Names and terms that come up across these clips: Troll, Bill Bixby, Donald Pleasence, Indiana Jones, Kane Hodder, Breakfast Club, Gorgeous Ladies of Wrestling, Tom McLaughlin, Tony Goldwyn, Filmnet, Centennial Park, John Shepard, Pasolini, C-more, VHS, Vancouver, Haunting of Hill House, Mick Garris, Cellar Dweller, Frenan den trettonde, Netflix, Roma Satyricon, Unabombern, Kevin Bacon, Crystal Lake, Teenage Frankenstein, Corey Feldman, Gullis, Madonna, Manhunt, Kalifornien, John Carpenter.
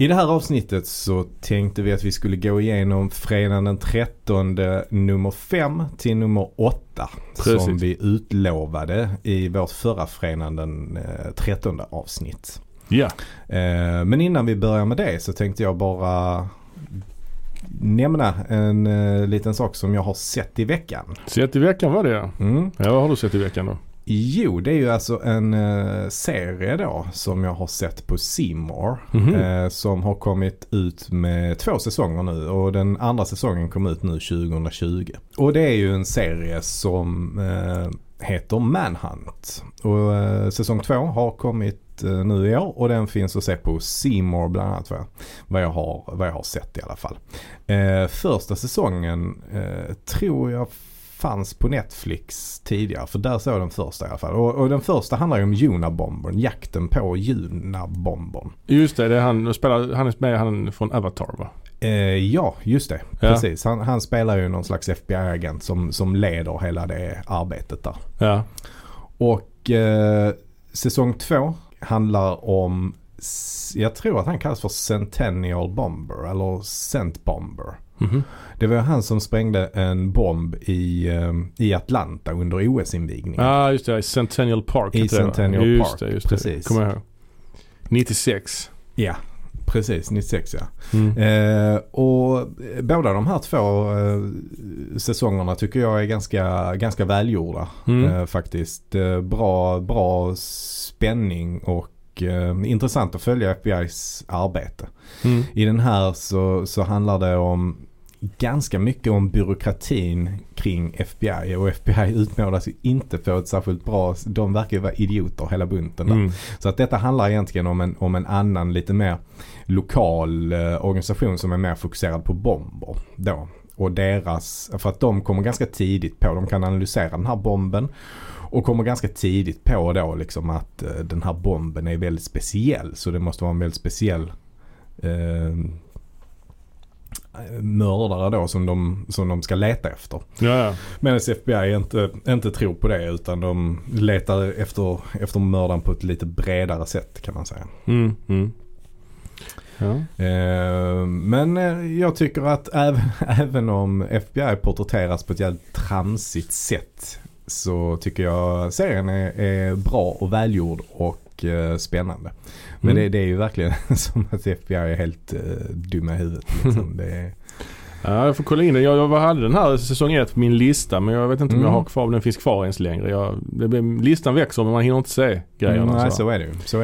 I det här avsnittet så tänkte vi att vi skulle gå igenom Frenan den 13:e nummer 5 till nummer 8. Precis. Som vi utlovade i vårt förra Frenan den 13:e avsnitt. Ja. Men innan vi börjar med det så tänkte jag bara nämna en liten sak som jag har sett i veckan. Sett i veckan var det? Mm. Ja, vad har du sett i veckan då? Jo, det är ju alltså en serie då som jag har sett på C-more som har kommit ut med 2 säsonger nu, och den andra säsongen kom ut nu 2020. Och det är ju en serie som heter Manhunt, och säsong 2 har kommit nu i år, och den finns att se på C-more bland annat, vad jag har sett i alla fall. Första säsongen tror jag fanns på Netflix tidigare, för där såg den första i alla fall. Och den första handlar ju om Unabombern, jakten på Unabombern. Just det, han är med från Avatar, va? Ja, just det. Ja. Precis. Han spelar ju någon slags FBI-agent som leder hela det arbetet där. Ja. Och säsong 2 handlar om, jag tror att han kallas för Centennial Bomber eller Cent Bomber. Mm-hmm. Det var han som sprängde en bomb i Atlanta under OS-invigningen. Ah, just det, Centennial Park. I Centennial Park, just det. Precis. Kommer jag ihåg. 96. Ja, precis, 96, ja. Mm. Och båda de här 2 säsongerna tycker jag är ganska välgjorda faktiskt. Bra spänning och intressant att följa FBI:s arbete. Mm. I den här så handlar det om ganska mycket om byråkratin kring FBI, och FBI utmålas ju inte på ett särskilt bra, de verkar ju vara idioter hela bunten där. Mm. Så att detta handlar egentligen om en annan lite mer lokal organisation som är mer fokuserad på bomber då, och deras, för att de kommer ganska tidigt på, de kan analysera den här bomben och kommer ganska tidigt på då liksom att den här bomben är väldigt speciell, så det måste vara en väldigt speciell mördare då som de ska leta efter. Ja. Medan FBI inte tror på det, utan de letar efter mördaren på ett lite bredare sätt, kan man säga. Mm, mm. Ja. Men jag tycker att även om FBI porträtteras på ett jävligt tramsigt sätt, så tycker jag serien är bra och välgjord och spännande. Men det är ju verkligen som att FBI är helt dumma i huvudet. Liksom. Ja, jag får kolla in det. Jag hade den här säsong 1 på min lista, men jag vet inte om jag har kvar, om den finns kvar ens längre. Listan växer, men man hinner inte se grejerna. Nej, så är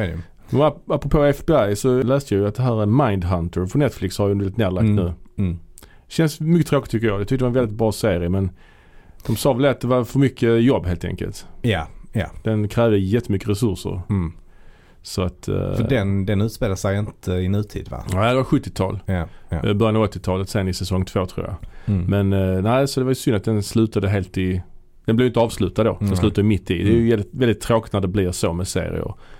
det. Men apropå FBI så läste jag ju att det här är Mindhunter för Netflix, har ju blivit nedlagt nu. Mm. Känns mycket tråkigt tycker jag. Jag tyckte det var en väldigt bra serie, men de sa väl att det var för mycket jobb helt enkelt. Ja. Den krävde jättemycket resurser. Mm. Så att, för den utspelar sig inte i nutid, va? Nej, det var 70-tal. Ja. Början av 80-talet, sen i säsong 2 tror jag. Mm. Men nej, så det var ju synd att den slutade helt i... Den blev inte avslutad då. Den slutade mitt i. Det är ju väldigt tråkigt när det blir så med serier.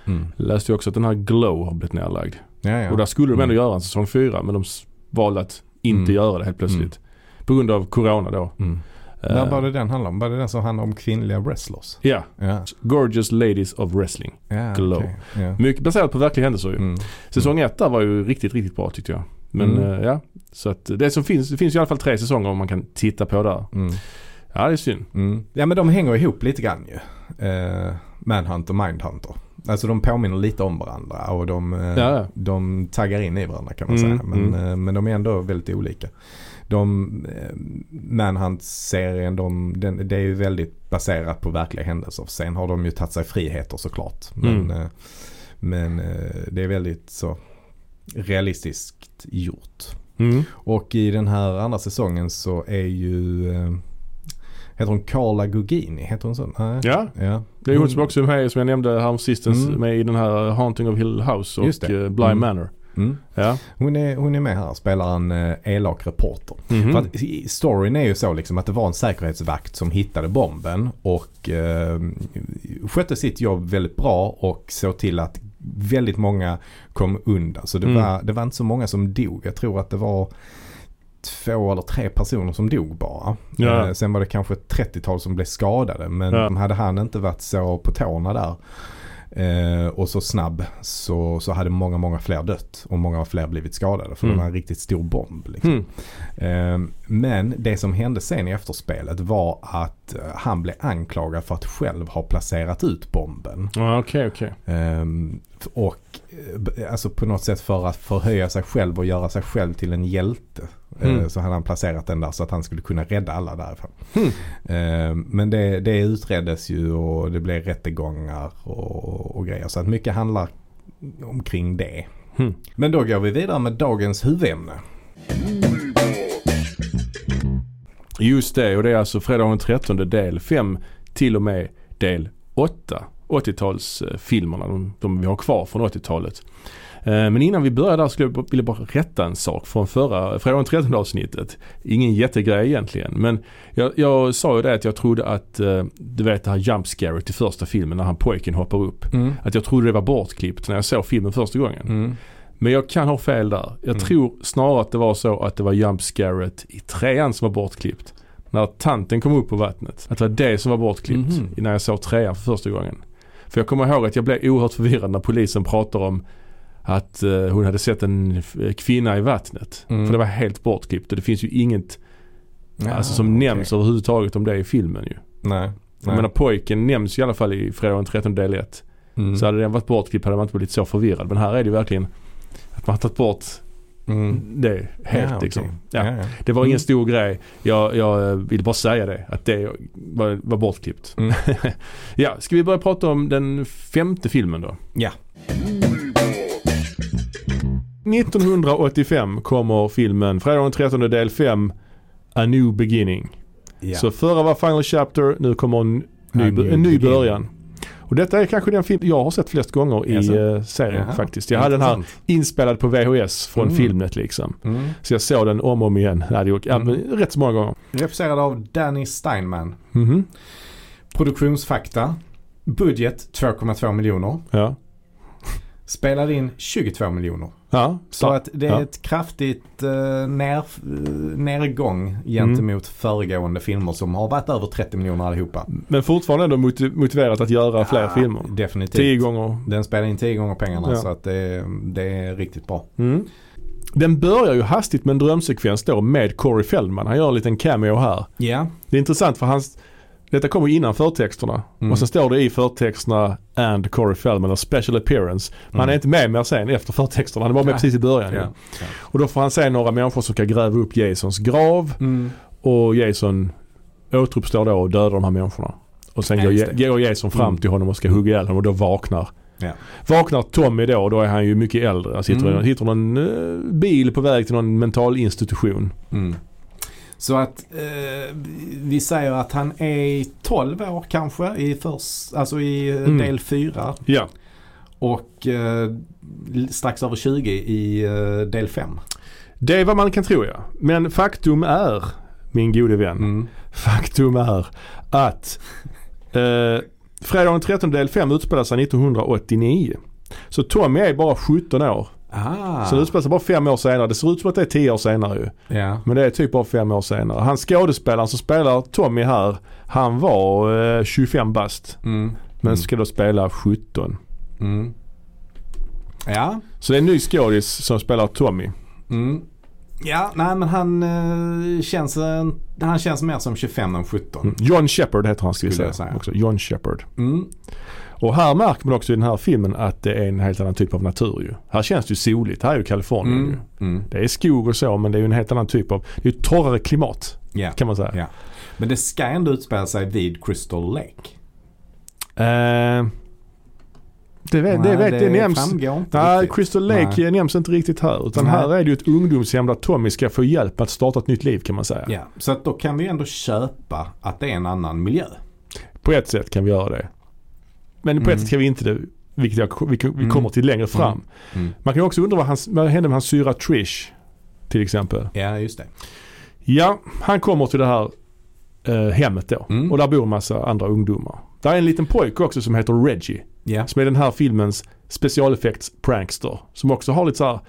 Jag läste ju också att den här Glow har blivit nedlagd. Ja. Och där skulle de ändå göra en säsong 4, men de valde att inte göra det helt plötsligt. På grund av corona då. Mm. Där var det den handlar om. Var det den som handlar om kvinnliga wrestlers? Ja. Yeah. Gorgeous Ladies of Wrestling. Yeah, Glow. Okay, yeah. Mycket baserat på verkliga händelser ju. Säsong 1 var ju riktigt bra tyckte jag. Men ja, så att det som finns, det finns i alla fall 3 säsonger om man kan titta på där. Ja, det är synd. Ja, men de hänger ihop lite grann ju. Manhunt och Mindhunter. Alltså de påminner lite om varandra, och de taggar in i varandra kan man säga. Men de är ändå väldigt olika. Manhunt-serien, det är ju väldigt baserat på verkliga händelser. Sen har de ju tagit sig friheter såklart. Men det är väldigt så realistiskt gjort. Och i den här andra säsongen så är ju... Heter hon Carla Gugino? Heter hon så? Ja. Det är hon som också är med, som jag nämnde här sistens, med i den här Haunting of Hill House och Bly Manor. Mm. Ja. Hon är med här och spelar en elak reporter. För att storyn är ju så liksom att det var en säkerhetsvakt som hittade bomben och skötte sitt jobb väldigt bra och såg till att väldigt många kom undan. Så det var inte så många som dog. Jag tror att det var 2 eller 3 personer som dog bara. Ja. Sen var det kanske ett 30-tal som blev skadade, men hade han inte varit så på tårna där och så snabb så hade många fler dött och många fler blivit skadade, för det var en riktigt stor bomb liksom. Men det som hände sen i efterspelet var att han blev anklagad för att själv ha placerat ut bomben. Okej. Och alltså på något sätt för att förhöja sig själv och göra sig själv till en hjälte. Så hade han placerat den där så att han skulle kunna rädda alla därifrån. Men det utreddes ju och det blev rättegångar och grejer. Så att mycket handlar omkring det. Men då går vi vidare med dagens huvudämne. Just det, och det är alltså fredag den 13 del 5 till och med del 8. 80-talsfilmerna, de vi har kvar från 80-talet. Men innan vi börjar där skulle jag vilja bara rätta en sak från fredag den 13 avsnittet. Ingen jättegrej egentligen, men jag sa ju det att jag trodde att du vet det här jump scare till första filmen när han pojken hoppar upp. Att jag trodde det var bortklippt när jag såg filmen första gången. Men jag kan ha fel där. Jag tror snarare att det var så att det var jump scare i trean som var bortklippt. När tanten kom upp på vattnet. Att det var det som var bortklippt när jag såg trean för första gången. För jag kommer ihåg att jag blev oerhört förvirrad när polisen pratade om att hon hade sett en kvinna i vattnet. För det var helt bortklippt. Och det finns ju inget alltså, som nämns överhuvudtaget om det i filmen ju. Nej. Jag menar, pojken nämns i alla fall i fredag den 13 del 1. Så hade den varit bortklippt hade man inte blivit så förvirrad. Men här är det ju verkligen att man har tagit bort det helt liksom. Det var ingen stor grej. Jag vill bara säga det, att det var bortklippt. Ja, ska vi börja prata om den femte filmen då? Ja. 1985 kommer filmen fredag den 13 del 5 A New Beginning. Ja. Så förra var Final Chapter, nu kommer en ny början. Och detta är kanske den film jag har sett flest gånger i serien faktiskt. Jag hade den här inspelad på VHS från Filmnet liksom. Så jag såg den om och om igen. Rätt så många gånger. Refuserad av Danny Steinman. Produktionsfakta. Budget 2,2 miljoner. Ja. Spelade in 22 miljoner. Ja, så att det är ett kraftigt nedgång gentemot föregående filmer som har varit över 30 miljoner allihopa. Men fortfarande ändå motiverat att göra fler filmer. Definitivt. 10 gånger. Den spelar in 10 gånger pengarna så att det är riktigt bra. Den börjar ju hastigt med en drömsekvens då med Corey Feldman. Han gör en liten cameo här. Yeah. Det är intressant för detta kommer innan förtexterna. Och sen står det i förtexterna and Corey Feldman och special appearance. Man är inte med mer sen efter förtexterna. Han var med precis i början. Ja. Ja. Och då får han se några människor som ska gräva upp Jasons grav. Och Jason återuppstår då och dödar de här människorna. Och sen går Jason fram till honom och ska hugga ihjäl honom. Och då vaknar Tommy då. Och då är han ju mycket äldre. Han hittar någon bil på väg till någon mental institution. Så att vi säger att han är 12 år kanske i del 4. Ja. Och strax över 20 i del 5. Det är vad man kan tro, ja. Men faktum är, min gode vän, faktum är att fredag den 13 del 5 utspelar sig 1989. Så Tommy är bara 17 år. Ah. Så det utspelar sig bara 5 år senare. Det ser ut som att det är 10 år senare ju. Yeah. Men det är typ bara 5 år senare. Han skådespelaren som spelar Tommy här, han var 25 bast. Men ska då spela 17. Ja. Så det är en ny skådis som spelar Tommy. Ja, nej, men han känns mer som 25 än 17. John Shepard heter han, ska vi säga. Också. John Shepard. Och här märker man också i den här filmen att det är en helt annan typ av natur ju. Här känns det ju soligt. Här är ju Kalifornien ju. Det är skog och så, men det är ju en helt annan typ av... Det är ju torrare klimat, kan man säga. Yeah. Men det ska ändå utspela sig vid Crystal Lake. Det nämns inte. Nej, Crystal Lake nämns inte riktigt här. Utan här är det ju ett ungdomshem där Tommy ska få hjälp att starta ett nytt liv, kan man säga. Yeah. Så att då kan vi ändå köpa att det är en annan miljö. På ett sätt kan vi göra det. Men på ett sätt kan vi inte det, vilket vi kommer till längre fram. Man kan också undra vad hände med hans syra Trish till exempel. Ja, just det. Ja, han kommer till det här hemmet då. Och där bor en massa andra ungdomar. Där är en liten pojke också som heter Reggie. Yeah. Som är den här filmens specialeffekts prankster. Som också har lite så här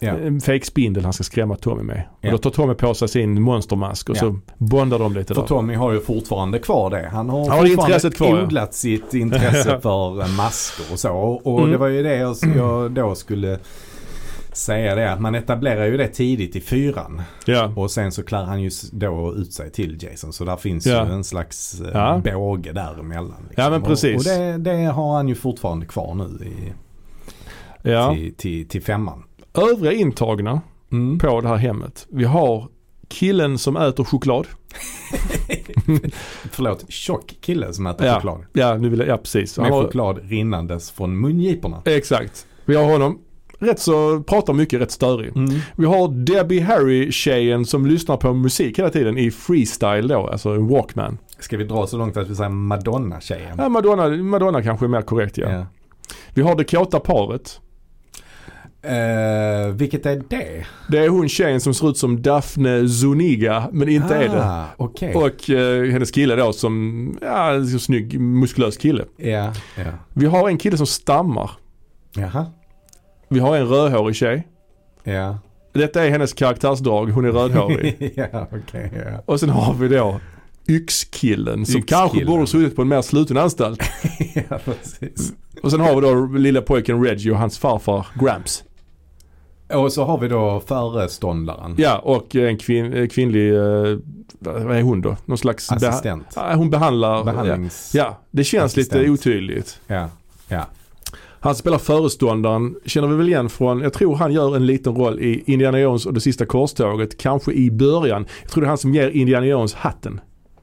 en fejkspindel han ska skrämma Tommy med. Och då tar Tommy på sig sin monstermask och så bondar de lite. För där. Tommy har ju fortfarande kvar det. Han har intresset kvar, odlat sitt intresse för masker och så. Och det var ju det jag då skulle säga det, att man etablerar ju det tidigt i 4:an. Ja. Och sen så klär han ju då ut sig till Jason. Så där finns ju en slags båge däremellan. Liksom. Ja, men precis. Och det har han ju fortfarande kvar nu till 5:an. Övriga intagna på det här hemmet. Vi har killen som äter choklad. Förlåt, tjock killen som äter choklad. Ja, nu vill jag, precis. Med choklad rinnandes från mungiporna. Exakt. Vi har honom. Rätt så pratar mycket, rätt störig. Vi har Debbie Harry-tjejen som lyssnar på musik hela tiden i freestyle då, alltså en Walkman. Ska vi dra så långt att vi säger Madonna-tjejen? Ja, Madonna kanske är mer korrekt, ja. Vi har det kåta paret. Vilket är det? Det är hon tjejen som ser ut som Daphne Zuniga, men inte är det. Okay. Och hennes kille då som liksom snygg, muskulös kille. Yeah. Vi har en kille som stammar. Jaha. Vi har en rödhårig tjej. Ja. Detta är hennes karaktärsdrag. Hon är rödhårig. Ja. Och sen har vi då yxkillen som kanske borde suttit på en mer sluten anstalt. Ja, precis. Och sen har vi då lilla pojken Reggie och hans farfar Gramps. Och så har vi då föreståndaren. Ja, och en kvinnlig... Vad är hon då? Någon slags... Assistent. Hon behandlar... Ja, det känns lite otydligt. Ja. Han spelar föreståndaren, känner vi väl igen från, jag tror han gör en liten roll i Indiana Jones och det sista korståget, kanske i början. Jag tror det är han som ger Indiana Jones hatten.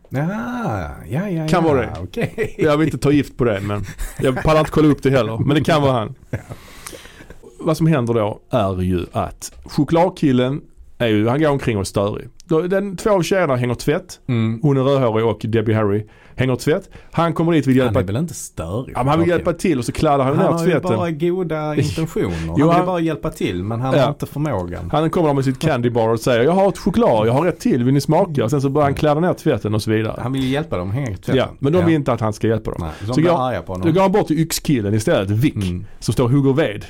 Ja. Kan vara det. Okay. Jag vill inte ta gift på det, men jag pallar inte kolla upp det heller. Men det kan vara han. Vad som händer då är ju att chokladkillen är ju, han går omkring och störig. Två av tjejerna hänger tvätt. Hon är rödhårig och Debbie Harry hänger tvätt. Han kommer dit och vill hjälpa. Han är väl inte störig? Ja, men han vill hjälpa till och så kladdar han ner tvätten. Han har ju bara goda intentioner. Han vill bara hjälpa till, men han har inte förmågan. Han kommer med sitt candy bar och säger, jag har ett choklad, jag har rätt till, vill ni smaka? Och sen så börjar han kladda ner tvätten och så vidare. Han vill hjälpa dem hänga tvätten. Ja, men de vill inte att han ska hjälpa dem. Nej, så går han bort till yxkillen istället, Vick, som står och hugger ved.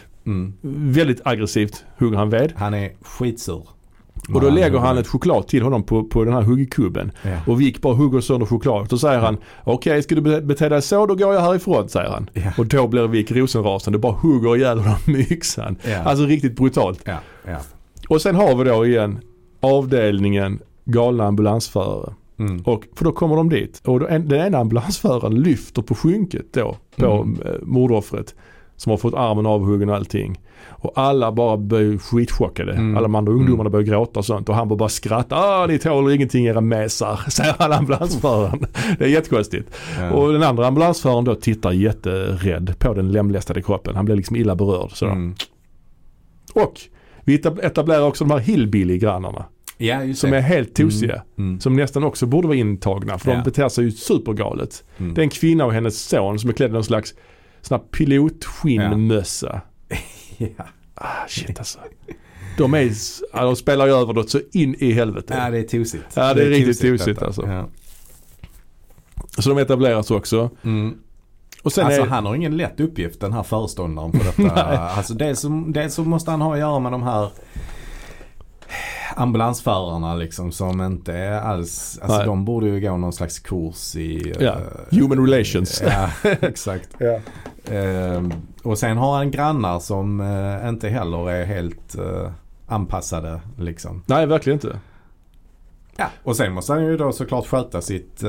Väldigt aggressivt hugger han ved. Han är skitsur. Och då lägger han ett choklad till honom på den här huggkubben. Och Vick bara hugger sönder choklad. Då säger han, okej, ska du bete dig så, då går jag härifrån, säger han. Och då blir Vick rosenrasande, bara hugger ihjäl honom med yxan. Alltså riktigt brutalt. Och sen har vi då igen avdelningen galna ambulansförare. Och, för då kommer de dit. Och då den ena ambulansföraren lyfter på skynket då, på mordoffret. Som har fått armen avhuggen och allting. Och alla bara blir skitchockade. Alla de andra ungdomarna börjar gråta och sånt. Och han bara skrattar. Ni tål ingenting, era mesar, säger alla ambulansföraren. Det är jättekonstigt. Och den andra ambulansföraren då tittar jätterädd på den lemlästade kroppen. Han blir liksom illa berörd. Och vi etablerar också de här hillbilly-grannarna. Ja, som är helt tosiga. Som nästan också borde vara intagna. För de beter sig ju supergalet. Det är en kvinna och hennes son som är klädd i någon slags såna pilotskinnmössa. Shit alltså. De spelar ju över det så in i helvete. Ja, det är tosigt. Ja, det är riktigt tosigt alltså. Ja. Så de etableras också. Och sen han har ingen lätt uppgift, den här föreståndaren, på detta. Alltså det som måste han ha att göra med de här ambulansförarna liksom, som inte är alls, alltså de borde ju gå någon slags kurs i human relations. Exakt. Och sen har han grannar som inte heller är helt anpassade liksom. Nej, verkligen inte. Ja, och sen måste han ju då såklart sköta sitt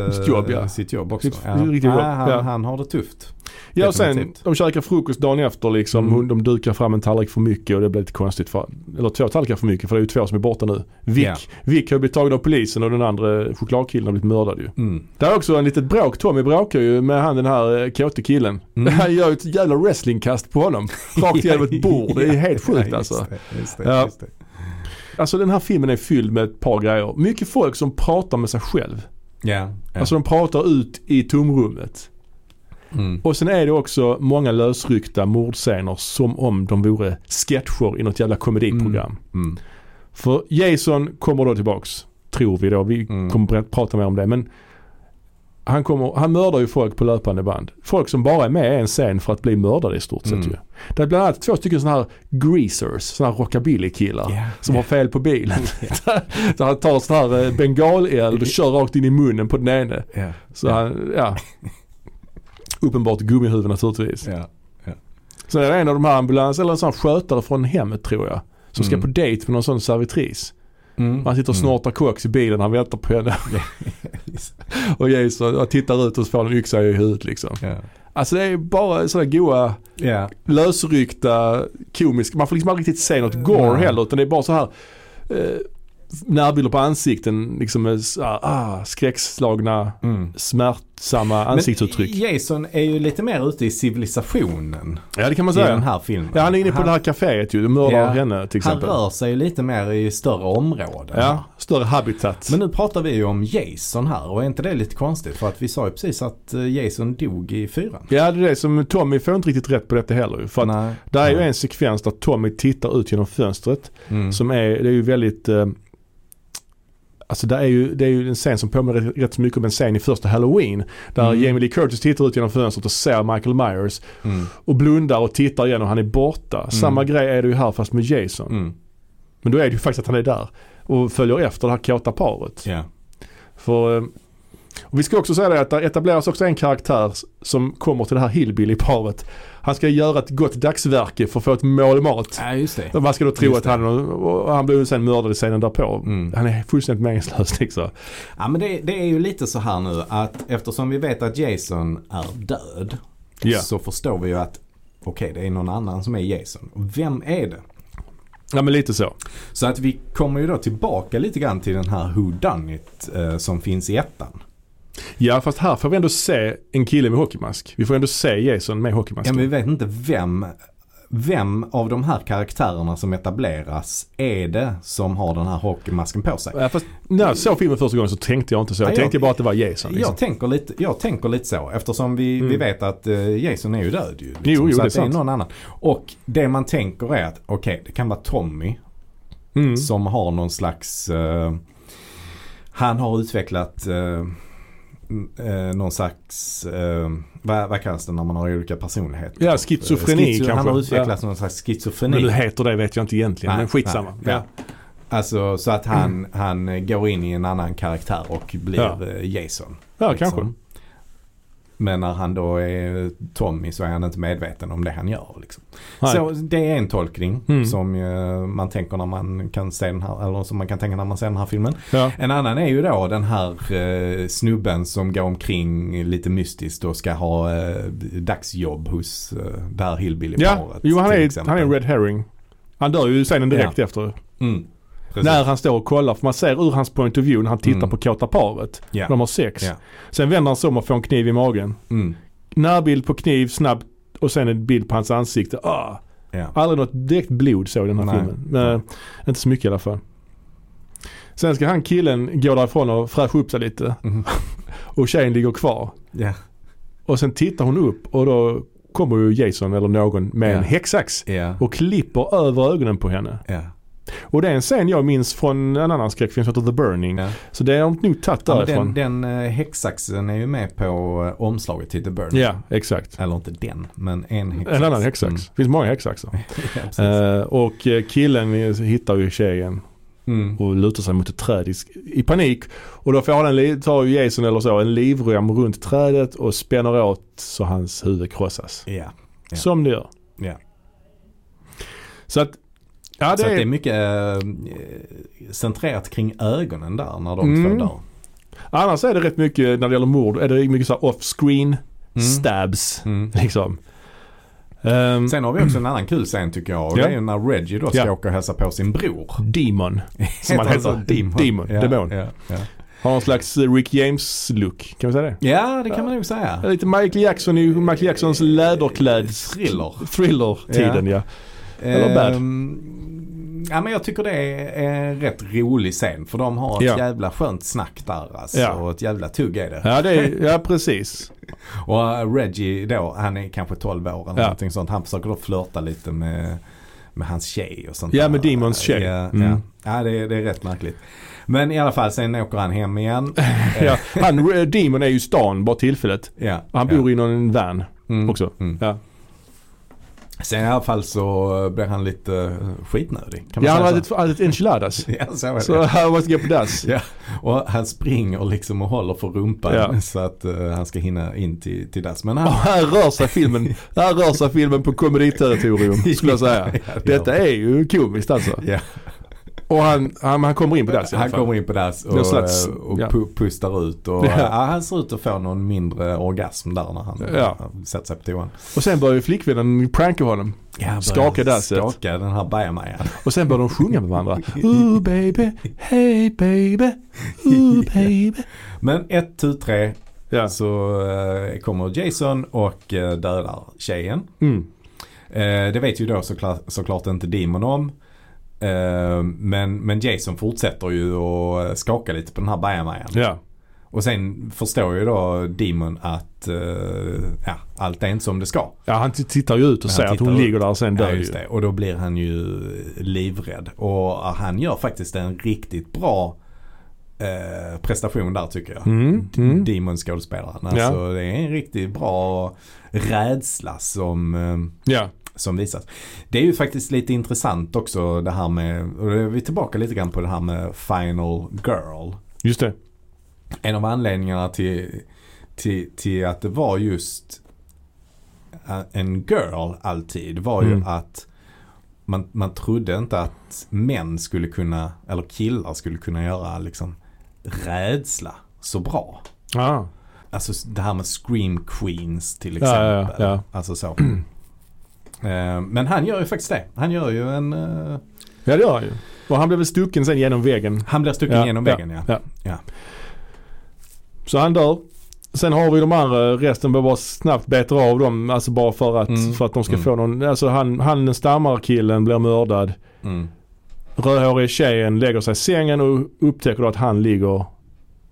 jobb också. Han har det tufft. Ja, och sen de käkar frukost dagen efter liksom, de dukar fram en tallrik för mycket och det blir lite konstigt eller två tallrikar för mycket, för det är ju två som är borta nu. Vick har blivit tagen av polisen och den andra chokladkillen har blivit mördad ju. Det är också en litet bråk. Tommy bråkar ju med den här kåte killen. Han gör ju ett jävla wrestlingkast på honom. Rakt genom ett bord. Det är helt sjukt alltså. Just det. Alltså den här filmen är fylld med ett par grejer. Mycket folk som pratar med sig själv. Alltså de pratar ut i tomrummet. Och sen är det också många lösryckta mordscener som om de vore sketcher i något jävla komediprogram. För Jason kommer då tillbaks, tror vi då. Vi kommer att prata mer om det. Men han mördar ju folk på löpande band. Folk som bara är med i en scen för att bli mördade i stort sett ju. Det är bland annat 2 stycken sådana här greasers, sådana här rockabilly-killar som har fel på bilen. Så han tar sån här bengaleld och kör rakt in i munnen på den ene. Så han, uppenbart gummihuvud naturligtvis. Så det är en av de här ambulans eller en sån skötare från hemmet tror jag som ska på dejt med någon sån servitris. Han sitter och snortar koks i bilen, han väntar på henne. Och Jason tittar ut och får en yxa i huvudet liksom. Alltså det är bara sådana goa lösryckta komisk. Man får liksom aldrig riktigt se något gore heller, utan det är bara så här närbilder på ansikten liksom med skräckslagna smärtsamma ansiktsuttryck. Men Jason är ju lite mer ute i civilisationen. Ja, det kan man säga. I den här filmen. Ja, han är inne på det här kaféet ju. De mördar henne till exempel. Han rör sig ju lite mer i större områden. Ja, större habitat. Men nu pratar vi ju om Jason här, och är inte det lite konstigt? För att vi sa ju precis att Jason dog i 4. Ja, det är det som Tommy får inte riktigt rätt på detta heller. För att det är ju en sekvens där Tommy tittar ut genom fönstret som är ju väldigt... Alltså det är ju en scen som påminner rätt så mycket om en scen i första Halloween där Jamie Lee Curtis tittar ut genom fönstret och ser Michael Myers och blundar och tittar igen och han är borta. Samma grej är det ju här fast med Jason. Men då är det ju faktiskt att han är där och följer efter det här kåta paret. Yeah. För, och vi ska också säga det att det etableras också en karaktär som kommer till det här hillbilly-paret. Han ska göra ett gott dagsverke för att få ett mål mat. Ja, just det. Man ska då tro att han blev sen mördad i scenen därpå. Han är fullständigt meningslös liksom. Ja, men det är ju lite så här nu att eftersom vi vet att Jason är död så förstår vi ju att okej, det är någon annan som är Jason. Vem är det? Ja, men lite så. Så att vi kommer ju då tillbaka lite grann till den här who done it som finns i 1. Ja, fast här får vi ändå se en kille med hockeymask. Vi får ändå se Jason med hockeymask. Ja, men vi vet inte vem av de här karaktärerna som etableras är det som har den här hockeymasken på sig. Ja, fast när jag såg filmen första gången så tänkte jag inte så. Jag tänkte bara att det var Jason. Liksom. Jag tänker lite så. Eftersom vi vet att Jason är ju död. Ju, liksom, jo, så det är sant. Någon annan. Och det man tänker är att det kan vara Tommy som har någon slags... han har utvecklat... någon slags vad kallas det när man har olika personligheter? Ja, schizofreni kanske. Han har utvecklats någon slags schizofreni. Men det heter det vet jag inte egentligen, men skitsamma. Ja. Alltså så att han går in i en annan karaktär och blir Jason. Ja, liksom. Kanske. Men när han då är Tommy så är han inte medveten om det han gör liksom. Så det är en tolkning som man tänker när man kan se den här, eller som man kan tänka när man ser den här filmen. Ja. En annan är ju då den här snubben som går omkring lite mystiskt och ska ha dagsjobb hos det här hillbillyparet. Jo, han är en red herring. Han dör ju sen direkt efter. Mm. När han står och kollar, för man ser ur hans point of view när han tittar på kåta paret när de har sex. Sen vänder han sig om och får en kniv i magen. Närbild på kniv, snabbt, och sen en bild på hans ansikte. Aldrig något direkt blod så i den här filmen. Men, inte så mycket i alla fall. Sen ska han killen gå därifrån och fräscha upp sig lite. Och tjejen ligger kvar. Och sen tittar hon upp och då kommer ju Jason eller någon med en häcksax och klipper över ögonen på henne. Och det är en scen jag minns från en annan skräckfilm som heter The Burning. Så det är de nog tagit därifrån. Den häcksaxen är ju med på omslaget till The Burning. Ja, exakt. Eller inte den, men en häcksax. En annan häcksax. Det finns många häcksaxer. Och killen hittar ju tjejen och lutar sig mot ett träd i panik. Och då tar ju Jason eller så en livrem runt trädet och spänner åt så hans huvud krossas. Som det gör. Så att så det är mycket centrerat kring ögonen där när de två dör. Annars är det rätt mycket när det gäller mord. Är det mycket så här off-screen stabs liksom. Sen har vi också en annan kul scen tycker jag. Och det är när Reggie då ska åka och hälsa på sin bror. Demon. Som man heter. Demon. Demon. Ja. Har någon slags Rick James-look, kan man säga det? Ja, det kan man nog säga. Lite Michael Jacksons läderkläds thriller-tiden, ja, men jag tycker det är en rätt rolig scen för de har ett jävla skönt snack där alltså, och ett jävla tugg är det. Ja, precis. Och Reggie då, han är kanske 12 år eller någonting sånt. Han försöker då flirta lite med med hans tjej och sånt. Ja, med Demons tjej. Ja, mm. Ja. Ja, det är rätt märkligt. Men i alla fall, sen åker han hem igen. Ja, han, Demon är ju stan bara tillfället. Ja, han bor i någon van också. Mm. Ja. Sen i alla fall så blir han lite skitnödig. Kan man säga han hade ett enchiladas. Ja, så han måste gå på dass. Ja. Och han springer liksom och håller för rumpan så att han ska hinna in till dass. Men han... här rör sig filmen på komediterritorium skulle jag säga. Detta är ju komiskt alltså. Ja. Och han kommer in på dass. Han kommer in på dass och pustar ut. Och, han ser ut att få någon mindre orgasm där när han sätter sig på toan. Och sen börjar ju flickvännen pranka honom. Ja, skaka dasset. Skaka den här bajamajan. Och sen börjar de sjunga med varandra. Ooh baby, hey baby, ooh baby. Men 1, 2, 3 så kommer Jason och dödar tjejen. Mm. Det vet ju då såklart inte Demon om. Men Jason fortsätter ju att skaka lite på den här bajamajan. Ja. Och sen förstår ju då Demon att allt är inte som det ska. Ja, han tittar ju ut och ser att hon ligger där och sen dör ju. Och då blir han ju livrädd. Och han gör faktiskt en riktigt bra prestation där tycker jag. Mm. Demon skådespelaren. Alltså det är en riktigt bra rädsla som... som visas. Det är ju faktiskt lite intressant också det här med, och vi är tillbaka lite grann på det här med Final Girl. Just det. En av anledningarna till att det var just en girl alltid var ju att man trodde inte att män skulle kunna, eller killar skulle kunna göra liksom rädsla så bra. Ah. Alltså det här med Scream Queens till exempel. Ja. Alltså så. Men han gör ju faktiskt det. Han gör ju en... Ja, det gör han ju. Och han blev väl stucken sen genom vägen. Han blev stucken genom vägen, ja. Så han dör. Sen har vi de andra, resten bör bara snabbt bättre av dem. Alltså bara för att de ska få någon... Alltså han den stammarkillen blir mördad. Mm. Rödhårig tjejen lägger sig i sängen och upptäcker då att han ligger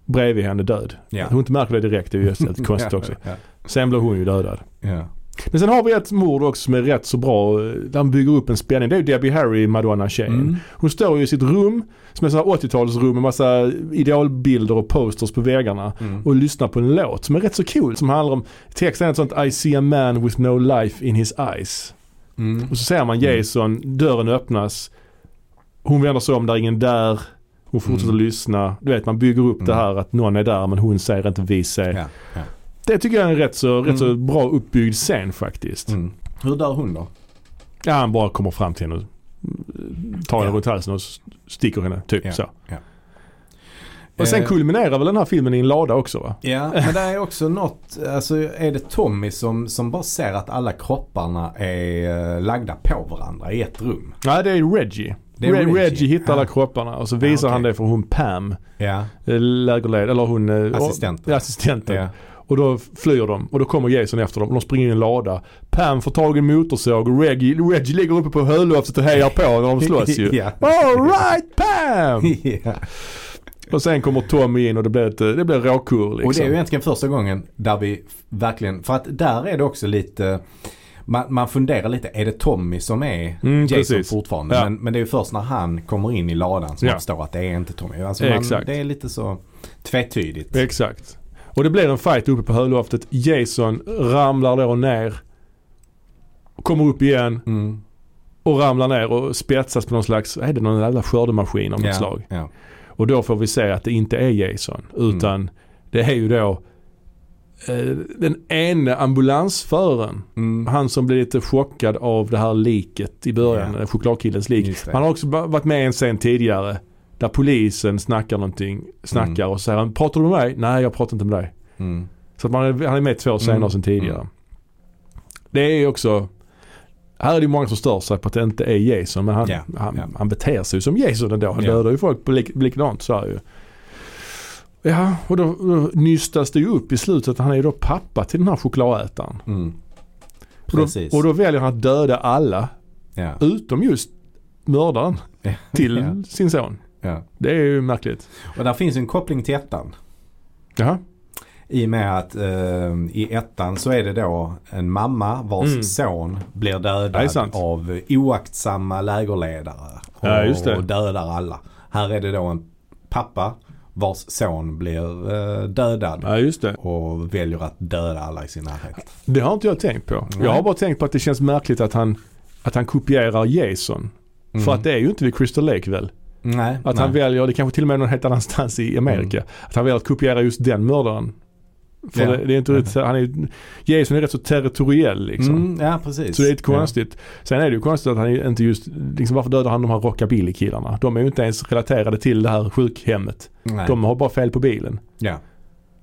bredvid henne död. Ja. Hon inte märker det direkt, det är ju ett konstigt också. Ja. Sen blir hon ju dödad. Ja. Men sen har vi ett mord också som är rätt så bra. Där han bygger upp en spänning. Det är ju Debbie Harry, Madonna-tjejen. Hon står ju i sitt rum som är så här 80-talsrum med massa idealbilder och posters på väggarna och lyssnar på en låt som är rätt så cool, som handlar om texten är sånt: I see a man with no life in his eyes. Och så ser man Jason, dörren öppnas, hon vänder sig om, där ingen där. Hon fortsätter lyssna. Du vet, man bygger upp det här att någon är där men hon säger inte vi säger. Ja, ja. Det tycker jag är en rätt så bra uppbyggd scen faktiskt. Mm. Hur dör hon då? Ja, han bara kommer fram till henne och tar henne runt halsen och sticker henne, typ så. Ja. Och sen kulminerar väl den här filmen i en lada också, va? Ja, men det är också något, alltså är det Tommy som bara ser att alla kropparna är lagda på varandra i ett rum? Ja, det är Reggie. Reggie hittar alla kropparna och så visar han det för hon Pam. Ja. Eller hon... Assistenten. Ja. Och då flyr de. Och då kommer Jason efter dem. Och de springer in i en lada. Pam får tag i en motorsåg. Och Reggie ligger uppe på hölloftet och hejar på när de slåss ju. Yeah. All right, Pam! Yeah. Och sen kommer Tommy in och det blir råkur. Liksom. Och det är ju egentligen första gången där vi verkligen... För att där är det också lite... Man funderar lite, är det Tommy som är Jason fortfarande? Ja. Men det är ju först när han kommer in i ladan som man förstår att det är inte Tommy. Alltså det är lite så tvetydigt. Exakt. Och det blir en fight uppe på hölloftet. Jason ramlar då ner. Kommer upp igen. Och ramlar ner och spetsas på någon slags... Är det någon jävla skördemaskin av något slag? Yeah. Och då får vi se att det inte är Jason. Utan det är ju då... den ene ambulansföraren. Han som blev lite chockad av det här liket i början. Yeah. Chokladkillens lik. Han har också varit med en scen tidigare. Där polisen snackar och säger, pratar du med mig? Nej, jag pratar inte med dig. Så att han är med 2 senare sen tidigare. Det är också, här är det många som stör sig på att det inte är Jason, men han beter sig som Jason ändå. Han dödar ju folk på likadant så här ju. Ja, och då nystas det ju upp i slutet att han är då pappa till den här chokladätaren. Och då väljer han att döda alla utom just mördaren till sin son. Ja. Det är ju märkligt. Och där finns en koppling till ettan. Jaha. I och med att i ettan så är det då en mamma vars son blir dödad av oaktsamma lägerledare och dödar alla. Här är det då en pappa vars son blir dödad och väljer att döda alla i sin närhet. Det har inte jag tänkt på. Nej. Jag har bara tänkt på att det känns märkligt att han kopierar Jason. Mm. För att det är ju inte vid Crystal Lake väl? Nej. Att han väljer, det kanske till och med någon helt annanstans i Amerika, att han väljer att kopiera just den mördaren. För det är inte riktigt, han är, Jason är rätt så territoriell liksom. Ja, precis. Så det är inte konstigt. Sen är det ju konstigt att han inte just liksom, varför dödar han de här rockabilly-killarna? De är ju inte ens relaterade till det här sjukhemmet. Nej. De har bara fel på bilen. Ja.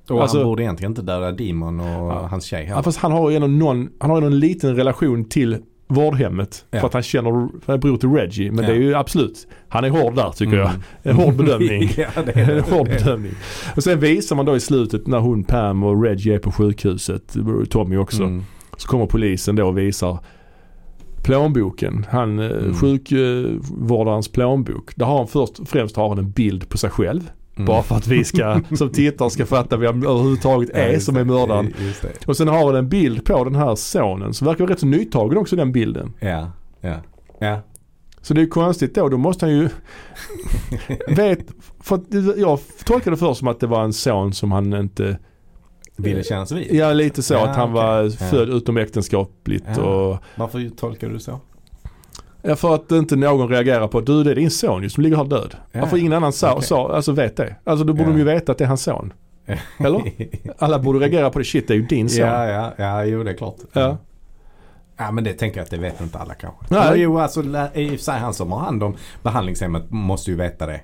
Och alltså, han borde egentligen inte döda Demon och hans tjej heller. Ja, fast han har ju någon liten relation till vårdhemmet för att han känner en bror till Reggie, men det är ju absolut, han är hård där tycker jag, en hård bedömning. Och sen visar man då i slutet när hon, Pam och Reggie är på sjukhuset, Tommy också, så kommer polisen då och visar plånboken, han sjukvårdarens plånbok, där har han främst en bild på sig själv. Bara för att vi ska, som tittare ska fatta att vi överhuvudtaget är som är mördaren. Och sen har den en bild på den här sonen som verkar rätt så nytagen också, den bilden. Ja. Så det är ju konstigt då måste han ju för jag tolkade det först som att det var en son som han inte ville kännas vid. Ja, lite så att han var född utom äktenskapligt och varför tolkar du så? Ja, för att inte någon reagerar på du, det är din son just som ligger här död. Ja. Varför ingen annan sa, alltså vet det. Alltså då borde de ju veta att det är hans son. Eller? Alla borde reagera på det, shit, det är ju din son. Ja, det är klart. Ja. Ja, men det tänker jag att det vet inte alla kanske. Nej. Jo, alltså i och för sig han som har hand om behandlingshemmet måste ju veta det.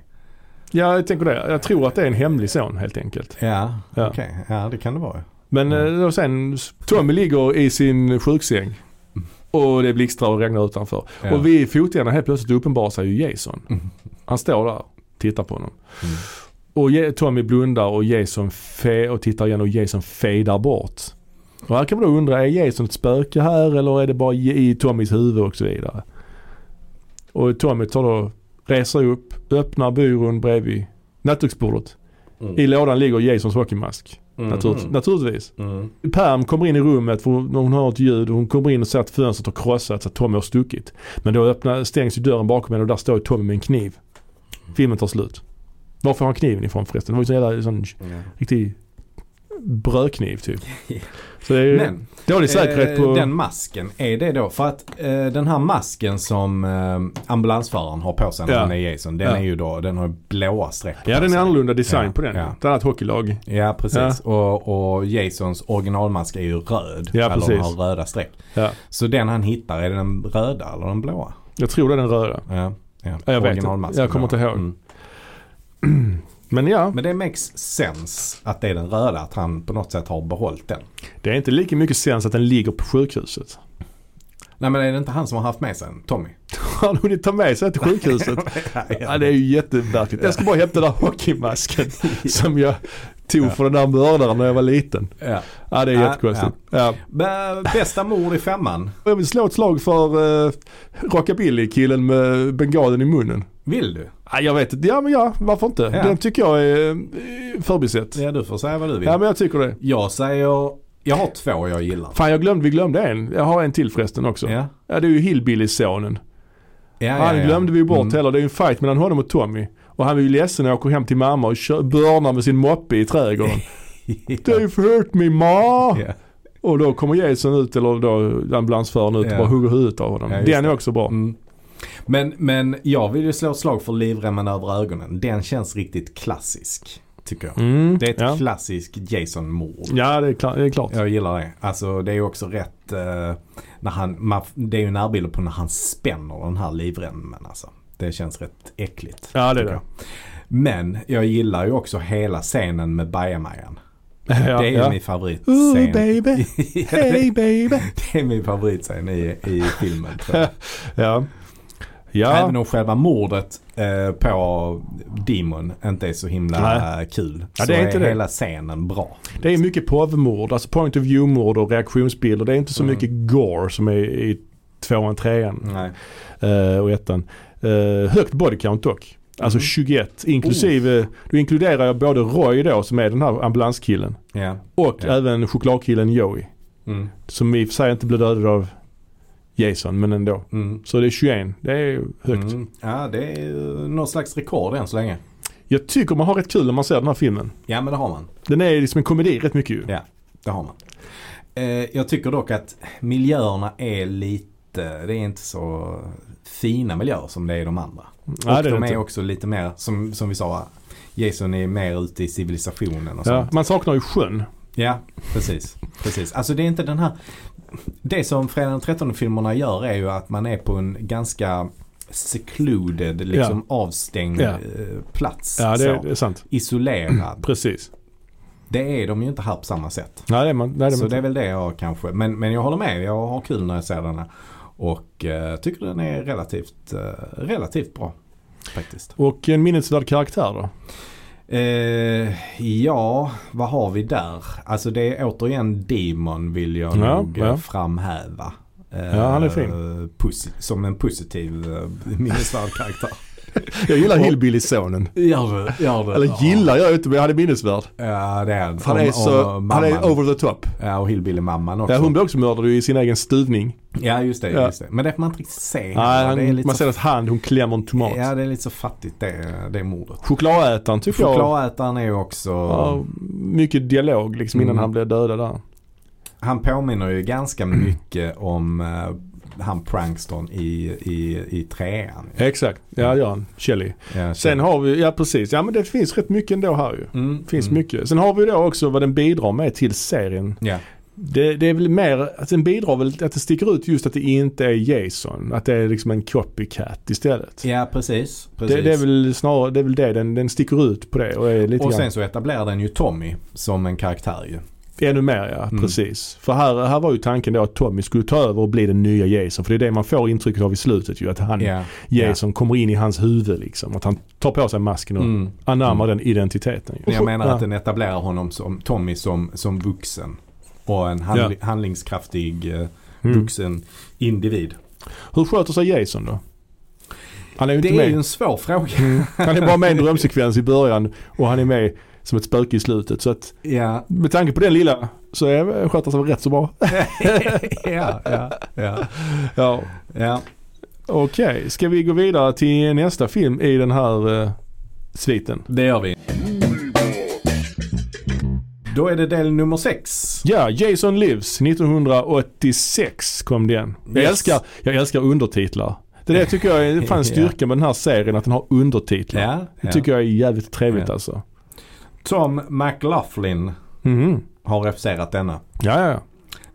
Ja, jag tänker det. Jag tror att det är en hemlig son helt enkelt. Ja. Okej. Ja, det kan det vara. Men och sen, Tommy ligger i sin sjuksäng. Och det blixtrar och regnar utanför. Ja. Och vid fotgängarna helt plötsligt uppenbarar sig ju Jason. Han står där och tittar på honom. Och Tommy blundar och Jason och tittar igen och Jason fejdar bort. Och här kan man då undra, är Jason ett spöke här eller är det bara i Tommys huvud och så vidare? Och Tommy tar då, reser upp, öppnar byrån bredvid nattduksbordet. I lådan ligger Jasons hockeymask. Naturligtvis. Pam kommer in i rummet för hon har ett ljud och hon kommer in och ser att fönstret har krossat så att Tommy har stuckit. Men då stängs ju dörren bakom henne och där står Tommy med en kniv. Filmen tar slut. Varför har han kniven ifrån förresten? Det var ju en riktig brödkniv typ. Så det är ju dålig säkerhet på den masken. Är det då? För att den här masken som ambulansföraren har på sig när han är Jason, den är ju då, den har blåa streck. Ja, den är annorlunda design på den. Ett annat hockeylag. Ja, precis. Ja. Och Jasons originalmask är ju röd. Ja, precis. Eller har röda streck. Ja. Så den han hittar, är det den röda eller den blåa? Jag tror det är den röda. Ja. Jag vet inte. Jag kommer inte ihåg. Men det makes sense att det är den röda, att han på något sätt har behållit den. Det är inte lika mycket sens att den ligger på sjukhuset. Nej, men är det inte han som har haft med sig Tommy? Han har inte tagit med sig till sjukhuset. Ja, det är ju jättemärkligt. Jag ska bara hämta den där hockeymasken som jag tog från den där mördaren när jag var liten. Ja, det är jättekonstigt. Ja. Bästa mord i femman. Jag vill slå ett slag för rockabilly-killen med bengalen i munnen. Vill du? Ja, jag vet inte. Ja, men varför inte? Ja. Den tycker jag är förbisett. Ja, du får säga vad du vill. Ja, men jag tycker det. Jag har två jag gillar. Fan, vi glömde en. Jag har en till förresten också. Ja, det är ju Hillbilly-sonen. Han glömde vi bort heller. Det är ju en fight mellan honom och Tommy. Och han är ju ledsen och åker hem till mamma och börnar med sin moppe i trädgården. They've hurt me, ma! Yeah. Och då kommer Jason ut, eller då ambulansföraren ut och bara hugger huvudet av honom. Den är också bra. Men jag vill ju slå ett slag för livremmen över ögonen. Den känns riktigt klassisk, tycker jag. Det är ett klassiskt Jason-mord. Ja, det är klart. Jag gillar det. Alltså, det är ju också rätt när det är ju närbilder på när han spänner den här livremmen. Alltså. Det känns rätt äckligt. Ja, det är det. Men jag gillar ju också hela scenen med bajamajan. Det är min favoritscen. Ooh, baby. Hey, baby. Det är min favoritscen i filmen, tror jag. Ja. Även om själva mordet på Demon inte är så himla kul. Ja, det är inte hela scenen bra. Det är mycket påvmord, alltså point of view-mord och reaktionsbilder. Det är inte så mycket gore som är i tvåan, trean och ettan. Högt bodycount dock. Alltså 21, inklusive då inkluderar jag både Roy då, som är den här ambulanskillen, och även chokladkillen Joey, som i och för sig inte blev dödad av Jason, men ändå. Så det är 21, det är högt. Ja, det är någon slags rekord än så länge. Jag tycker man har rätt kul när man ser den här filmen. Ja, men det har man. Den är liksom en komedi rätt mycket ju. Ja, det har man. Jag tycker dock att miljöerna är lite, det är inte så fina miljöer som det är de andra. Nej, och de är också lite mer, som vi sa, Jason är mer ute i civilisationen och sånt. Man saknar ju sjön. Ja, precis. Alltså det är inte den här, det som Frenan den trettonde filmerna gör är ju att man är på en ganska secluded, liksom avstängd plats. Ja, det är sant. Isolerad. Precis. Det är de ju inte här på samma sätt. Nej, det är man, nej, det är så man. Det är väl det jag kanske, men jag håller med, jag har kul när jag ser den här. Och tycker den är relativt bra faktiskt. Och en minnesvärd karaktär då? Vad har vi där? Alltså det är återigen Demon vill jag nog framhäva. Han är fin. Som en positiv minnesvärd karaktär. Jag gillar Hillbilly-sonen. Gör det. Eller gillar jag inte, men jag hade minnesvärd. Ja, det är han är over the top. Ja, och Hillbilly-mamman också. Ja, hon blir också mördad i sin egen stuvning. Ja, just det. Men det får man inte riktigt se. Man ser att hon klämmer en tomat. Ja, det är lite så fattigt det mordet. Chokladätaren tycker jag. Chokladätaren är ju också... Ja, mycket dialog liksom innan han blir dödad där. Han påminner ju ganska mycket om... han Prankston i trean. Exakt. Ja, Kelly. Ja, sen har vi precis. Ja, men det finns rätt mycket ändå här ju. Finns mycket. Sen har vi då också vad den bidrar med till serien. Ja. Det är väl mer att den bidrar väl att det sticker ut just att det inte är Jason, att det är liksom en copycat istället. Ja, precis. Det är väl snarare det den sticker ut på det och är lite. Och sen så etablerar den ju Tommy som en karaktär ju. Ännu mer, precis. För här var ju tanken då att Tommy skulle ta över och bli den nya Jason. För det är det man får intrycket av i slutet ju. Att han, Jason, kommer in i hans huvud liksom. Att han tar på sig masken och anammar den identiteten. Jag menar att den etablerar honom som Tommy som vuxen. Och en handlingskraftig vuxen individ. Hur sköter sig Jason då? Han är ju inte med. Det är ju en svår fråga. Han är bara med i en drömsekvens i början och han är med som ett spöke i slutet. Så att med tanke på den lilla så sköter sig rätt så bra. Ja. Okej, ska vi gå vidare till nästa film i den här sviten? Det gör vi. Då är det del nummer 6. Ja, Jason Lives 1986 kom den. Yes. Jag älskar undertitlar. Det tycker jag fanns styrka med den här serien, att den har undertitlar. Det tycker jag är jävligt trevligt alltså. Tom McLaughlin har refuserat denna. Ja.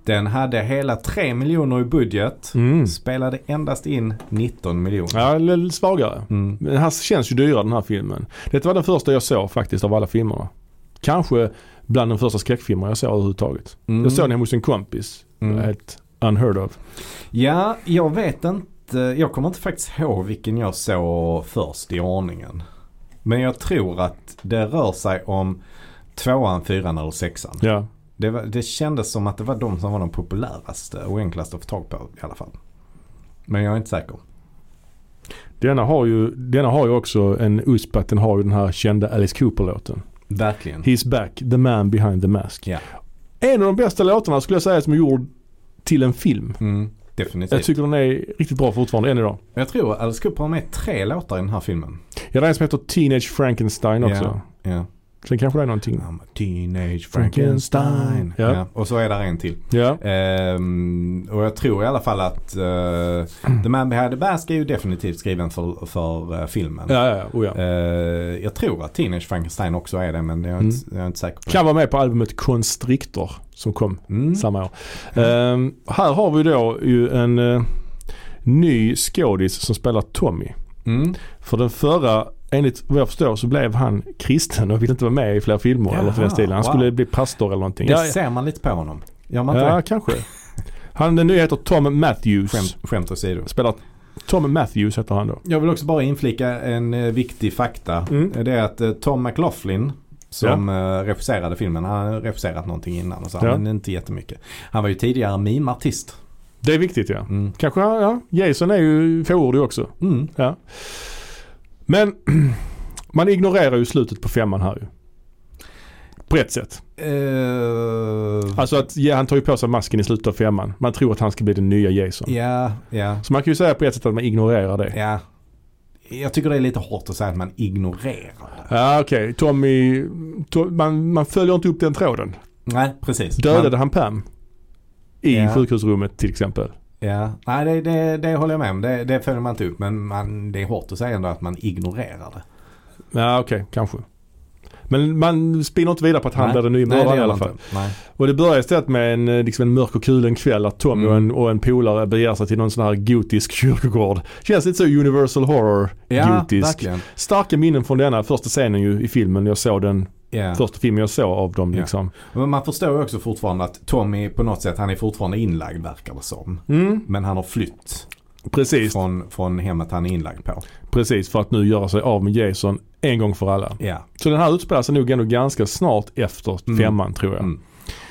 Den hade hela 3 miljoner i budget. Spelade endast in 19 miljoner. Ja, lite svagare. Den här känns ju dyrare, den här filmen. Det var den första jag såg faktiskt av alla filmerna. Kanske bland de första skräckfilmer jag såg överhuvudtaget. Jag såg den hos en kompis. Helt unheard of. Ja, jag vet inte. Jag kommer inte faktiskt ihåg vilken jag såg först i ordningen. Men jag tror att det rör sig om 2:an, 4:an eller 6:an. Ja. Det kändes som att det var de som var de populäraste och enklaste att få tag på i alla fall. Men jag är inte säker. Denna har ju också en USP, att den har ju den här kända Alice Cooper-låten. Verkligen. He's back, the man behind the mask. Ja. En av de bästa låtarna skulle jag säga som är gjord till en film. Definitivt. Jag tycker den är riktigt bra fortfarande än idag. Jag tror att Alice Cooper har med 3 låtar i den här filmen. Ja, det är en som heter Teenage Frankenstein också. Ja. Sen kanske det är någonting. Teenage Frankenstein. Ja. Och så är där en till. Ja. Och jag tror i alla fall att The Man Behind the Mask är ju definitivt skriven för filmen. Ja. Jag tror att Teenage Frankenstein också är det, men jag är inte säker på det. Kan vara med på albumet Constrictor som kom samma år. Här har vi då ju en ny skådis som spelar Tommy. För den förra, enligt vad jag förstår, så blev han kristen och ville inte vara med i fler filmer eller för den stilen. Han skulle bli pastor eller någonting. Det ser man lite på honom. Kanske. Den nya heter Tom Matthews. Skämt åsido. Spelar Tom Matthews heter han då. Jag vill också bara inflika en viktig fakta. Det är att Tom McLaughlin som regisserade filmen, han har regisserat någonting innan och så, men inte jättemycket. Han var ju tidigare mimartist. Det är viktigt, Kanske, Jason är ju förordig också. Men man ignorerar ju slutet på femman här ju. På ett sätt. Alltså att ja, han tar ju på sig masken i slutet av femman. Man tror att han ska bli den nya Jason. Ja, ja. Så man kan ju säga på ett sätt att man ignorerar det. Ja. Jag tycker det är lite hårt att säga att man ignorerar det. Ja, okej. Okay. Tommy... man följer inte upp den tråden. Nej, precis. Dödade han Pam? I sjukhusrummet till exempel. Ja, nej det håller jag med om. Det följer man inte upp. Men det är hårt att säga ändå att man ignorerar det. Ja, okej. Kanske. Men man spinner inte vidare på att han blir den nya mördaren i alla fall. Och det börjar istället med en mörk och kul en kväll att Tom och en polare begär sig till någon sån här gotisk kyrkogård. Känns lite så Universal Horror gotisk. Ja, starka minnen från denna första scenen ju i filmen. Jag såg den första filmen jag såg av dem liksom. Men man förstår ju också fortfarande att Tommy på något sätt, han är fortfarande inlagd verkar det som. Mm. Men han har flytt. Precis. Från hemmet han är inlagd på. Precis, för att nu göra sig av med Jason en gång för alla. Yeah. Så den här utspelar sig nog ändå ganska snart efter femman tror jag. Mm.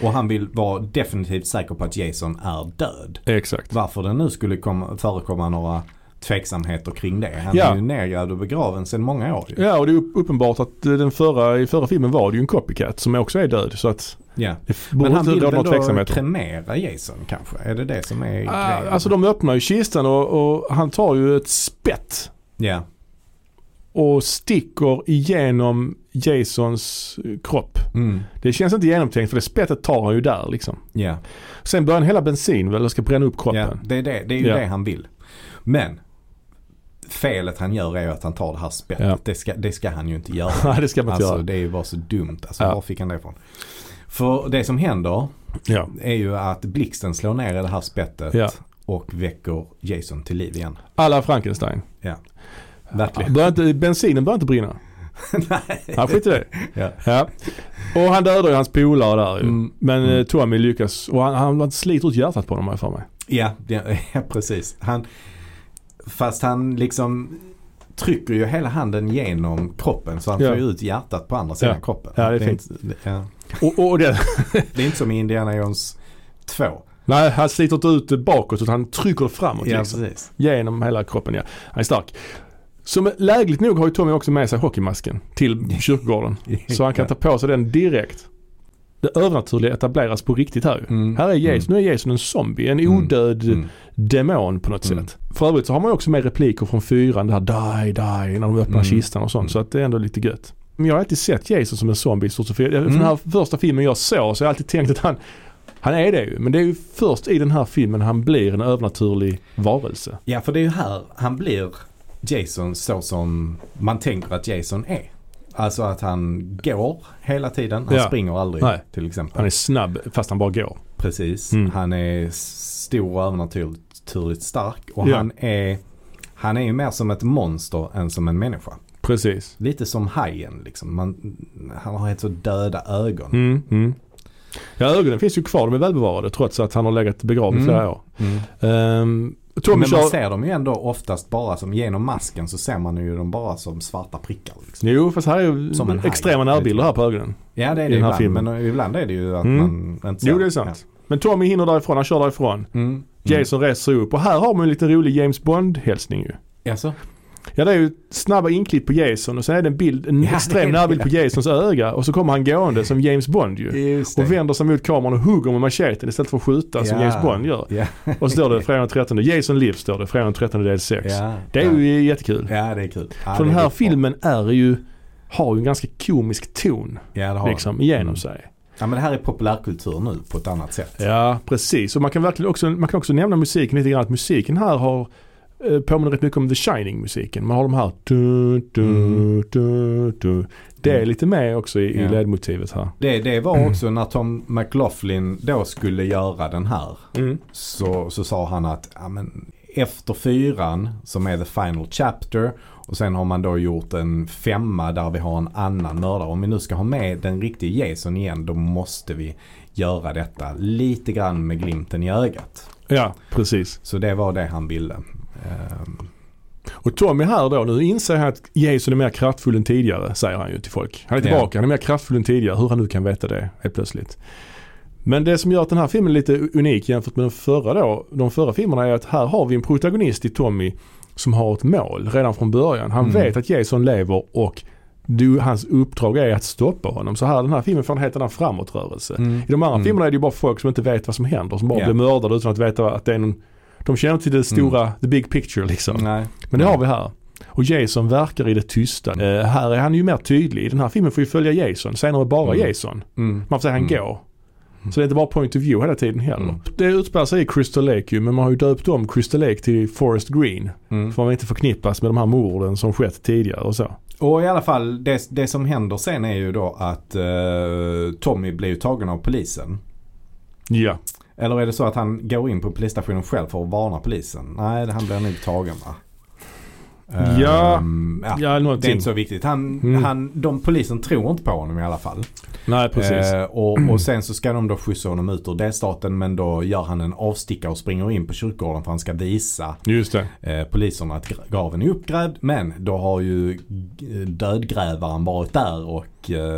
Och han vill vara definitivt säker på att Jason är död. Exakt. Varför det nu skulle förekomma några tveksamheter kring det. Han är ju nergrävd och begraven sedan många år. Ju. Ja, och det är uppenbart att i förra filmen var det ju en copycat som också är död. Så att men han vill väl då kremera Jason kanske? Är det det som är grejen? Alltså de öppnar ju kistan och han tar ju ett spett. Ja. Yeah. Och sticker igenom Jasons kropp. Mm. Det känns inte genomtänkt för det spettet tar han ju där liksom. Ja. Yeah. Sen börjar han hälla bensin väl och ska bränna upp kroppen. Yeah, det är ju det han vill. Men felet han gör är ju att han tar det här spettet. Ja. Det ska han ju inte göra. Nej, det ska man inte göra. Det är ju bara så dumt. Alltså, var fick han det ifrån? För det som händer är ju att blixten slår ner i det här spettet och väcker Jason till liv igen. Alla Frankenstein. Ja, verkligen. Bensinen börjar inte brinna. Nej. Han skiter det. Ja. Ja. Och han dödar ju hans polare där ju. Men Tommy lyckas. Och han sliter ut hjärtat på dem här för mig. Ja, precis. Fast han liksom trycker ju hela handen genom kroppen så han får ju ut hjärtat på andra sidan kroppen. Ja, det är fint. Och det. Det är inte som i Indiana Jones 2. Nej, han sliter inte ut bakåt utan han trycker framåt liksom. Genom hela kroppen. Ja. Han är stark. Som lägligt nog har ju Tommy också med sig hockeymasken till kyrkogården. Så han kan ta på sig den direkt. Det övernaturliga etableras på riktigt här. Här är Jason, nu är Jason en zombie, en odöd demon på något sätt. För övrigt så har man också med repliker från 4, det här die, när de öppnar kistan och sånt. Så att det är ändå lite gött. Men jag har alltid sett Jason som en zombie. För den här första filmen jag såg så har jag alltid tänkt att han är det ju. Men det är ju först i den här filmen han blir en övernaturlig varelse. Ja, för det är ju här han blir Jason så som man tänker att Jason är. Alltså att han går hela tiden. Han springer aldrig, till exempel. Han är snabb fast han bara går. Precis. Han är stor och övernaturligt stark. Och han är ju mer som ett monster än som en människa. Precis. Lite som hajen liksom. Han har helt så döda ögon. Ja, ögonen finns ju kvar. De är välbevarade trots att han har legat begravd i flera år. Men man ser dem ju ändå oftast bara som genom masken så ser man ju dem bara som svarta prickar. Liksom. Jo, fast här är ju som extrema närbilder här på ögonen. Ja, det är det ibland. Men ibland är det ju att man inte ser. Jo, det är sant. Ja. Men Tommy hinner därifrån, han kör därifrån. Jason reser upp. Och här har man en liten rolig James Bond-hälsning ju. Jaså? Ja, det är ju snabba inklipp på Jason och sen är det en extrem närbild på Jasons öga och så kommer han gående som James Bond ju och vänder sig mot kameran och hugger med macheten istället för att skjuta som James Bond gör. Och så står det Frenan den trettonde. Jason Liv står det Frenan den trettonde del 6. Det är ju jättekul. Ja, det är kul. Ja, för den här filmen har ju en ganska komisk ton liksom igenom sig. Ja, men det här är populärkultur nu på ett annat sätt. Ja, precis. Och man kan verkligen också nämna musiken lite grann, att musiken här har påminner rätt mycket om The Shining-musiken. Man har de här det är lite med också i ledmotivet här. Det var också när Tom McLaughlin då skulle göra den här så sa han att efter 4 som är the final chapter och sen har man då gjort en 5 där vi har en annan mördare. Om vi nu ska ha med den riktiga Jason igen då måste vi göra detta lite grann med glimten i ögat. Ja, precis. Så det var det han ville. Och Tommy här då, nu inser han att Jason är mer kraftfull än tidigare, säger han ju till folk. Han är tillbaka, han är mer kraftfull än tidigare. Hur han nu kan veta det, helt plötsligt. Men det som gör att den här filmen är lite unik jämfört med de förra filmerna är att här har vi en protagonist i Tommy som har ett mål redan från början. Han vet att Jason lever och hans uppdrag är att stoppa honom. Så här, den här filmen får en helt annan framåtrörelse. I de andra filmerna är det ju bara folk som inte vet vad som händer, som bara blir mördade utan att veta att det är någon. De känner till det stora, the big picture liksom. Nej. Men det har vi här. Och Jason verkar i det tysta. Här är han ju mer tydlig. I den här filmen får ju följa Jason. Senare bara Jason. Man får säga han går. Så det är inte bara point of view hela tiden heller. Det utspelar sig i Crystal Lake ju, men man har ju döpt om Crystal Lake till Forest Green. För man inte förknippas med de här morden som skett tidigare och så. Och i alla fall, det som händer sen är ju då att Tommy blir tagen av polisen. Ja. Eller är det så att han går in på polisstationen själv för att varna polisen? Nej, han blir nog tagen va? Det är inte så viktigt. De polisen tror inte på honom i alla fall. Nej, precis. Och sen så ska de då skjutsa honom ut ur delstaten, men då gör han en avsticka och springer in på kyrkogården för han ska visa poliserna att graven är uppgrävd, men då har ju dödgrävaren varit där och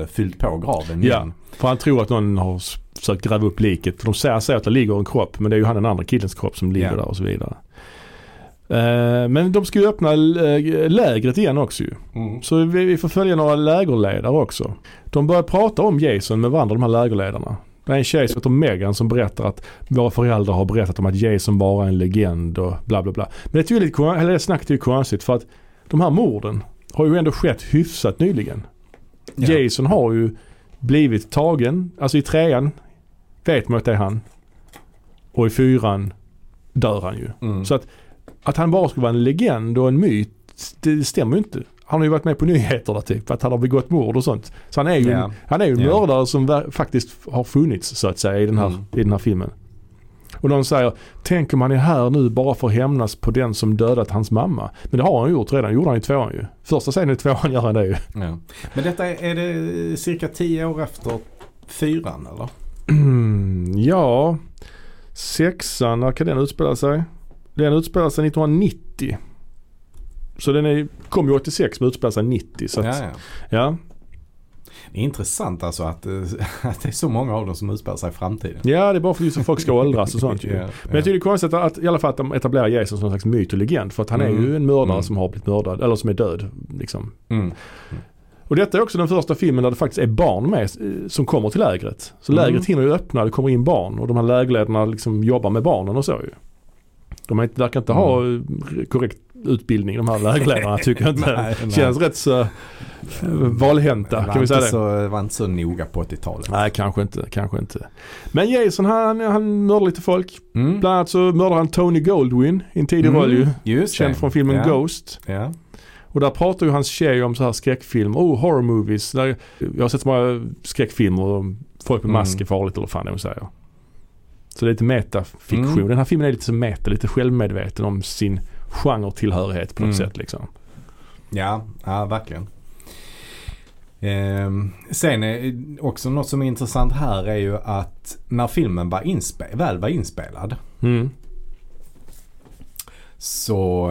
fyllt på graven igen. För han tror att någon har försökt gräva upp liket. För de säger att det ligger en kropp, men det är ju han den andra killens kropp som ligger där och så vidare. Men de ska ju öppna lägret igen också ju. Så vi får följa några lägerledare också. De börjar prata om Jason med varandra, de här lägerledarna. Det är en tjej som heter Megan som berättar att våra föräldrar har berättat om att Jason bara är en legend och bla bla bla. Men det snacket är ju konstigt för att de här morden har ju ändå skett hyfsat nyligen. Ja. Jason har ju blivit tagen, alltså i 3:an vet man att det är han. Och i 4:an dör han ju. Så att han bara skulle vara en legend och en myt, det stämmer ju inte. Han har ju varit med på nyheter där, typ, att han har begått mord och sånt. Så han är ju en mördare som faktiskt har funnits, så att säga, i den här filmen. Och de säger, tänk om han är här nu bara för att hämnas på den som dödat hans mamma. Men det har han gjort redan, gjorde han i 2:an ju. Första scenen i 2:an gör han det ju. Ja. Men detta är det cirka 10 år efter 4:an, eller? Ja, 6:an, när kan den utspela sig? Den utspelar sig 1990. Så den kom ju 86 men utspelar sig 90. Så att, ja. Det är intressant alltså att det är så många av dem som utspelar sig i framtiden. Ja, det är bara för att folk ska åldras och sånt. Men jag tycker det är konstigt att i alla fall att de etablerar Jason som en slags myt och legend. För att han är ju en mördare som har blivit mördad, eller som är död. Liksom. Och detta är också den första filmen där det faktiskt är barn med som kommer till lägret. Så lägret hinner ju öppna, det kommer in barn. Och de här lägerledarna liksom jobbar med barnen och så ju. De verkar inte ha korrekt utbildning, de här lägerledarna, tycker jag inte. Nej, känns rätt så valhänta, kan vi säga det. Så var inte så noga på 80-talet. Nej, kanske inte. Men Jason, han mördar lite folk. Bland annat så mördar han Tony Goldwyn i en tidig roll ju. Känd från filmen Ghost. Ja. Och där pratar ju hans tjej om så här skräckfilm. Horror movies. Där jag har sett så många skräckfilmer och folk med masker farligt eller fan det hon säger. Så det är lite metafiktion. Den här filmen är lite som meta, lite självmedveten om sin genre-tillhörighet på något sätt liksom. Ja, verkligen. Sen också något som är intressant här är ju att när filmen var inspelad så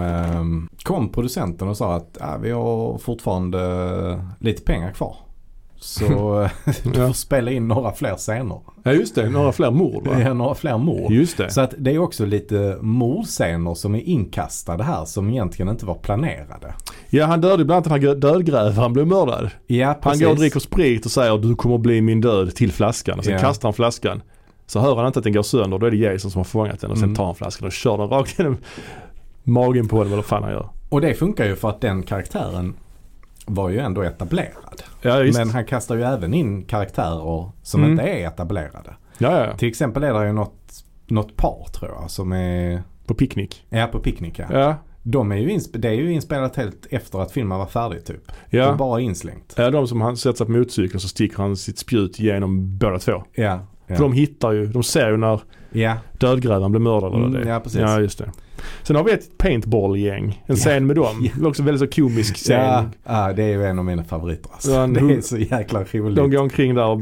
kom producenten och sa att vi har fortfarande lite pengar kvar. Så du spelar in några fler scener. Ja just det, några fler mord va? Ja, några fler mord. Just det. Så att det är också lite mordscener som är inkastade här som egentligen inte var planerade. Ja, han dödde bland annat den här dödgrävaren, blev mördad. Ja, precis. Han går och dricker sprit och säger du kommer bli min död till flaskan. Och sen kastar han flaskan. Så hör han inte att den går sönder, då är det Jason som har fångat den och sen tar han flaskan och kör den rakt genom magen på honom, vad fan han gör. Och det funkar ju för att den karaktären var ju ändå etablerad. Ja, men han kastar ju även in karaktärer som inte är etablerade. Ja. Till exempel är det ju något par tror jag som är på picknick. Ja, på picknick. Ja. De är ju det är ju inspelat helt efter att filmen var färdig typ. Ja. Det är bara inslängt. Ja, de som han sätter sig på motorcykeln så sticker han sitt spjut genom båda två. Ja. För de hittar ju, de ser ju när dödgrävaren blir mördad eller det. Ja, precis. Ja, just det. Sen har vi ett paintball-gäng. En scen med dem. Det är också väldigt så komisk scen. Ja, det är ju en av mina favoriter. Alltså. Det är så jäkla roligt. De går omkring där och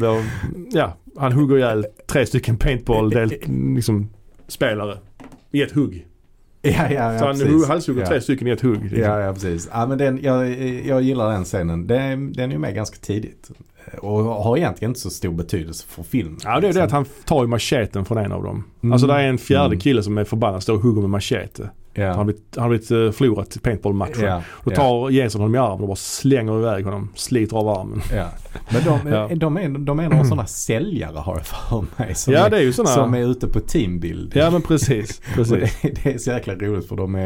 han hugger ihjäl 3 stycken paintball-del liksom, spelare i ett hugg. Ja, så han halshugger 3 stycken i ett hugg. Liksom. Ja, precis. Ja, men jag gillar den scenen. Den är ju med ganska tidigt. och har egentligen inte så stor betydelse för filmen. Ja, det är liksom det att han tar ju macheten från en av dem. Mm. Alltså det är en fjärde kille som är förbannad, står och hugger med machete. Yeah. Han har blivit förlorat i paintball-matchen. Yeah. Då tar Jensen honom i armen och bara slänger iväg honom, sliter av armen. Yeah. Men de är några sådana säljare, har jag för mig, som är ute på teambuilding. Ja, men precis. det är så jäkla roligt, för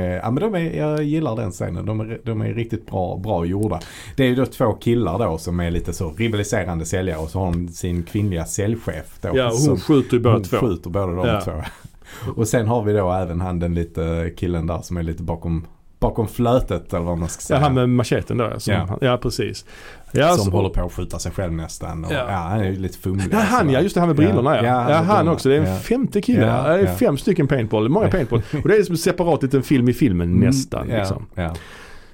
jag gillar den scenen. De är riktigt bra gjorda. Det är ju då två killar då som är lite så rivaliserande säljare, och så har de sin kvinnliga säljchef då. Ja, hon skjuter båda två. Och sen har vi då även han, den lite killen där som är lite bakom flötet, eller vad man ska säga. Ja, han med macheten där. Ja, precis. Ja, som håller på att skjuta sig själv nästan. Och, ja, han är ju lite fumlig. Ja, han, ja, just det, han med brillorna. Ja, han också. Det är en femte kille. Det är 5 stycken paintball. Många paintball. Och det är som en separat liten film i filmen nästan. Liksom.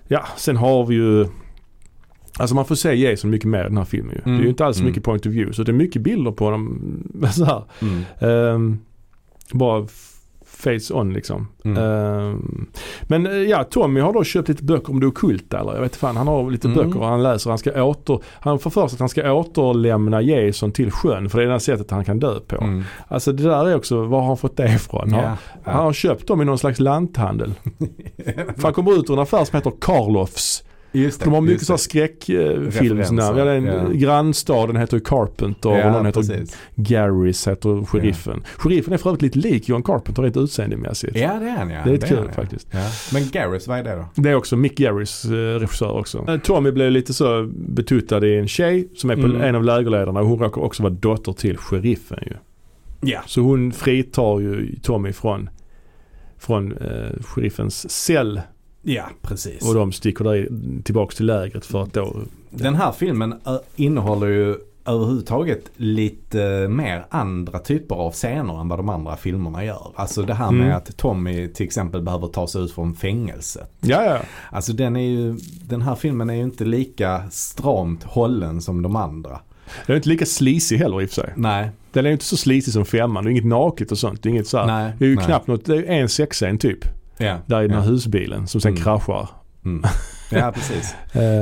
Ja, sen har vi ju... Alltså man får se Jason mycket mer i den här filmen. Ju. Det är ju inte alls mycket point of view. Så det är mycket bilder på dem. Så här. Bara face on liksom. Men ja, Tommy har då köpt lite böcker om det ockulta, eller jag vet fan, han har lite böcker och han läser, han får för sig att han ska återlämna Jason till sjön, för det är det här sättet han kan dö på. Alltså det där är också, var har han fått det ifrån? Han har köpt dem i någon slags lanthandel. För han kommer ut ur en affär som heter Karloffs. Just det, de har mycket så skräckfilmsnamn. Grannstaden heter ju Carpenter, och någon heter Garris, heter sheriffen. Sheriffen är för övrigt lite lik John Carpenter rent utseendemässigt. Ja, det är han. Ja. Det är lite kul faktiskt. Ja. Men Garris, vad är det då? Det är också Mick Garris, regissör också. Tommy blev lite så betuttad i en tjej som är på en av lägerledarna, och hon råkar också vara dotter till sheriffen ju. Ja. Så hon fritar ju Tommy från sheriffens cell. Ja, precis. Och de sticker där tillbaka till lägret för att då... Den här filmen innehåller ju överhuvudtaget lite mer andra typer av scener än vad de andra filmerna gör. Alltså det här med att Tommy till exempel behöver ta sig ut från fängelset. Ja. Alltså den här filmen är ju inte lika stramt hållen som de andra. Den är inte lika sleazy heller i och för sig. Nej. Den är ju inte så sleazy som femman. Det är inget naket och sånt. Det är inget så här. Nej, det är ju knappt något. Det är ju en sexscen typ. Yeah, där i den här husbilen som sen kraschar. Ja, precis.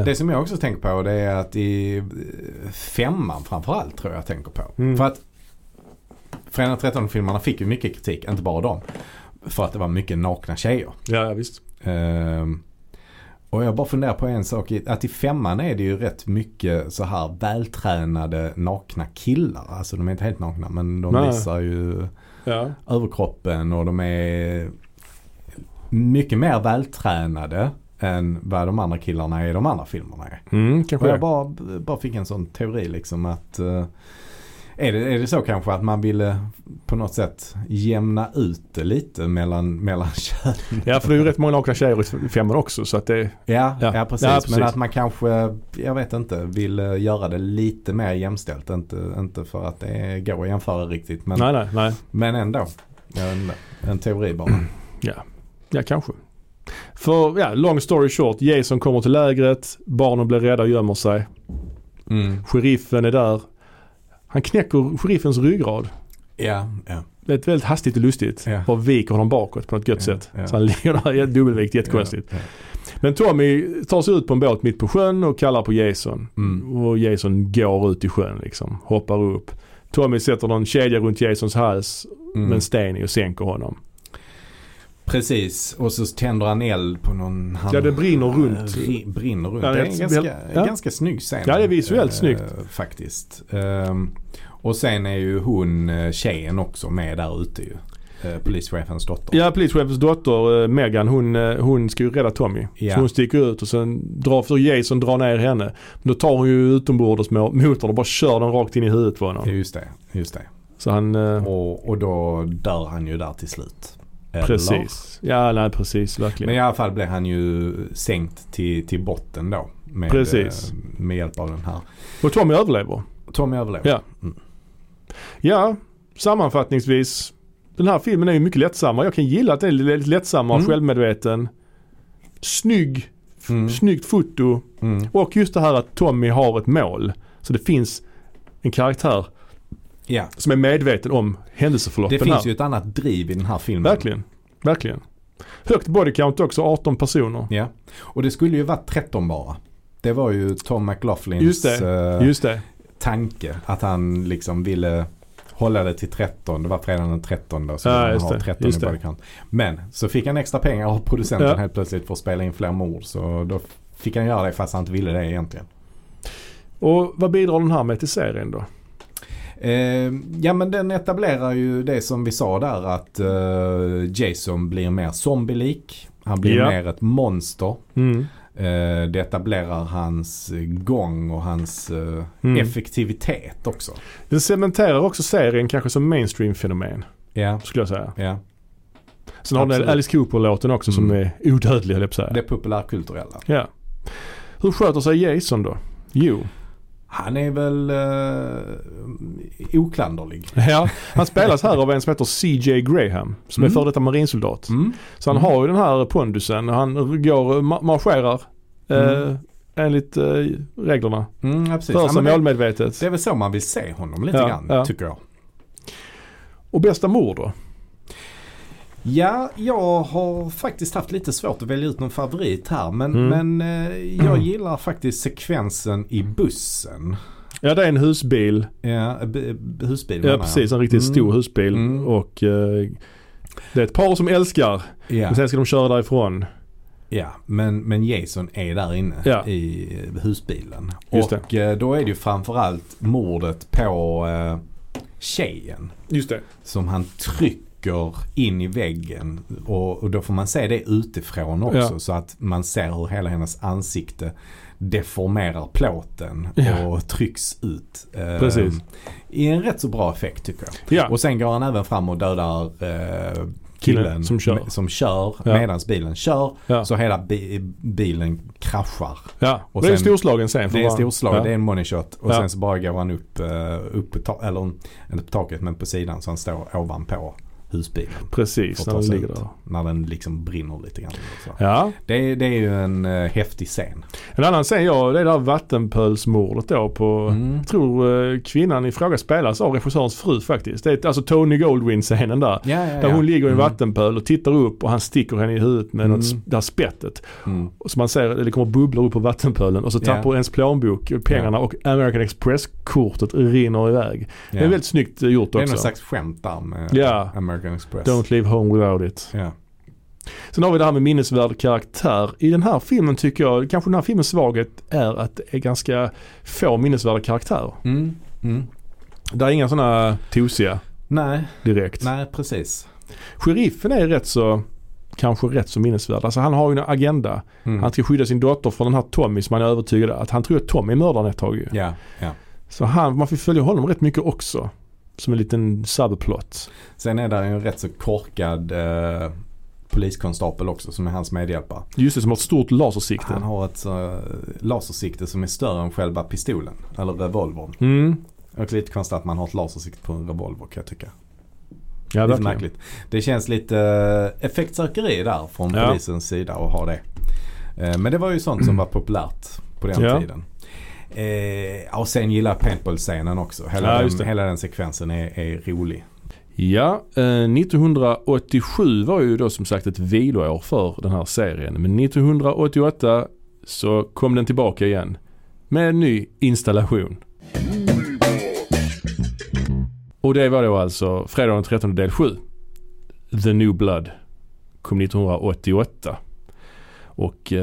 Det som jag också tänker på, det är att i femman framförallt tror jag tänker på. För att Frenan den trettonde filmerna fick ju mycket kritik, inte bara dem, för att det var mycket nakna tjejer. Ja, visst. Och jag bara funderar på en sak, att i femman är det ju rätt mycket så här vältränade nakna killar. Alltså de är inte helt nakna, men de visar ju överkroppen, och de är... mycket mer vältränade än vad de andra killarna är i de andra filmerna är. Kanske. Och jag bara fick en sån teori liksom att är det så kanske att man ville på något sätt jämna ut det lite mellan könen. Ja, för det är ju rätt många nakna tjejer i femman också, så att det... Ja, precis. Men att man kanske, jag vet inte, vill göra det lite mer jämställt. Inte för att det går att jämföra riktigt, men, nej. Men ändå. En teori bara. Ja. Ja, kanske. För, long story short, Jason kommer till lägret, barnen blir rädda och gömmer sig. Sheriffen är där. Han knäcker sheriffens ryggrad. Ja. Det är väldigt hastigt och lustigt. Bara viker honom bakåt på något gött sätt. Så han ligger där dubbelvikt, jättekonstigt. Men Tommy tar sig ut på en båt mitt på sjön och kallar på Jason. Och Jason går ut i sjön liksom, hoppar upp. Tommy sätter någon kedja runt Jasons hals med en sten i och sänker honom. Precis, och så tänder han eld på någon... det brinner runt. Det är en ganska snygg scen. Ja, det är visuellt snyggt. Faktiskt. Och sen är ju hon, tjejen också, med där ute ju. Polischefens dotter. Ja, polischefens dotter, Megan, hon ska ju rädda Tommy. Ja. Så hon sticker ut och sen för Jason drar ner henne. Men då tar hon ju utombordes motorn och bara kör den rakt in i huvudet på honom. Just det. Så han, och då dör han ju där till slut. Precis. Ja, nej, precis, verkligen. Men i alla fall blev han ju sänkt till botten då med hjälp av den här. Och Tommy överlever. Ja. Ja, sammanfattningsvis, den här filmen är ju mycket lättsammare. Jag kan gilla att den är lite lättsammare, självmedveten, snygg, snyggt foto, och just det här att Tommy har ett mål. Så det finns en karaktär som är medveten om händelseförloppen. Det finns ju ett annat driv i den här filmen. Verkligen. Högt body count också, 18 personer. Ja. Och det skulle ju varit 13 bara. Det var ju Tom McLaughlins tanke att han liksom ville hålla det till 13. Det var fredagen den 13, så han har 13 i badkant. Men så fick han extra pengar av producenten helt plötsligt för att spela in fler mord, så då fick han göra det fast han inte ville det egentligen. Och vad bidrar den här med till serien då? Ja, men den etablerar ju det som vi sa där, att Jason blir mer zombielik. Han blir mer ett monster. Det etablerar hans gång och hans effektivitet också. Den cementerar också serien kanske som mainstream-fenomen, skulle jag säga. Yeah. Sen har den Alice Cooper-låten också som är odödlig, höll jag på att säga. Det är populärkulturella. Yeah. Hur sköter sig Jason då? Jo, han är väl oklanderlig. Ja, han spelas här av en som heter C.J. Graham, som är före detta marinsoldat. Så han har ju den här pondusen. Han går marscherar enligt reglerna. För sig målmedvetet. Det är väl så man vill se honom lite grann, tycker jag. Och bästa mord då? Ja, jag har faktiskt haft lite svårt att välja ut någon favorit här, men jag gillar faktiskt sekvensen i bussen. Ja, det är en husbil. Ja, husbil. Ja, precis, en riktigt stor husbil och det är ett par som älskar, men sen ska de köra därifrån. Ja, men Jason är där inne i husbilen. Just och det. Då är det ju framförallt mordet på tjejen. Just det. Som han trycker in i väggen, och då får man se det utifrån också, så att man ser hur hela hennes ansikte deformerar plåten och trycks ut. Precis. I en rätt så bra effekt, tycker jag. Ja. Och sen går han även fram och dödar killen som kör medan bilen kör, så hela bilen kraschar. Ja. Och det är en storslagen scen. Det är storslagen, det är en money shot. Och sen så bara går han upp på taket, men på sidan, så han står ovanpå husbilen. Precis, när den liksom brinner lite grann. Ja. Det är ju en häftig scen. En annan scen, det är det här vattenpölsmordet då på, jag tror kvinnan i fråga spelas av regissörens fru faktiskt. Det är alltså Tony Goldwyn-scenen där. Där hon ligger i en vattenpöl och tittar upp, och han sticker henne i huvudet med något, det här spettet. Så man ser, det kommer bubblor upp på vattenpölen, och så tappar ens plånbok pengarna och American Express-kortet rinner iväg. Det är väldigt snyggt gjort också. Det är någon slags skämt där med American Express. Don't leave home without it. Yeah. Sen har vi det här med minnesvärd karaktär. I den här filmen tycker jag, kanske den här filmens svaghet är att det är ganska få minnesvärda karaktärer. Det är inga sådana tosiga. Nej. Direkt. Nej, precis. Sheriffen är kanske rätt så minnesvärd. Alltså han har ju en agenda. Han ska skydda sin dotter från den här Tommy, som han är övertygad att han tror att Tommy är mördaren ett tag. Ja, ja. Så man får följa honom rätt mycket också, som en liten subplot. Sen är det en rätt så korkad poliskonstapel också, som är hans medhjälpare. Just det, som har ett stort lasersikte. Han har ett lasersikte som är större än själva pistolen, eller revolvern. Och lite konstigt att man har ett lasersikte på en revolver, kan jag tycka. Ja, lite märkligt. Det känns lite effektsökeri där från polisens sida att ha det. Men det var ju sånt som var populärt på den tiden. Och sen gillar paintball-scenen också. Hela den sekvensen är rolig. Ja, 1987 var ju då som sagt ett viloår för den här serien. Men 1988 så kom den tillbaka igen med en ny installation. Och det var då alltså fredagen den 13 del 7. The New Blood kom 1988. Och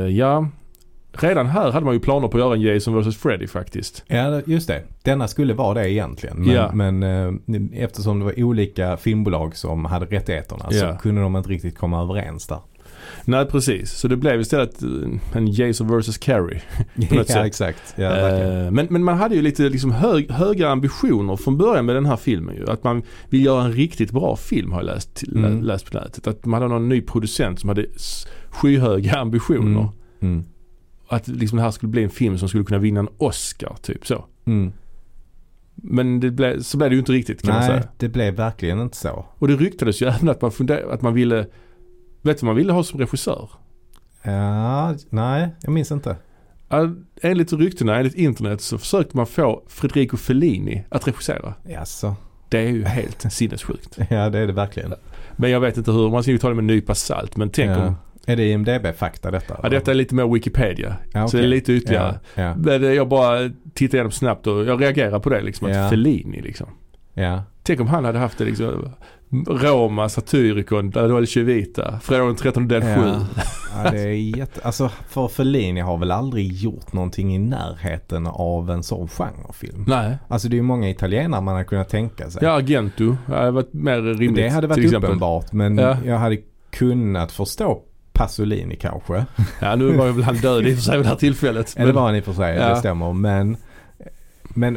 redan här hade man ju planer på att göra en Jason vs. Freddy faktiskt. Ja, just det. Denna skulle vara det egentligen. Men eftersom det var olika filmbolag som hade rättigheterna så kunde de inte riktigt komma överens där. Nej, precis. Så det blev istället en Jason vs. Carrie. Ja, exakt. Ja, men man hade ju lite liksom höga ambitioner från början med den här filmen. Ju. Att man vill göra en riktigt bra film, har jag läst på nätet. Att man hade någon ny producent som hade skyhöga ambitioner. Att liksom det här skulle bli en film som skulle kunna vinna en Oscar, typ så. Men så blev det ju inte riktigt, kan man säga. Nej, det blev verkligen inte så. Och det ryktades ju även att man ville, vet du, man ville ha som regissör. Ja, nej, jag minns inte. Enligt ryktena, enligt internet, så försökte man få Federico Fellini att regissera. Jaså. Det är ju helt sinnessjukt. Ja, det är det verkligen. Men jag vet inte hur, man ska ju ta det med en nypa salt, men tänk om Är det IMDb-fakta detta? Ja, detta är lite mer Wikipedia. Ja, okay. Så det är lite ytterligare. Ja, ja. Jag bara tittar igenom snabbt och jag reagerar på det liksom. Ja. Att Fellini liksom. Ja. Tänk om han hade haft det liksom... Roma, Satyricon, Dolce Vita, Frenan den trettonde del 7. Ja, det är alltså för Fellini har väl aldrig gjort någonting i närheten av en sån genrefilm. Nej. Alltså det är ju många italienare man har kunnat tänka sig. Ja, Argento. Det hade varit mer rimligt. Det hade varit uppenbart, men ja. Jag hade kunnat förstå Pasolini kanske. Ja, nu var ju väl han död i för sig vid det här tillfället. Men... Det var han i för sig, ja. Det stämmer,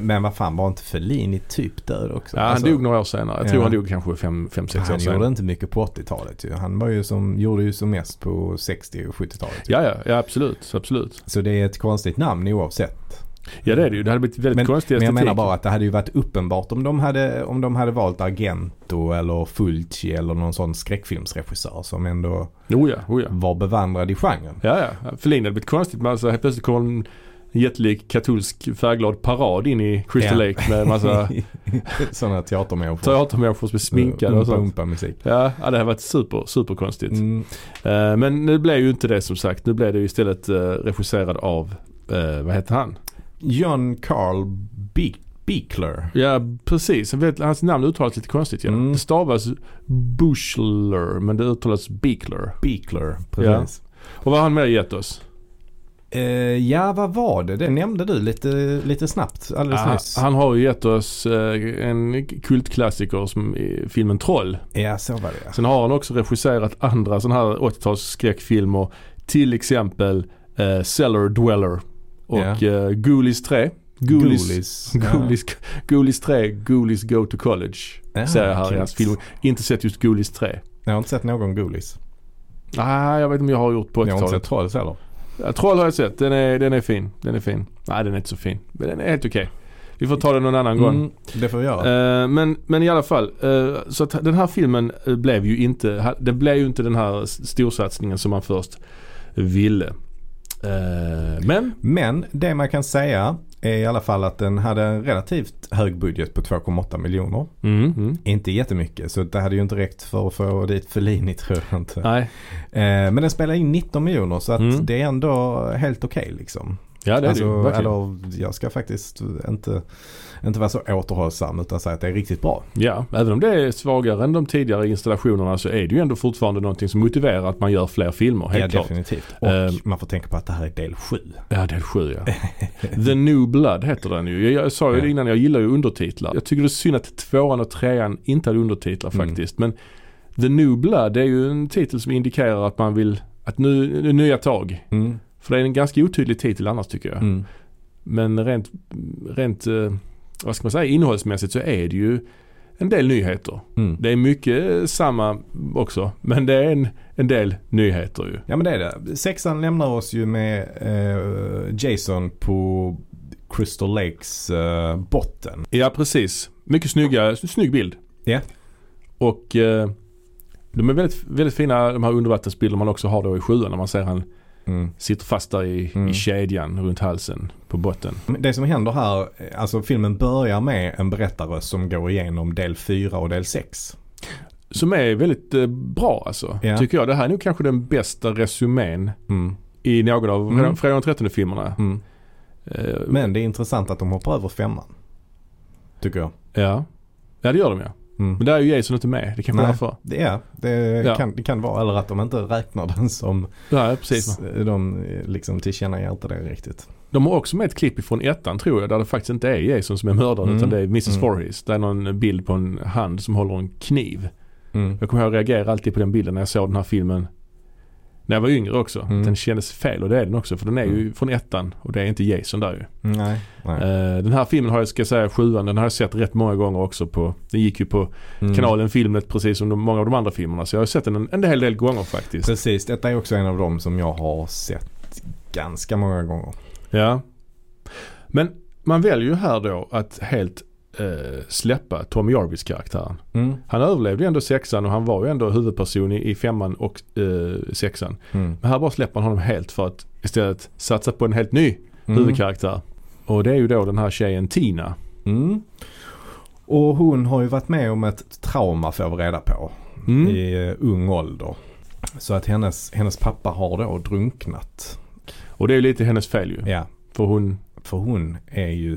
Men vad fan, var inte Fellini typ död också? Ja, han dog några år senare. Jag tror han dog kanske 5-6 år senare. Han gjorde inte mycket på 80-talet. Ju. Han var ju gjorde ju som mest på 60- och 70-talet. Ja, absolut. Så det är ett konstigt namn oavsett. Ja, det är det ju. Det hade blivit väldigt konstigt. Men jag menar bara att det hade ju varit uppenbart om de hade valt Argento eller Fulci eller någon sån skräckfilmsregissör som ändå var bevandrad i genren. Ja. Fellini hade blivit konstigt. Men alltså, helt plötsligt kom jättelik katolsk färgglad parad in i Crystal Lake med en massa sådana teatermänniskor som är sminkade och sånt. Musik. Ja, det har varit super konstigt. Men nu blev ju inte det som sagt. Nu blev det ju istället regisserad av vad heter han? John Carl Bickler. Ja, precis. Hans namn uttalas lite konstigt. Det stavas Bushler, men det uttalas Bickler. Bickler, precis. Ja. Och vad har han med gett oss? Vad var det? Det nämnde du lite snabbt alldeles nyss. Han har ju gett oss en kultklassiker som filmen Troll. Ja, så var det. Sen har han också regisserat andra sådana här 80-tals skräckfilmer. Till exempel Cellar Dweller och Gullis 3. Gullis 3, Gullis Go to College. Ser jag här i hans film. Inte sett just Gullis 3. Jag har inte sett någon Gullis. Nej, jag vet inte om jag har gjort på 80-talet. Jag har inte sett Trolls heller. Troll har jag sett. Den är fin. Nej, den är inte så fin. Men den är helt okej. Vi får ta den någon annan gång. Det får vi göra. Men i alla fall. Så att den här filmen blev ju inte den här storsatsningen som man först ville. Men det man kan säga är i alla fall att den hade en relativt hög budget på 2,8 miljoner. Inte jättemycket, så det hade ju inte räckt för att få dit Fellini, tror jag inte. Nej. Men den spelar in 19 miljoner, så att det är ändå helt okej liksom. Ja, det är alltså, det. Eller, jag ska faktiskt inte vara så återhållsam utan säga att det är riktigt bra. Ja, även om det är svagare än de tidigare installationerna så är det ju ändå fortfarande någonting som motiverar att man gör fler filmer, helt klart. Ja, definitivt. Och man får tänka på att det här är del 7. Ja, del 7, ja. The New Blood heter den ju. Jag sa ju det innan, jag gillar ju undertitlar. Jag tycker det är synd att 2:an och 3:an inte hade undertitlar faktiskt. Men The New Blood är ju en titel som indikerar att man vill att nya tag. Mm. För det är en ganska otydlig titel annars, tycker jag. Men rent vad ska man säga, innehållsmässigt så är det ju en del nyheter. Det är mycket samma också, men det är en del nyheter ju. Ja, men det är det. 6:an lämnar oss ju med Jason på Crystal Lakes botten. Ja, precis. Mycket snygg bild. Ja. Yeah. Och de är väldigt, väldigt fina, de här undervattensbilder man också har då i 7:an när man ser han sitter fast där i kedjan runt halsen på botten. Det som händer här, alltså filmen börjar med en berättarröst som går igenom del 4 och del 6. Som är väldigt bra alltså, tycker jag. Det här är nog kanske den bästa resumén i någon av Frenan den trettonde filmerna. Men det är intressant att de hoppar över 5:an, tycker jag. Ja, det gör de ju. Men där är ju Jason inte med. Det kan vara för. Det kan vara. Eller att de inte räknar den som... Ja, precis. De liksom tillkännager inte det riktigt. De har också med ett klipp från 1:an, tror jag, där det faktiskt inte är Jason som är mördaren, utan det är Mrs. Voorhees. Det är någon bild på en hand som håller en kniv. Jag kommer ihåg att reagera alltid på den bilden när jag såg den här filmen. När jag var yngre också. Den kändes fel, och det är den också. För den är ju från 1:an och det är inte Jason där ju. Nej. Den här filmen har jag, ska säga 7:an, den har jag sett rätt många gånger också. Den gick ju på kanalen Filmet, precis som många av de andra filmerna. Så jag har sett den en hel del gånger faktiskt. Precis, detta är också en av dem som jag har sett ganska många gånger. Ja. Men man väljer ju här då att helt släppa Tom Jarvis karaktären. Han överlevde ändå 6:an och han var ju ändå huvudperson i 5:an och 6:an. Men här bara släpper man honom helt för att istället satsa på en helt ny huvudkaraktär. Och det är ju då den här tjejen Tina. Och hon har ju varit med om ett trauma, får vi reda på, i ung ålder. Så att hennes pappa har då drunknat. Och det är lite hennes fel ju. Ja. För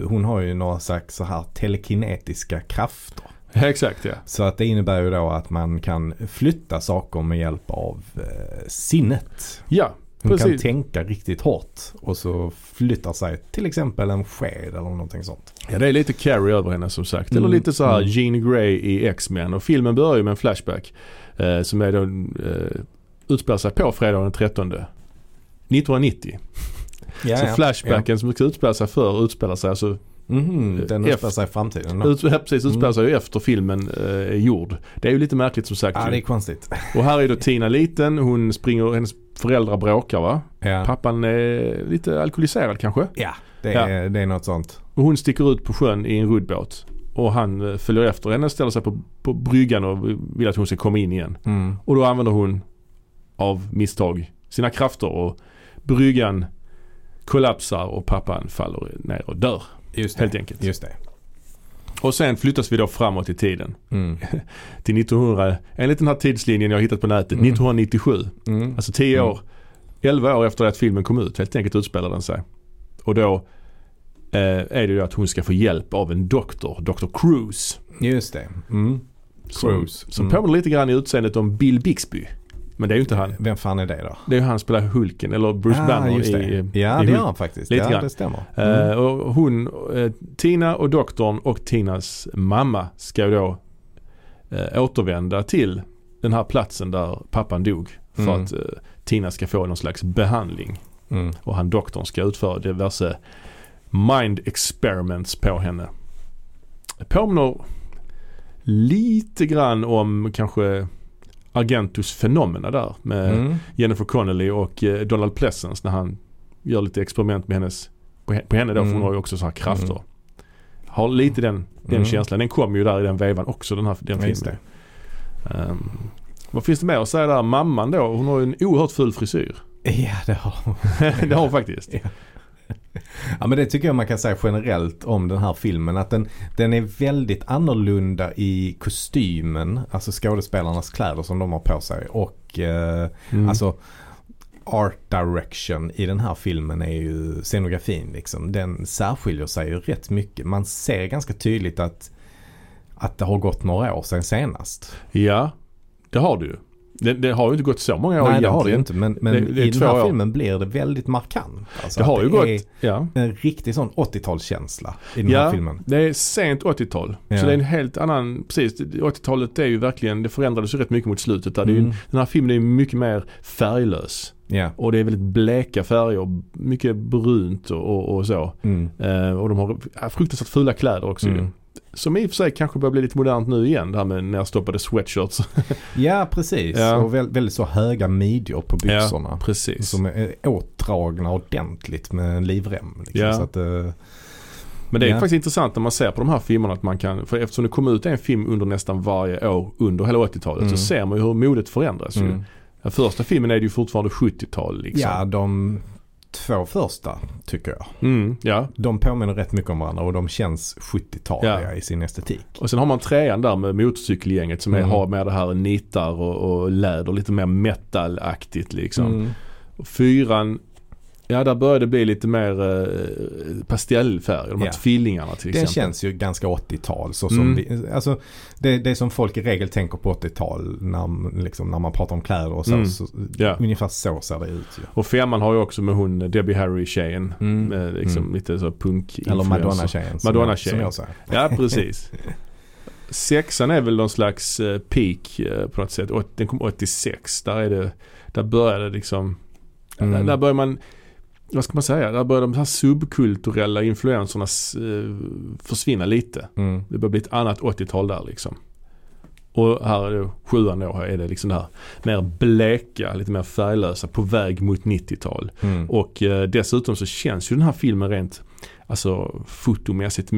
hon har ju några slags så här telekinetiska krafter. Exakt, ja. Så att det innebär ju då att man kan flytta saker med hjälp av sinnet. Ja, hon precis. Kan tänka riktigt hårt och så flyttar sig till exempel en sked eller någonting sånt. Ja, det är lite Carrie över henne som sagt. Eller lite så här Jean Grey i X-Men. Och filmen börjar ju med en flashback som är då utspelar sig på fredagen den 13 1990. Ja, så flashbacken som utspelar sig alltså den utspelar sig i framtiden. Precis, utspelar sig ju efter filmen är gjord. Det är ju lite märkligt som sagt. Ja, det är konstigt. Och här är då Tina liten. Hon springer, hennes föräldrar bråkar va? Ja. Pappan är lite alkoholiserad kanske? Ja, det är något sånt. Och hon sticker ut på sjön i en ruddbåt. Och han följer efter henne, ställer sig på bryggan och vill att hon ska komma in igen. Mm. Och då använder hon av misstag sina krafter och bryggan kollapsar och pappan faller ner och dör. Just det, helt enkelt. Just det. Och sen flyttas vi då framåt i tiden. Mm. Till 1900, enligt den här tidslinjen jag har hittat på nätet, 1997. Mm. Alltså 10 år, 11 år efter att filmen kom ut, helt enkelt utspelar den sig. Och då är det ju att hon ska få hjälp av en doktor, Dr. Cruise. Just det. Mm. Cruise. Som påminner lite grann i utseendet om Bill Bixby. Men det är ju inte han. Vem fan är det då? Det är ju han som spelar Hulken, eller Bruce Banner i Hulk. Ja, det är han faktiskt. Lite grann. Det stämmer. Och hon, Tina och doktorn och Tinas mamma ska ju då återvända till den här platsen där pappan dog för att Tina ska få någon slags behandling. Mm. Och han, doktorn, ska utföra diverse mind experiments på henne. Påminner lite grann om kanske Argentos fenomena där med Jennifer Connelly och Donald Pleasence när han gör lite experiment med hennes på henne då, för hon har ju också så här krafter. Har lite den känslan. Den kom ju där i den vevan också, den filmen. Vad finns det med att säga där? Mamman då, hon har ju en oerhört full frisyr. Ja, det har hon. Det har hon faktiskt. Ja. Ja, men det tycker jag man kan säga generellt om den här filmen, att den är väldigt annorlunda i kostymen, alltså skådespelarnas kläder som de har på sig, och alltså art direction i den här filmen är ju scenografin liksom, den särskiljer sig ju rätt mycket. Man ser ganska tydligt att det har gått några år sedan senast. Ja, det har du ju. Det har ju inte gått så många år. Nej, egentligen. Det har det inte, men det i den här filmen blir det väldigt markant. Alltså det har ju gått en riktig sån 80-talskänsla i den här filmen. Det är sent 80-tal. Ja. Så det är en helt annan, precis, 80-talet är ju verkligen, det förändrades ju rätt mycket mot slutet. Där det är ju, den här filmen är ju mycket mer färglös. Yeah. Och det är väldigt bleka färger, mycket brunt och så. Mm. Och de har fruktansvärt fula kläder också ju. Som i och för sig kanske börjar bli lite modernt nu igen, det här med närstoppade sweatshirts. Ja, precis. Ja. Och väldigt så höga midjor på byxorna. Ja, precis. Som är åtdragna ordentligt med en livrem. Liksom. Ja. Så att, men det är faktiskt intressant när man ser på de här filmerna att man kan, för eftersom det kom ut en film under nästan varje år under hela 80-talet så ser man ju hur modet förändras. Ju. Den första filmen är det ju fortfarande 70-tal. Liksom. Ja, de två första tycker jag. De påminner rätt mycket om varandra och de känns 70-taliga i sin estetik. Och sen har man trean där med motorcykelgänget som har med det här nitar och läder, lite mer metalaktigt liksom. Och fyran, där började det bli lite mer pastellfärg, de här tvillingarna till exempel. Det känns ju ganska 80-tal så som vi, alltså det som folk i regel tänker på 80-tal när man pratar om kläder och så, ungefär så ser det ut. Ja. Och femman har ju också med hon Debbie Harry-tjejen lite så punk-influencer. Eller Madonna-tjejen. Madonna-tjejen. Ja, precis. Sexan är väl någon slags peak på något sätt. Den kom 86. Där började det liksom där börjar man, vad ska man säga, där börjar de här subkulturella influenserna försvinna lite. Det börjar bli ett annat 80-tal där liksom. Och här är det 7an år, är det liksom det här mer bleka, lite mer färglösa på väg mot 90-tal. Och dessutom så känns ju den här filmen rent, alltså fotomässigt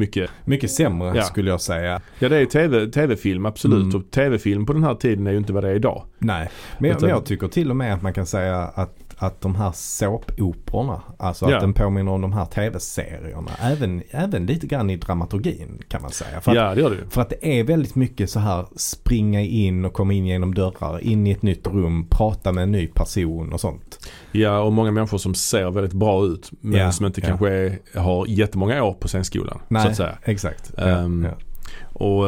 mycket sämre skulle jag säga. Ja, det är ju tv-film absolut, och tv-film på den här tiden är ju inte vad det är idag. Nej, men jag tycker till och med att man kan säga att att de här såpoperorna, alltså att den påminner om de här tv-serierna, även lite grann i dramaturgin kan man säga. För att, det gör det. För att det är väldigt mycket så här springa in och komma in genom dörrar, in i ett nytt rum, prata med en ny person och sånt. Ja, och många människor som ser väldigt bra ut men som inte kanske har jättemånga år på sin skolan. Nej, så att säga. Exakt. Och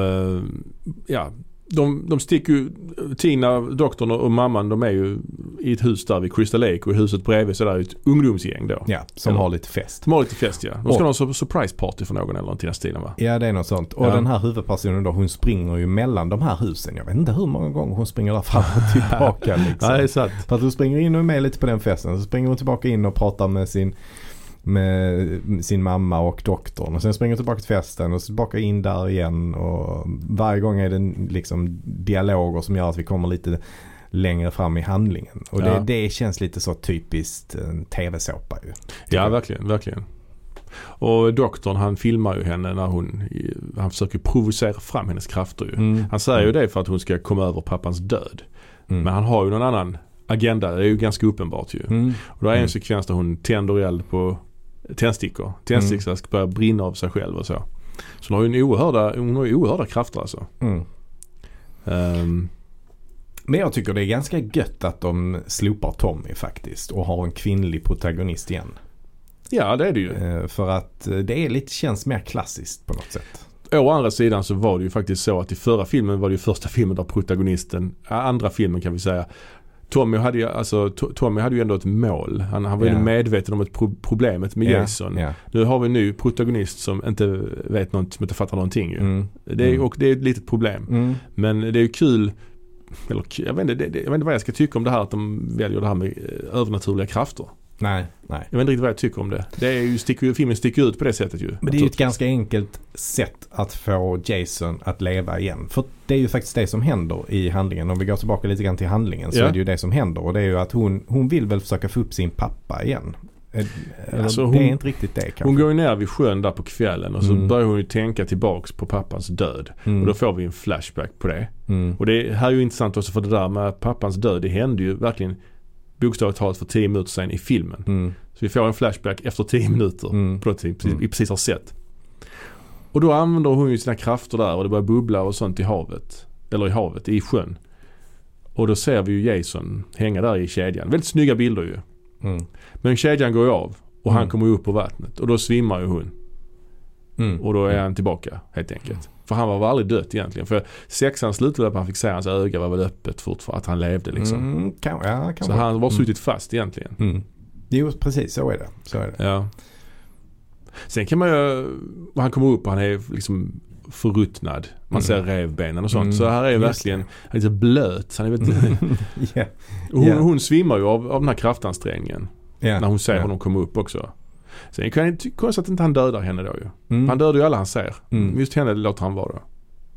de sticker ju, Tina, doktorn och mamman, de är ju i ett hus där vid Crystal Lake, och i huset bredvid så där är ett ungdomsgäng då. Ja, som har lite fest. De har lite fest, ja. De ska ha en surprise party för någon eller någonting i stilen, va? Ja, det är något sånt. Och den här huvudpersonen då, hon springer ju mellan de här husen. Jag vet inte hur många gånger hon springer där fram och tillbaka liksom. Ja, det är sant. För att hon springer in och med lite på den festen, så springer hon tillbaka in och pratar med sin mamma och doktorn, och sen springer tillbaka till festen och tillbaka in där igen, och varje gång är det liksom dialoger som gör att vi kommer lite längre fram i handlingen, och det känns lite så typiskt tv-såpa ju. Ja, verkligen, verkligen. Och doktorn, han filmar ju henne när han försöker provocera fram hennes krafter ju. Han säger ju det för att hon ska komma över pappans död, men han har ju någon annan agenda, det är ju ganska uppenbart ju. Och då är en sekvens där hon tänder eld på tändstickor. Tändstickor ska börja brinna av sig själv och så. Så hon har ju oerhörda krafter alltså. Men jag tycker det är ganska gött att de slopar Tommy faktiskt och har en kvinnlig protagonist igen. Ja, det är det ju. För att det är lite, känns mer klassiskt på något sätt. Å andra sidan så var det ju faktiskt så att i förra filmen var det ju första filmen där protagonisten, andra filmen kan vi säga, Tommy hade ju ändå ett mål. Han var ju medveten om problemet med Jason. Nu har vi en ny protagonist som inte vet något, som inte fattar någonting ju. Och det är ett litet problem. Men det är ju kul, eller jag vet inte vad jag ska tycka om det här att de väljer det här med övernaturliga krafter. Nej. Jag vet inte riktigt vad jag tycker om det. Det är ju filmen sticker ut på det sättet ju. Men det är ju ett ganska enkelt sätt att få Jason att leva igen. För det är ju faktiskt det som händer i handlingen. Om vi går tillbaka lite grann till handlingen så är det ju det som händer. Och det är ju att hon vill väl försöka få upp sin pappa igen. Alltså det är inte riktigt det kanske. Hon går ju ner vid sjön där på kvällen och så börjar hon ju tänka tillbaks på pappans död. Och då får vi en flashback på det. Och det här är ju intressant också, för det där med pappans död, det hände ju verkligen bokstavligt talat för 10 minuter sedan i filmen. Så vi får en flashback efter 10 minuter på något sätt, vi precis har sett. Och då använder hon ju sina krafter där och det börjar bubbla och sånt i havet. Eller i havet, i sjön. Och då ser vi ju Jason hänga där i kedjan. Väldigt snygga bilder ju. Men kedjan går ju av och han kommer upp på vattnet. Och då svimmar ju hon. Och då är han tillbaka helt enkelt. För han var väl aldrig dött egentligen. För sexan slutade på han fick se hans öga var väl öppet fortfarande, att han levde liksom. Så han var suttit fast egentligen. Jo, precis, så är det. Ja. Sen kan man ju, han kommer upp och han är liksom förruttnad. Man ser revbenen och sånt. Så här är verkligen, han är lite blöt. Han är väldigt... Hon svimmar ju av den här kraftansträngningen. När hon ser honom komma upp också. Sen kan jag konstigt att inte han dödar henne då ju. Han dödar ju alla han ser. Just henne låter han vara.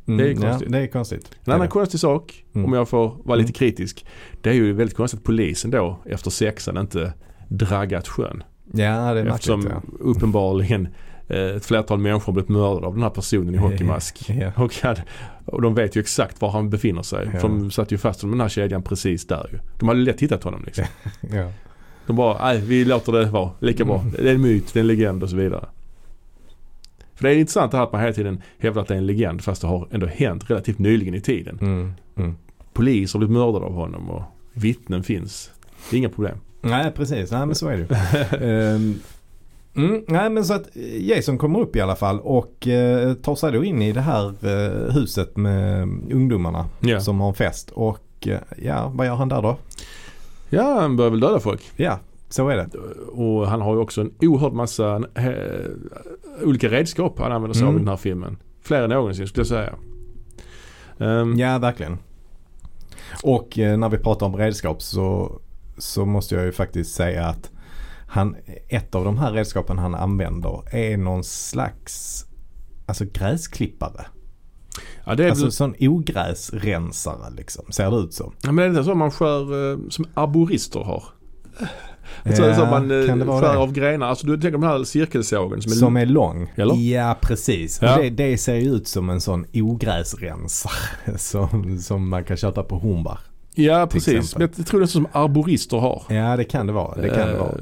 Det är konstigt. Ja, det är konstigt. En annan konstig sak, om jag får vara lite kritisk, det är ju väldigt konstigt att polisen då efter sexan inte draggat sjön. Ja, det är eftersom uppenbarligen ett flertal människor blivit mördade av den här personen i hockeymask. Och de vet ju exakt var han befinner sig. För de satt ju fast med den här kedjan precis där ju. De hade lätt hittat honom liksom. De bara, nej, vi låter det vara lika bra. Det är en myt, det är en legend och så vidare. För det är intressant det här att man hela tiden hävdar att det är en legend fast det har ändå hänt relativt nyligen i tiden. Polis har blivit mördade av honom och vittnen finns. Det är inga problem. Nej, precis. Nej, men så är det nej, men så att Jason kommer upp i alla fall och tar sig då in i det här huset med ungdomarna som har en fest. Och vad gör han där då? Ja, han börjar väl döda folk. Ja, så är det. Och han har ju också en oerhörd massa olika redskap han använder sig av i den här filmen. Fler än någonsin skulle jag säga. Verkligen. Och när vi pratar om redskap så måste jag ju faktiskt säga att ett av de här redskapen han använder är någon slags gräsklippare. Ja, det är en sån ogräsrensare liksom, ser det ut som. Ja, men det är inte så man skär som arborister har. Så man skär av grenar. Alltså du tänker på den här cirkelsågen som är lång. Eller? Ja, precis. Ja. Det ser ju ut som en sån ogräsrensare som man kan köta på Hornbach. Ja, precis. Men jag tror det är som arborister har. Ja, det kan det vara. Det kan det vara.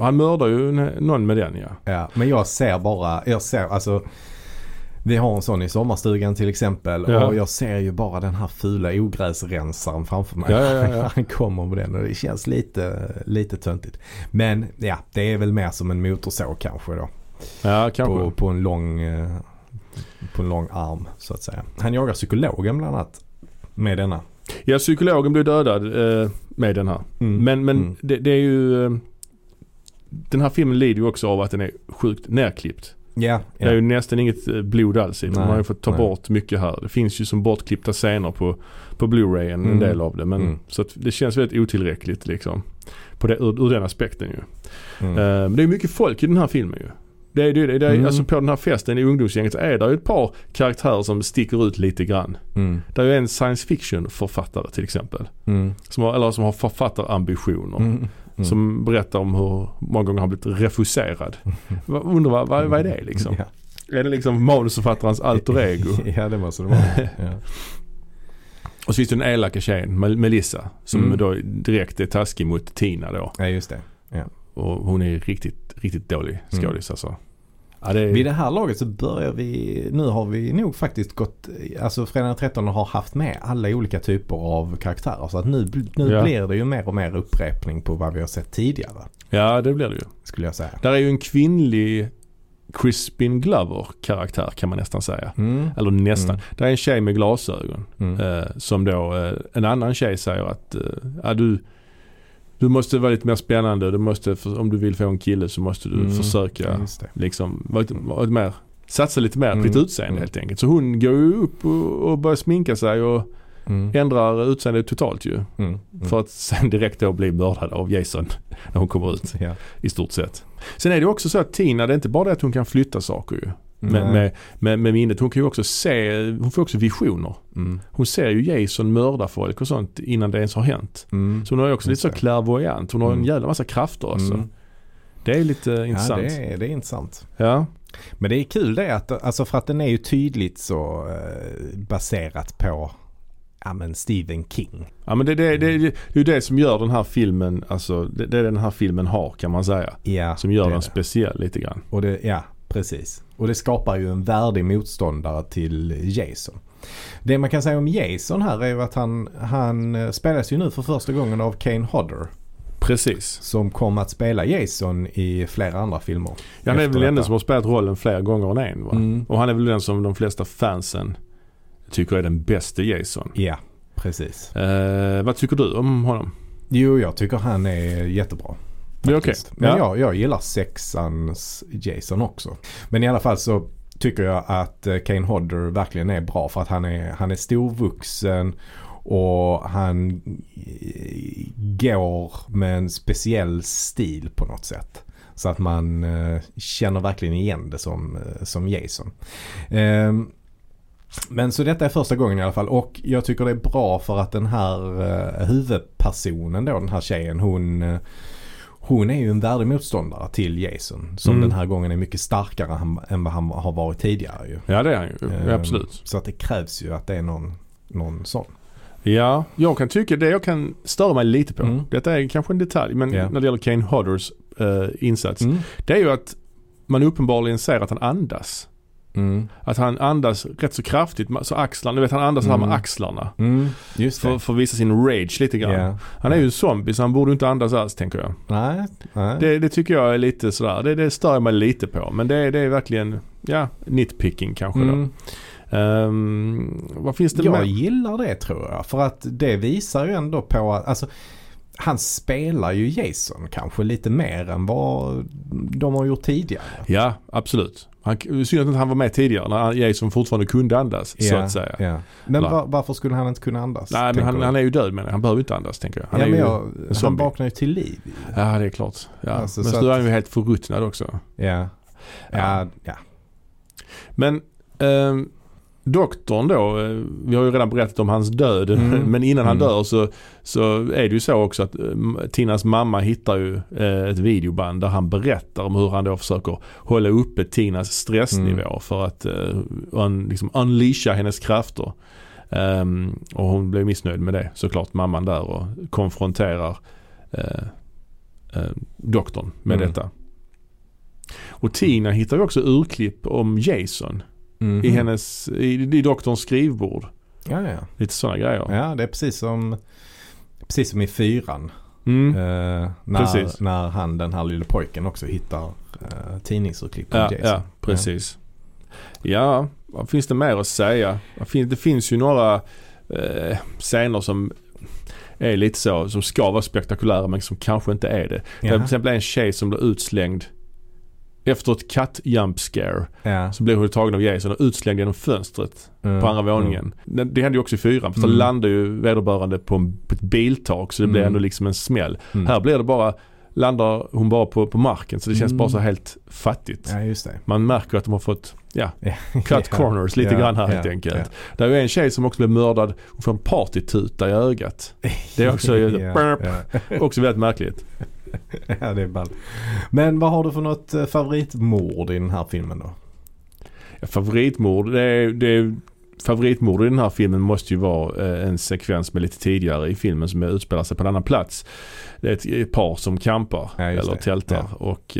Han mördar ju någon med den, ja. Ja, men jag ser bara... Jag ser, alltså... Vi har en sån i sommarstugan till exempel, ja. Och jag ser ju bara den här fula ogräsrensaren framför mig. Ja. Han kommer med den och det känns lite töntigt. Men ja, det är väl mer som en motorsåg kanske då. Ja, kanske. På en lång arm så att säga. Han jagar psykologen bland annat med denna. Ja, psykologen blir dödad med den här. Mm. Men det är ju... Den här filmen lider ju också av att den är sjukt nerklippt. Ja. Det är ju nästan inget blod alls i den. Man har ju fått ta bort mycket här. Det finns ju som bortklippta scener på Blu-rayen, en del av det. Men, så att det känns väldigt otillräckligt liksom, på det, ur den aspekten ju. Men det är mycket folk i den här filmen ju. Det är, alltså på den här festen i ungdomsgänget är det ju ett par karaktärer som sticker ut lite grann. Det är ju en science fiction författare till exempel. Som har författarambitioner. Som berättar om hur många gånger han blivit refuserad. Undrar vad är det liksom? Ja. Är det liksom manusförfattarens alter ego? Ja, det måste det vara. Ja. Och så finns det en elaka tjejen, Melissa, som då direkt är taskig mot Tina då. Ja, just det. Ja. Och hon är riktigt, riktigt dålig skådis alltså. Ja, det är... Vid det här laget så börjar vi, nu har vi nog faktiskt gått, alltså Frenan den trettonde har haft med alla olika typer av karaktärer, så att nu blir det ju mer och mer upprepning på vad vi har sett tidigare. Ja, det blir det ju. Skulle jag säga. Där är ju en kvinnlig Crispin Glover-karaktär kan man nästan säga. Eller nästan. Där är en tjej med glasögon som då en annan tjej säger att du måste vara lite mer spännande. Om du vill få en kille så måste du försöka liksom, vara lite mer, satsa lite mer på ditt utseende helt enkelt. Så hon går ju upp och börjar sminka sig och ändrar utseendet totalt ju. För att sen direkt då bli mördad av Jason när hon kommer ut i stort sett. Sen är det också så att Tina, det är inte bara det att hon kan flytta saker ju. Med minnet. Hon kan ju också se, hon får också visioner. Hon ser ju Jason mörda folk och sånt innan det ens har hänt. Så hon är också lite så klärvoajant. Hon har en jävla massa krafter alltså. Det är lite intressant. Ja, det är intressant. Ja. Men det är kul det att, alltså, för att den är ju tydligt så baserat på Stephen King. Ja, men det är det som gör den här filmen, alltså det den här filmen har kan man säga. Ja, som gör den speciell lite grann. Och det, ja. Precis. Och det skapar ju en värdig motståndare till Jason. Det man kan säga om Jason här är att han spelas ju nu för första gången av Kane Hodder. Precis. Som kom att spela Jason i flera andra filmer. Ja, han är väl den som har spelat rollen flera gånger än en, va? Och han är väl den som de flesta fansen tycker är den bästa Jason. Ja, precis. Vad tycker du om honom? Jo, jag tycker han är jättebra. Okay. Men jag gillar sexans Jason också. Men i alla fall så tycker jag att Kane Hodder verkligen är bra, för att han är storvuxen och han går med en speciell stil på något sätt. Så att man känner verkligen igen det som Jason. Men så detta är första gången i alla fall, och jag tycker det är bra för att den här huvudpersonen då, den här tjejen, hon är ju en värdig motståndare till Jason, som den här gången är mycket starkare än vad han har varit tidigare ju. Ja, det är han ju, absolut. Så att det krävs ju att det är någon sån. Ja, jag kan tycka det jag kan störa mig lite på. Detta är kanske en detalj, men när det gäller Kane Hodders insats, det är ju att man uppenbarligen ser att han andas. Att han andas rätt så kraftigt, så axlarna, du vet, han andas här med axlarna just för att visa sin rage lite grann. Han är ju en zombie, så han borde inte andas alls, tänker jag. Nej. Det tycker jag är lite sådär, det stör mig lite på, men det är verkligen nitpicking kanske då. Vad finns det med? Jag gillar det, tror jag, för att det visar ju ändå på att, alltså, han spelar ju Jason kanske lite mer än vad de har gjort tidigare. Ja, absolut. Synd att inte han var med tidigare när Jason fortfarande kunde andas, så att säga. Men varför skulle han inte kunna andas? Nej, men han är ju död, men han behöver inte andas, tänker jag. Han vaknar ju till liv. Ja, det är klart. Ja. Alltså, men så då är han ju helt förruttnad också. Ja. Men doktorn då, vi har ju redan berättat om hans död, men innan han dör så är det ju så också att Tinas mamma hittar ju ett videoband där han berättar om hur han då försöker hålla uppe Tinas stressnivå för att liksom unleasha hennes krafter. Och hon blev missnöjd med det, såklart, mamman där, och konfronterar doktorn med detta. Och Tina hittar ju också urklipp om Jason i hennes i doktorns skrivbord. Ja. Lite sådana grejer. Ja, det är precis som i 4:an. När han, den här lilla pojken, också hittar tidningsurklipp om Jason. Ja, precis. Ja, vad finns det mer att säga? Det finns ju några scener som är lite så, som ska vara spektakulära men som kanske inte är det. Ja. Till exempel en tjej som blir utslängd efter ett katt-jumpscare, så blev hon tagen av Jason och utslängd genom fönstret på andra våningen. Det hände ju också i 4:an, för då landade ju vederbörande på ett biltak, så det blev ändå liksom en smäll. Här blir det bara, landar hon bara på marken, så det känns bara så helt fattigt. Ja, just det. Man märker att de har fått cut corners lite grann här helt enkelt. Det är ju en tjej som också blev mördad och får en partytuta i ögat. Det är också också väldigt märkligt. Ja, det är ball. Men vad har du för något favoritmord i den här filmen då? Ja, favoritmord, favoritmord i den här filmen måste ju vara en sekvens med lite tidigare i filmen som utspelar sig på en annan plats. Det är ett par som kampar eller tältar och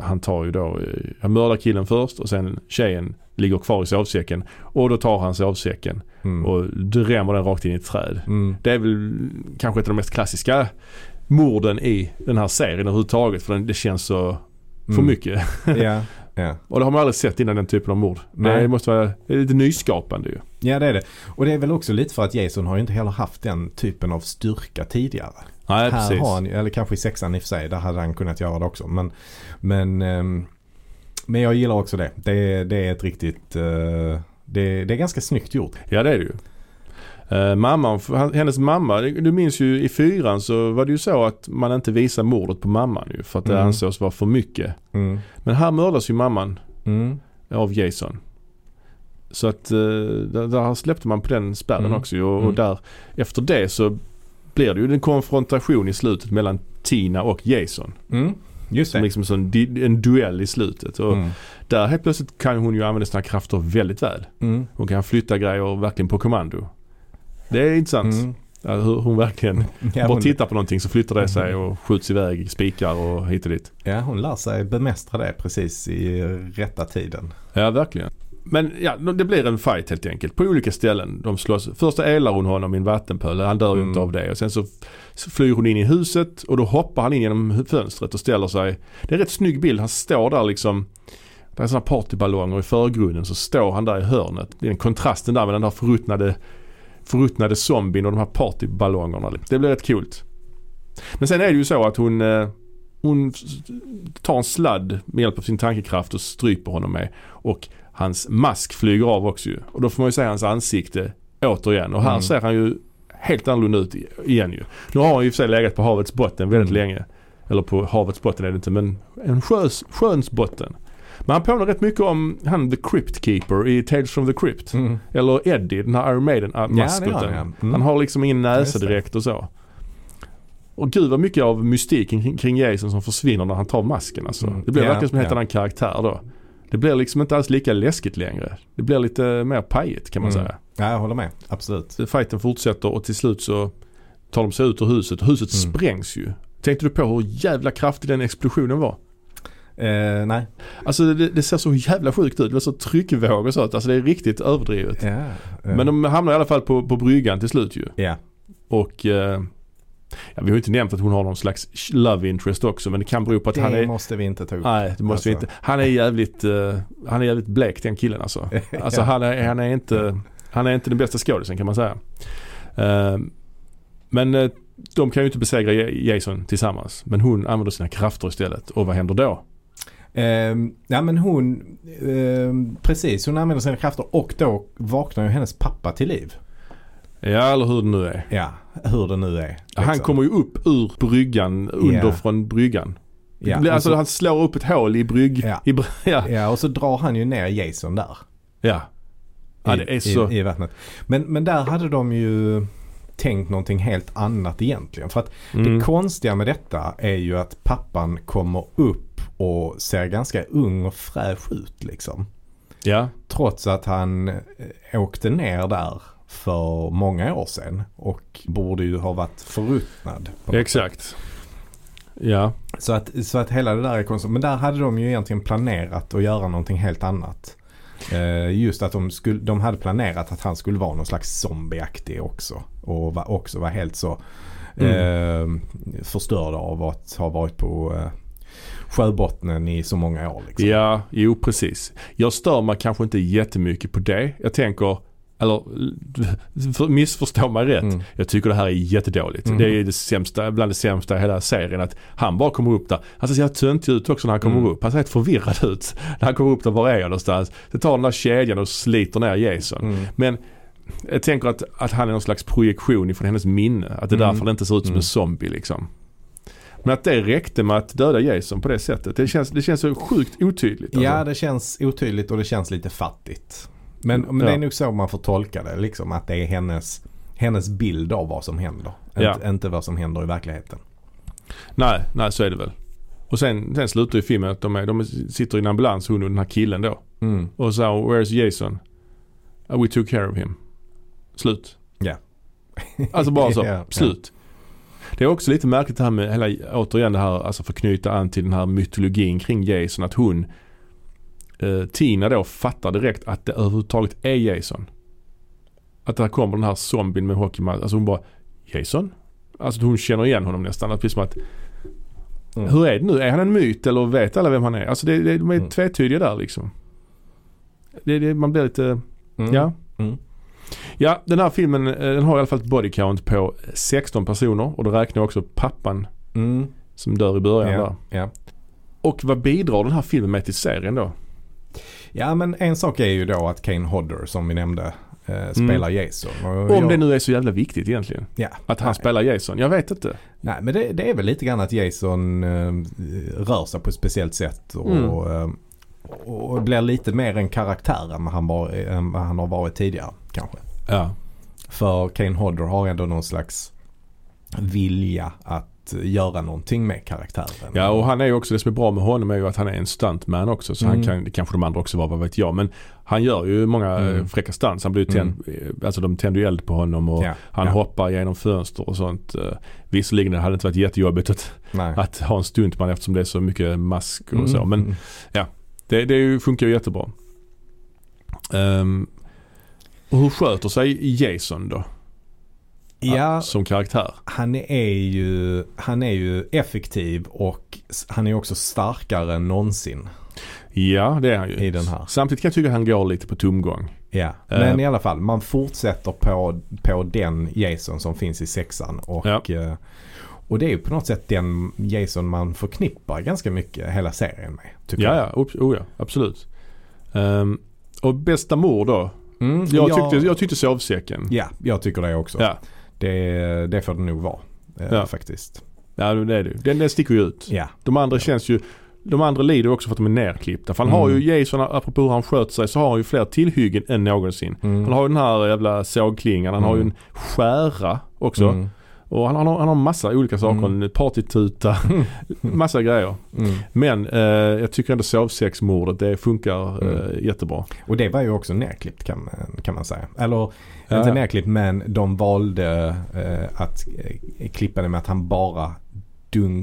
han tar ju då, han mördar killen först och sen tjejen ligger kvar i sovsäcken, och då tar han sovsäcken och drämmer den rakt in i ett träd. Det är väl kanske ett av de mest klassiska morden i den här serien överhuvudtaget, för det känns så för mycket. Och det har man aldrig sett innan, den typen av mord. Nej. Det måste vara lite nyskapande ju. Ja, det är det. Och det är väl också lite för att Jason har ju inte heller haft den typen av styrka tidigare. Nej, här precis. Har han, eller kanske i 6:an i och för sig, där hade han kunnat göra det också. Men jag gillar också det. Det är ett riktigt... Det är ganska snyggt gjort. Ja, det är det ju. Hennes mamma, du minns ju i 4:an så var det ju så att man inte visar mordet på mamman ju, för att det ansågs vara för mycket. Men här mördas ju mamman av Jason, så att där släppte man på den spärren också, och där efter det så blir det ju en konfrontation i slutet mellan Tina och Jason. Just det. Liksom en duell i slutet, och där helt plötsligt kan hon ju använda sina krafter väldigt väl. Hon kan flytta grejer verkligen på kommando. Det är intressant. Hon verkligen bara tittar på någonting så flyttar det sig och skjuts iväg, spikar och hit och dit. Ja, hon lär sig bemästra det precis i rätta tiden. Ja, verkligen. Men ja, det blir en fight helt enkelt. På olika ställen. De slåss. Först elar hon honom i en vattenpöl. Han dör ju inte av det. Och sen så flyr hon in i huset och då hoppar han in genom fönstret och ställer sig. Det är en rätt snygg bild. Han står där liksom. Det är sådana partyballonger i förgrunden, så står han där i hörnet. Det är en kontrasten där med den där förruttnade zombien och de här partyballongerna. Det blir rätt coolt. Men sen är det ju så att hon tar en sladd med hjälp av sin tankekraft och stryper honom med. Och hans mask flyger av också ju. Och då får man ju se hans ansikte återigen. Och här ser han ju helt annorlunda ut igen ju. Nu har han ju för sig legat på havets botten väldigt länge. Eller på havets botten är det inte, men en sjöns botten. Men han påminner rätt mycket om han The Crypt Keeper i Tales from the Crypt. Eller Eddie, den här Iron Maiden-maskoten. Ja, han har liksom ingen näsa direkt och så. Och gud vad mycket av mystiken kring Jason som försvinner när han tar masken. Alltså. Det blir verkligen som en helt annan karaktär då. Det blir liksom inte alls lika läskigt längre. Det blir lite mer pajigt, kan man säga. Ja, jag håller med. Absolut. Fighten fortsätter och till slut så tar de sig ut ur huset. Huset sprängs ju. Tänkte du på hur jävla kraftig den explosionen var? Nej. Alltså det ser så jävla sjukt ut. Det var så tryckvåg och sånt. Alltså det är riktigt överdrivet. Men de hamnar i alla fall på bryggan till slut ju. Och vi har ju inte nämnt att hon har någon slags love interest också, men det kan bero på att han är... Det måste vi inte ta upp. Nej, det måste vi inte. Han är jävligt blek, den killen alltså. Alltså han är inte den bästa skådisen, kan man säga. Men de kan ju inte besegra Jason tillsammans, men hon använder sina krafter istället. Och vad händer då? Men hon precis, hon använder sina krafter och då vaknar ju hennes pappa till liv. Ja, eller hur det nu är. Ja, hur det nu är. Liksom. Han kommer ju upp ur bryggan, från bryggan. Det blir, alltså han slår upp ett hål i bryggan. Och så drar han ju ner Jason där. Det är så i vattnet. Men där hade de ju tänkt någonting helt annat egentligen. För att det konstiga med detta är ju att pappan kommer upp och ser ganska ung och fräsch ut liksom. Trots att han åkte ner där för många år sedan och borde ju ha varit förruttnad. Exakt. Ja. Så att hela det där är konstigt. Men där hade de ju egentligen planerat att göra någonting helt annat. Just att de hade planerat att han skulle vara någon slags zombieaktig också. Och också var helt så förstörd av att ha varit på sjöbottnen i så många år. Liksom. Ja, jo precis. Jag stör mig kanske inte jättemycket på det. Jag tänker... Eller missförstår man rätt. Jag tycker det här är jättedåligt. Det är det sämsta, bland det sämsta i hela serien, att han bara kommer upp där. Han ser så jävla töntig ut också när han kommer upp. Han ser helt förvirrad ut när han kommer upp där. Var är jag någonstans? Det tar den där kedjan och sliter ner Jason. Men jag tänker att han är någon slags projektion ifrån hennes minne. Att det är därför det inte ser ut som en zombie liksom. Men att det räckte med att döda Jason på det sättet. Det känns så sjukt otydligt alltså. Ja, det känns otydligt och det känns lite fattigt. Men det är nog så man får tolka det liksom, att det är hennes bild av vad som händer, inte vad som händer i verkligheten. Nej, så är det väl. Och sen slutar ju filmen att de sitter i en ambulans, hon och den här killen då. Och så where's Jason? We took care of him. Slut. Ja. Yeah. Alltså bara så, yeah, slut. Det är också lite märkligt det här med hela, återigen det här, alltså för att knyta an till den här mytologin kring Jason, att hon Tina då fattar direkt att det överhuvudtaget är Jason. Att där kommer den här zombien med hockeymask. Alltså hon bara, Jason? Alltså hon känner igen honom nästan. Att precis att, hur är det nu? Är han en myt eller vet alla vem han är? Alltså de är tvetydiga där liksom. Man blir lite... Ja. Ja, den här filmen, den har i alla fall ett body count på 16 personer. Och då räknar också pappan som dör i början där. Yeah. Och vad bidrar den här filmen med till serien då? Ja, men en sak är ju då att Kane Hodder, som vi nämnde, spelar Jason. Om det nu är så jävla viktigt egentligen. Ja. Att han spelar Jason. Jag vet inte. Nej, men det är väl lite grann att Jason rör sig på ett speciellt sätt och blir lite mer en karaktär än han har varit tidigare, kanske. Ja. För Kane Hodder har ändå någon slags vilja att göra någonting med karaktären. Ja, och han är ju också, det som är bra med honom är ju att han är en stuntman också, så han kan, det kanske de andra också var, vad vet jag, men han gör ju många fräcka stunts. Han blir alltså de tänder ju eld på honom och han hoppar genom fönster och sånt. Visserligen hade det inte varit jättejobbigt att ha en stuntman eftersom det är så mycket mask och så, men ja, det funkar ju jättebra. Och hur sköter sig Jason då? Ja, som karaktär. Han är ju effektiv och han är också starkare än någonsin. Ja, det är han ju. I den här. Samtidigt kan jag tycka att han går lite på tomgång. Ja, men i alla fall, man fortsätter på den Jason som finns i sexan och det är ju på något sätt den Jason man förknippar ganska mycket hela serien med, tycker jag. Ja, absolut. Och bästa mord då? Jag tyckte sovsäcken. Ja, jag tycker det också. Ja. Det får det nog vara faktiskt. Ja, det är det. Den sticker ju ut. Ja. De andra känns ju, de andra lider också för att de är nerklippta. För han har ju Jason, apropå hur han sköt sig, så har han ju fler tillhyggen än någonsin. Han har ju den här jävla sågklingan, han har ju en skära också. Och han har massa olika saker, en partytuta, massa grejer. Men jag tycker ändå sovsexmordet, det funkar jättebra. Och det var ju också nerklippt kan man säga. Eller inte nerklippt, men de valde att klippa det med att han bara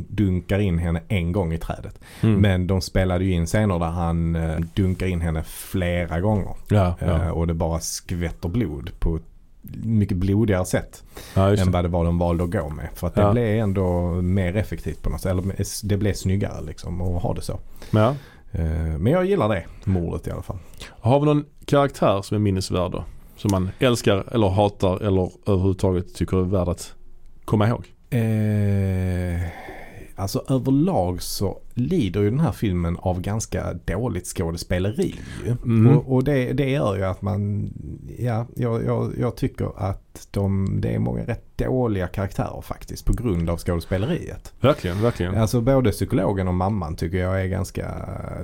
dunkar in henne en gång i trädet. Men de spelade ju in scener där han dunkar in henne flera gånger. Och det bara skvätter blod på mycket blodigare sätt än vad det var de valde att gå med, för att det blev ändå mer effektivt på något sätt, eller det blev snyggare liksom att ha det så. Men jag gillar det mordet i alla fall. Har vi någon karaktär som är minnesvärd då? Som man älskar eller hatar eller överhuvudtaget tycker är värd att komma ihåg? Alltså överlag så lider ju den här filmen av ganska dåligt skådespeleri. Och det gör ju att man... Ja, jag tycker att det är många rätt dåliga karaktärer faktiskt på grund av skådespeleriet. Verkligen. Alltså både psykologen och mamman tycker jag är ganska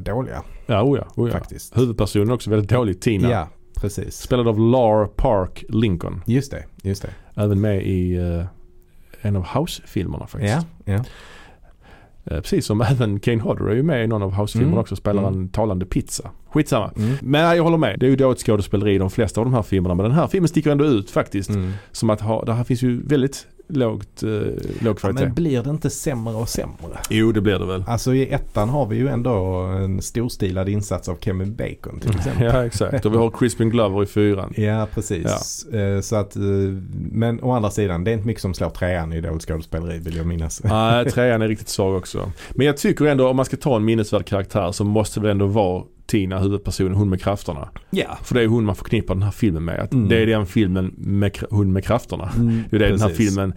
dåliga. Ja, oja. Faktiskt. Huvudpersonen också väldigt dålig, Tina. Ja, precis. Spelad av Lar Park Lincoln. Just det. Även med i en av House-filmerna faktiskt. Ja. Precis som även Kane Hodder är ju med i någon av House-filmerna också, spelar en talande pizza. Skitsamma. Men jag håller med, det är ju dåligt skådespeleri i de flesta av de här filmerna, men den här filmen sticker ändå ut faktiskt. Som att det här finns ju väldigt låg kvalitet. Ja, men blir det inte sämre och sämre? Jo, det blir det väl. Alltså i ettan har vi ju ändå en storstilad insats av Kevin Bacon till exempel. Ja, exakt. Och vi har Crispin Glover i fyran. Ja, precis. Ja. Så att, men å andra sidan, det är inte mycket som slår trean i dåligt skådespeleri, vill jag minnas. Nej, trean är riktigt svag också. Men jag tycker ändå, om man ska ta en minnesvärd karaktär så måste det ändå vara Tina, huvudpersonen, hon med krafterna. Yeah. För det är hon man förknippar den här filmen med. Att det är den filmen med hon med krafterna. Det är det den här filmen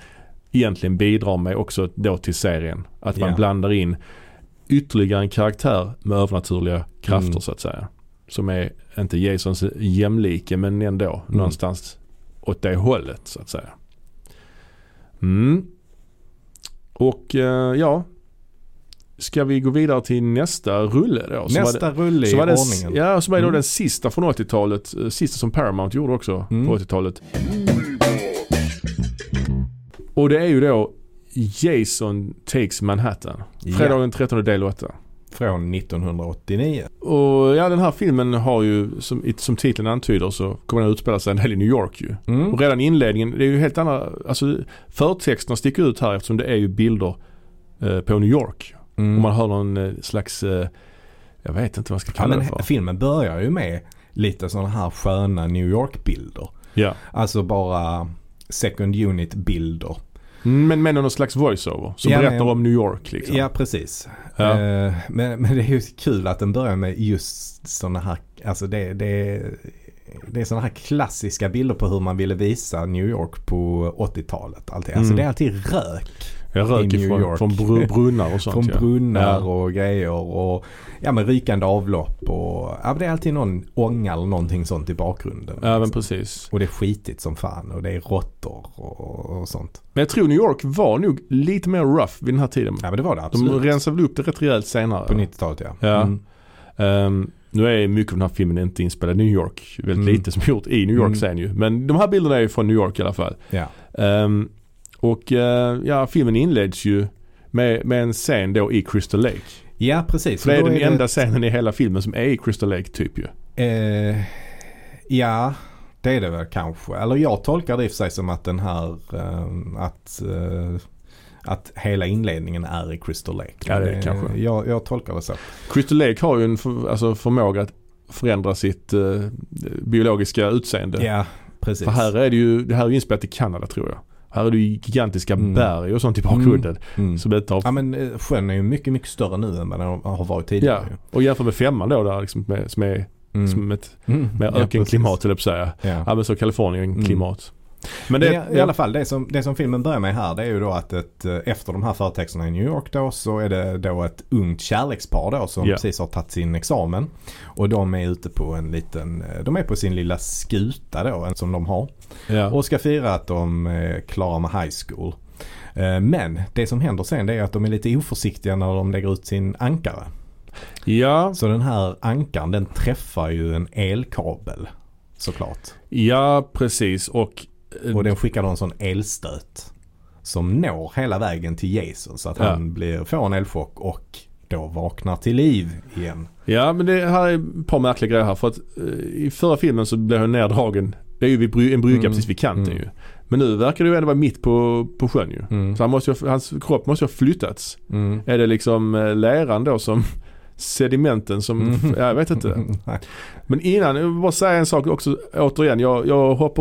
egentligen bidrar med också då till serien. Att man blandar in ytterligare en karaktär med övernaturliga krafter så att säga. Som är inte Jasons jämlike men ändå någonstans åt det hållet så att säga. Och ska vi gå vidare till nästa rulle då? Nästa rulle i ordningen. Ja, som är då den sista från 80-talet. Sista som Paramount gjorde också på 80-talet. Och det är ju då Jason Takes Manhattan. Fredag den 13 del 8. Från 1989. Och ja, den här filmen har ju, som titeln antyder, så kommer den utspela sig en del i New York ju. Och redan i inledningen, det är ju helt annan, alltså förtexterna sticker ut här eftersom det är ju bilder på New York. Och man har någon slags, jag vet inte vad man ska kalla det för. Filmen börjar ju med lite sådana här sköna New York-bilder. Yeah. Alltså bara second unit-bilder. Men med någon slags voiceover som berättar om New York. Liksom. Ja, precis. Ja. Men det är ju kul att den börjar med just sådana här, alltså det är sådana här klassiska bilder på hur man ville visa New York på 80-talet. Alltid. Alltså det är alltid rök. Jag rök från brunnar och sånt. Från brunnar och grejer och med rykande avlopp och det är alltid någon ånga eller någonting sånt i bakgrunden. Ja, men precis. Och det är skitigt som fan och det är råttor och sånt. Men jag tror New York var nog lite mer rough vid den här tiden. Ja, men det var det absolut. De rensade upp det rätt rejält senare. På 90-talet, nu är mycket av den här filmen inte inspelad i New York. Väldigt lite som gjort i New York sen ju. Men de här bilderna är ju från New York i alla fall. Ja. Och filmen inleds ju med en scen då i Crystal Lake. Ja, precis. För det är den enda scenen i hela filmen som är i Crystal Lake typ ju. Ja, det är det väl kanske. Eller jag tolkar det i sig som att den här att hela inledningen är i Crystal Lake. Ja, det kanske. Jag tolkar det så. Crystal Lake har ju en förmåga att förändra sitt biologiska utseende. Ja, precis. För här är det här är inspelat i Kanada tror jag. Här är det gigantiska berg och sånt i bakgrunden. Men sjön är ju mycket, mycket större nu än vad den har varit tidigare. Ja. Och jämfört med femman då, där, liksom, som är som ett med ökenklimat, eller säga. Ja. Ja, men så Kalifornien-klimat. Men i alla fall, det som filmen börjar med här, det är ju då att efter de här förtexterna i New York då, så är det då ett ungt kärlekspar då som precis har tagit sin examen. Och de är ute på på sin lilla skuta då, som de har. Ja. Och ska fira att de klarar med high school. Men det som händer sen, det är att de är lite oförsiktiga när de lägger ut sin ankare. Ja. Så den här ankaren, den träffar ju en elkabel, såklart. Ja, precis. Och den skickar en sån elstöt som når hela vägen till Jason så att han får en elchock och då vaknar till liv igen. Ja, men det här är ett par märkliga grejer här, för att i förra filmen så blev hon neddragen. Det är ju en brygga precis vid kanten ju. Men nu verkar det ju ändå vara mitt på sjön ju. Så hans kropp måste ju ha flyttats. Är det liksom läran då som sedimenten som jag vet inte. Men innan, jag vill bara säga en sak också återigen, jag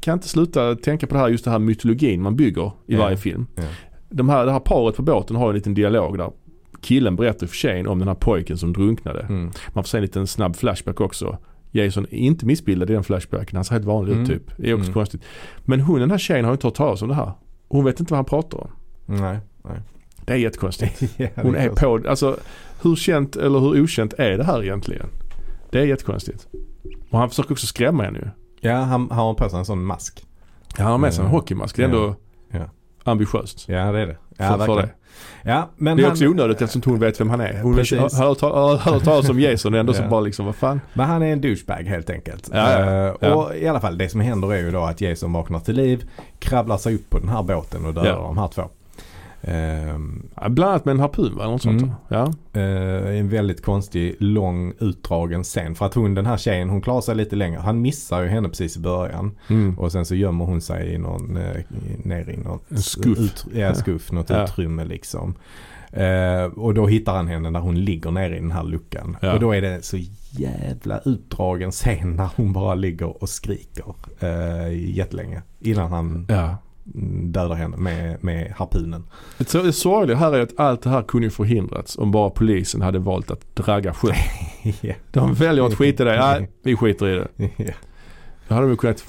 kan inte sluta tänka på det här, just det här mytologin man bygger i varje film. Yeah. Det här paret på båten har en liten dialog där killen berättar för tjejen om den här pojken som drunknade. Man får se en liten snabb flashback också. Jason är inte missbildad i den flashbacken, han ser helt vanlig ut typ. Det är också konstigt. Men den här tjejen har inte hört talas om det här. Hon vet inte vad han pratar om. Nej. Det är jättekonstigt. Hon är på, alltså hur känt eller hur okänt är det här egentligen? Det är jättekonstigt. Och han försöker också skrämma henne nu. Ja, han har på sig en sån mask. Ja, han har med sig en hockeymask. Det är ändå ambitiöst. Ja, det är det. Ja, det. Ja, men det är också onödigt eftersom hon vet vem han är. Hon hör talas om Jason ändå som bara liksom, vad fan. Men han är en douchebag helt enkelt. Och i alla fall, det som händer är ju då att Jason vaknar till liv, kravlar sig upp på den här båten och dör de här två. Bland annat med en harpun, va? Något sånt. Mm. Ja. En väldigt konstig, lång, utdragen scen. För att hon, den här tjejen, hon klarar sig lite längre. Han missar ju henne precis i början. Mm. Och sen så gömmer hon sig i någon, ner i något skuff. Skuff, något utrymme liksom. Och då hittar han henne när hon ligger ner i den här luckan. Ja. Och då är det så jävla utdragen scen när hon bara ligger och skriker jättelänge. Innan han... Ja. Dödar henne med harpunen. Det sorgliga här är att allt det här kunde förhindrats om bara polisen hade valt att dragga sjön. Yeah. De väljer att skita i det. Nej, vi skiter i det. Yeah. Då hade de kunnat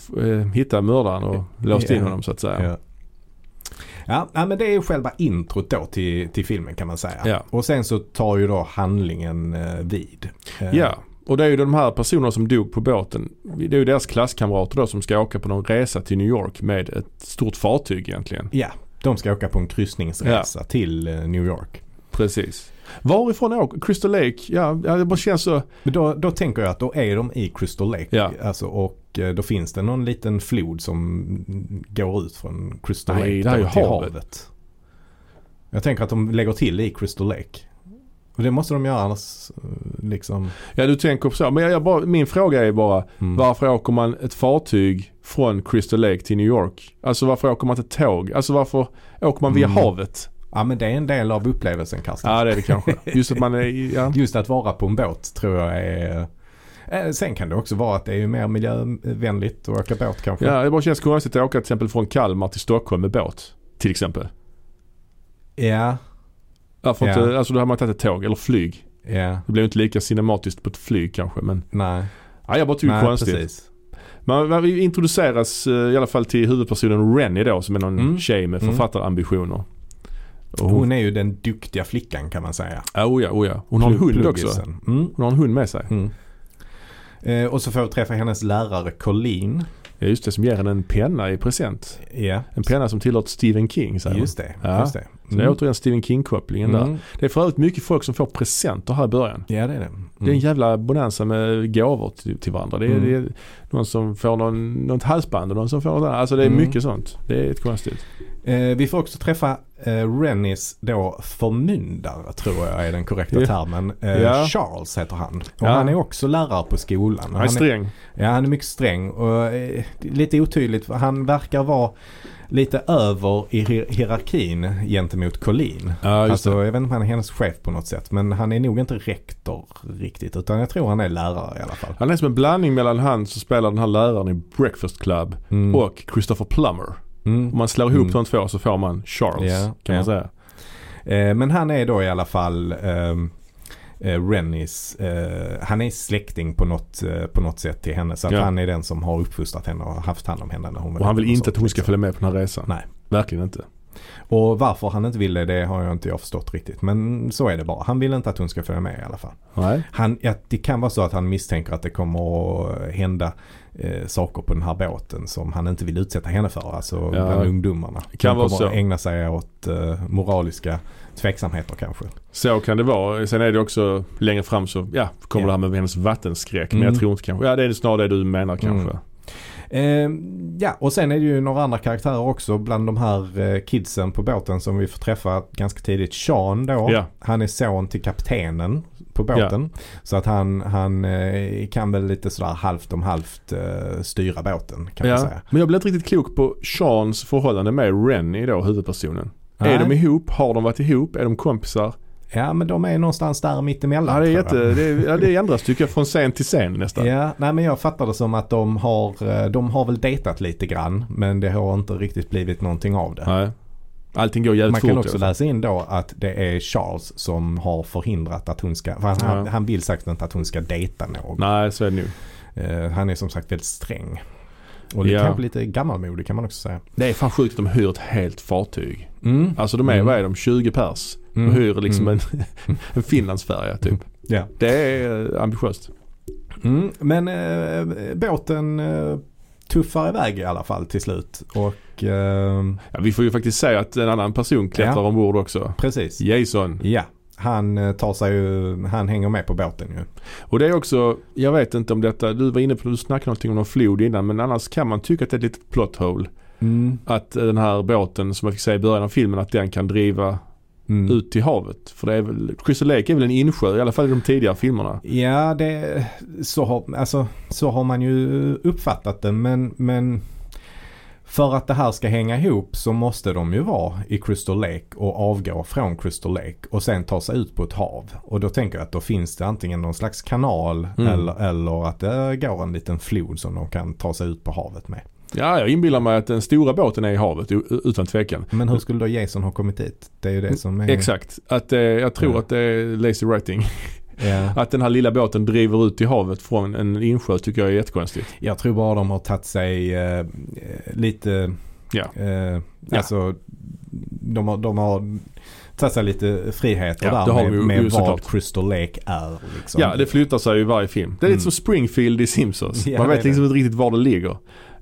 hitta mördaren och låst in honom så att säga. Yeah. Ja, men det är själva introt då till filmen kan man säga. Yeah. Och sen så tar ju då handlingen vid. Ja. Yeah. Och det är ju de här personerna som dog på båten. Det är ju deras klasskamrater då som ska åka på någon resa till New York med ett stort fartyg egentligen. Ja, de ska åka på en kryssningsresa till New York. Precis. Varifrån åker? Crystal Lake? Ja, det bara känns så... Då tänker jag att då är de i Crystal Lake. Ja. Alltså, och då finns det någon liten flod som går ut från Crystal Lake till havet. Jag tänker att de lägger till i Crystal Lake. Och det måste de göra annars liksom... Ja, du tänker på så. Men min fråga är bara, varför åker man ett fartyg från Crystal Lake till New York? Alltså varför åker man ett tåg? Alltså varför åker man via havet? Ja, men det är en del av upplevelsen, Karsten. Ja, det är det kanske. Just att man är... Ja. Just att vara på en båt tror jag är... Sen kan det också vara att det är mer miljövänligt att åka båt kanske. Ja, det bara känns konstigt att åka till exempel från Kalmar till Stockholm med båt, till exempel. Ja... Inte, alltså då har man tagit ett tåg eller flyg. Yeah. Det blev inte lika cinematiskt på ett flyg kanske, men nej. Ja, jag bara tycker konstigt. Man introduceras i alla fall till huvudpersonen Rennie då, som är någon tjej med författarambitioner. Och hon är ju den duktiga flickan kan man säga. Oh ja. Hon har en hund också. Hon har en hund med sig. Mm. Och så får vi träffa hennes lärare Colleen. Ja, just det, som ger henne en penna i present. Yeah. En penna som tillhör Stephen King. Just det. Så det är återigen Stephen King-kopplingen där. Det är för övrigt mycket folk som får presenter här i början. Ja, det är det. Det är en jävla bonanza med gåvor till varandra. Det är någon som får något halsband och någon som får något annat. Alltså det är mycket sånt. Det är ett konstigt. Vi får också träffa Rennies då förmyndare, tror jag är den korrekta termen. Charles heter han. Och han är också lärare på skolan. Han är sträng. Ja, han är mycket sträng. Och lite otydligt, för han verkar vara lite över i hierarkin gentemot Colleen. Alltså, jag vet inte om han är hennes chef på något sätt, men han är nog inte rektor riktigt, utan jag tror han är lärare i alla fall. Han är som en blandning mellan han som spelar den här läraren i Breakfast Club och Christopher Plummer. Om man slår ihop de två så får man Charles, kan man säga. Men han är då i alla fall Rennies, han är släkting på något sätt till henne, så att han är den som har uppfostrat henne och haft hand om henne när hon var. Och han vill inte att hon ska följa med på den här resan. Nej, verkligen inte. Och varför han inte ville det har jag inte förstått riktigt, men så är det bara. Han vill inte att hon ska följa med i alla fall. Nej. Det kan vara så att han misstänker att det kommer att hända saker på den här båten som han inte vill utsätta henne för, alltså bland ungdomarna. Kan vara så. Ägna sig åt moraliska tveksamheter kanske. Så kan det vara. Sen är det också längre fram så kommer det här med hennes vattenskräck, men jag tror inte kanske. Ja, det är snarare det du menar kanske. Och sen är det ju några andra karaktärer också bland de här kidsen på båten som vi får träffa ganska tidigt. Sean då, han är son till kaptenen på båten, så att han kan väl lite sådär halvt om halvt styra båten kan man säga. Men jag blev inte riktigt klok på Seans förhållande med Rennie då, huvudpersonen. Nej. Är de ihop? Har de varit ihop? Är de kompisar? Ja, men de är någonstans där mittemellan. Ja, det är ändras tycker jag från scen till scen nästan. Ja, nej, men jag fattar det som att de har väl dejtat lite grann, men det har inte riktigt blivit någonting av det. Nej. Allting går jävligt fort. Man kan också läsa in då att det är Charles som har förhindrat att hon ska, för han vill sagt inte att hon ska dejta någon. Nej, så är det nu. Han är som sagt väldigt sträng. Och det kan bli lite gammalmodig kan man också säga. Det är fan sjukt att de hyr ett helt fartyg. Alltså de är, vad är de, 20 pers? De hyr liksom en Finlandsfärja typ. Yeah. Det är ambitiöst. Men båten tuffar iväg i alla fall till slut. Och, vi får ju faktiskt säga att en annan person klättrar ombord också. Precis. Jason. Ja. Han tar sig ju, han hänger med på båten ju. Och det är också, jag vet inte om detta, du var inne på, du snackade någonting om någon flod innan, men annars kan man tycka att det är ett litet plot hole. Att den här båten som jag fick se i början av filmen, att den kan driva ut till havet. För det är väl, Crystal Lake är väl en insjö, i alla fall i de tidigare filmerna. Ja, det, så har man ju uppfattat det, men för att det här ska hänga ihop så måste de ju vara i Crystal Lake och avgå från Crystal Lake och sen ta sig ut på ett hav. Och då tänker jag att då finns det antingen någon slags kanal eller att det går en liten flod som de kan ta sig ut på havet med. Ja, jag inbillar mig att den stora båten är i havet utan tvekan. Men hur skulle då Jason ha kommit dit? Det är ju det som är... Exakt. Att, jag tror att det är lazy writing. Yeah. Att den här lilla båten driver ut i havet från en insjö tycker jag är jättekonstigt. Jag tror bara de har tagit sig lite... Alltså, de har tagit sig lite friheter där med vad Crystal Lake är. Liksom. Ja, det flyttar sig i varje film. Det är lite som Springfield i Simpsons. Man vet liksom inte riktigt var det ligger,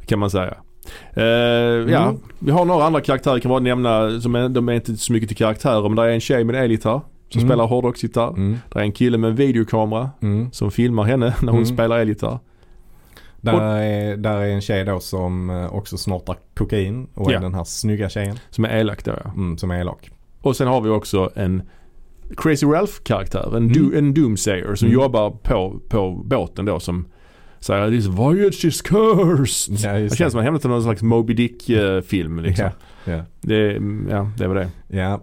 kan man säga. Vi har några andra karaktärer kan vara nämna som är, de är inte så mycket till karaktärer, men där är en tjej med en elgitarr som spelar hårdrocksgitarr. Där är en kille med en videokamera som filmar henne när hon spelar elgitarr. Där är en tjej då som också snortar kokain och är den här snygga tjejen som är elak då. Som är elak. Och sen har vi också en Crazy Ralph-karaktär, en doomsayer som jobbar på båten då, som säger this voyage is cursed. Ja, det känns som att hämtat någon slags Moby Dick-film liksom. Yeah. Det var det. Ja. Yeah.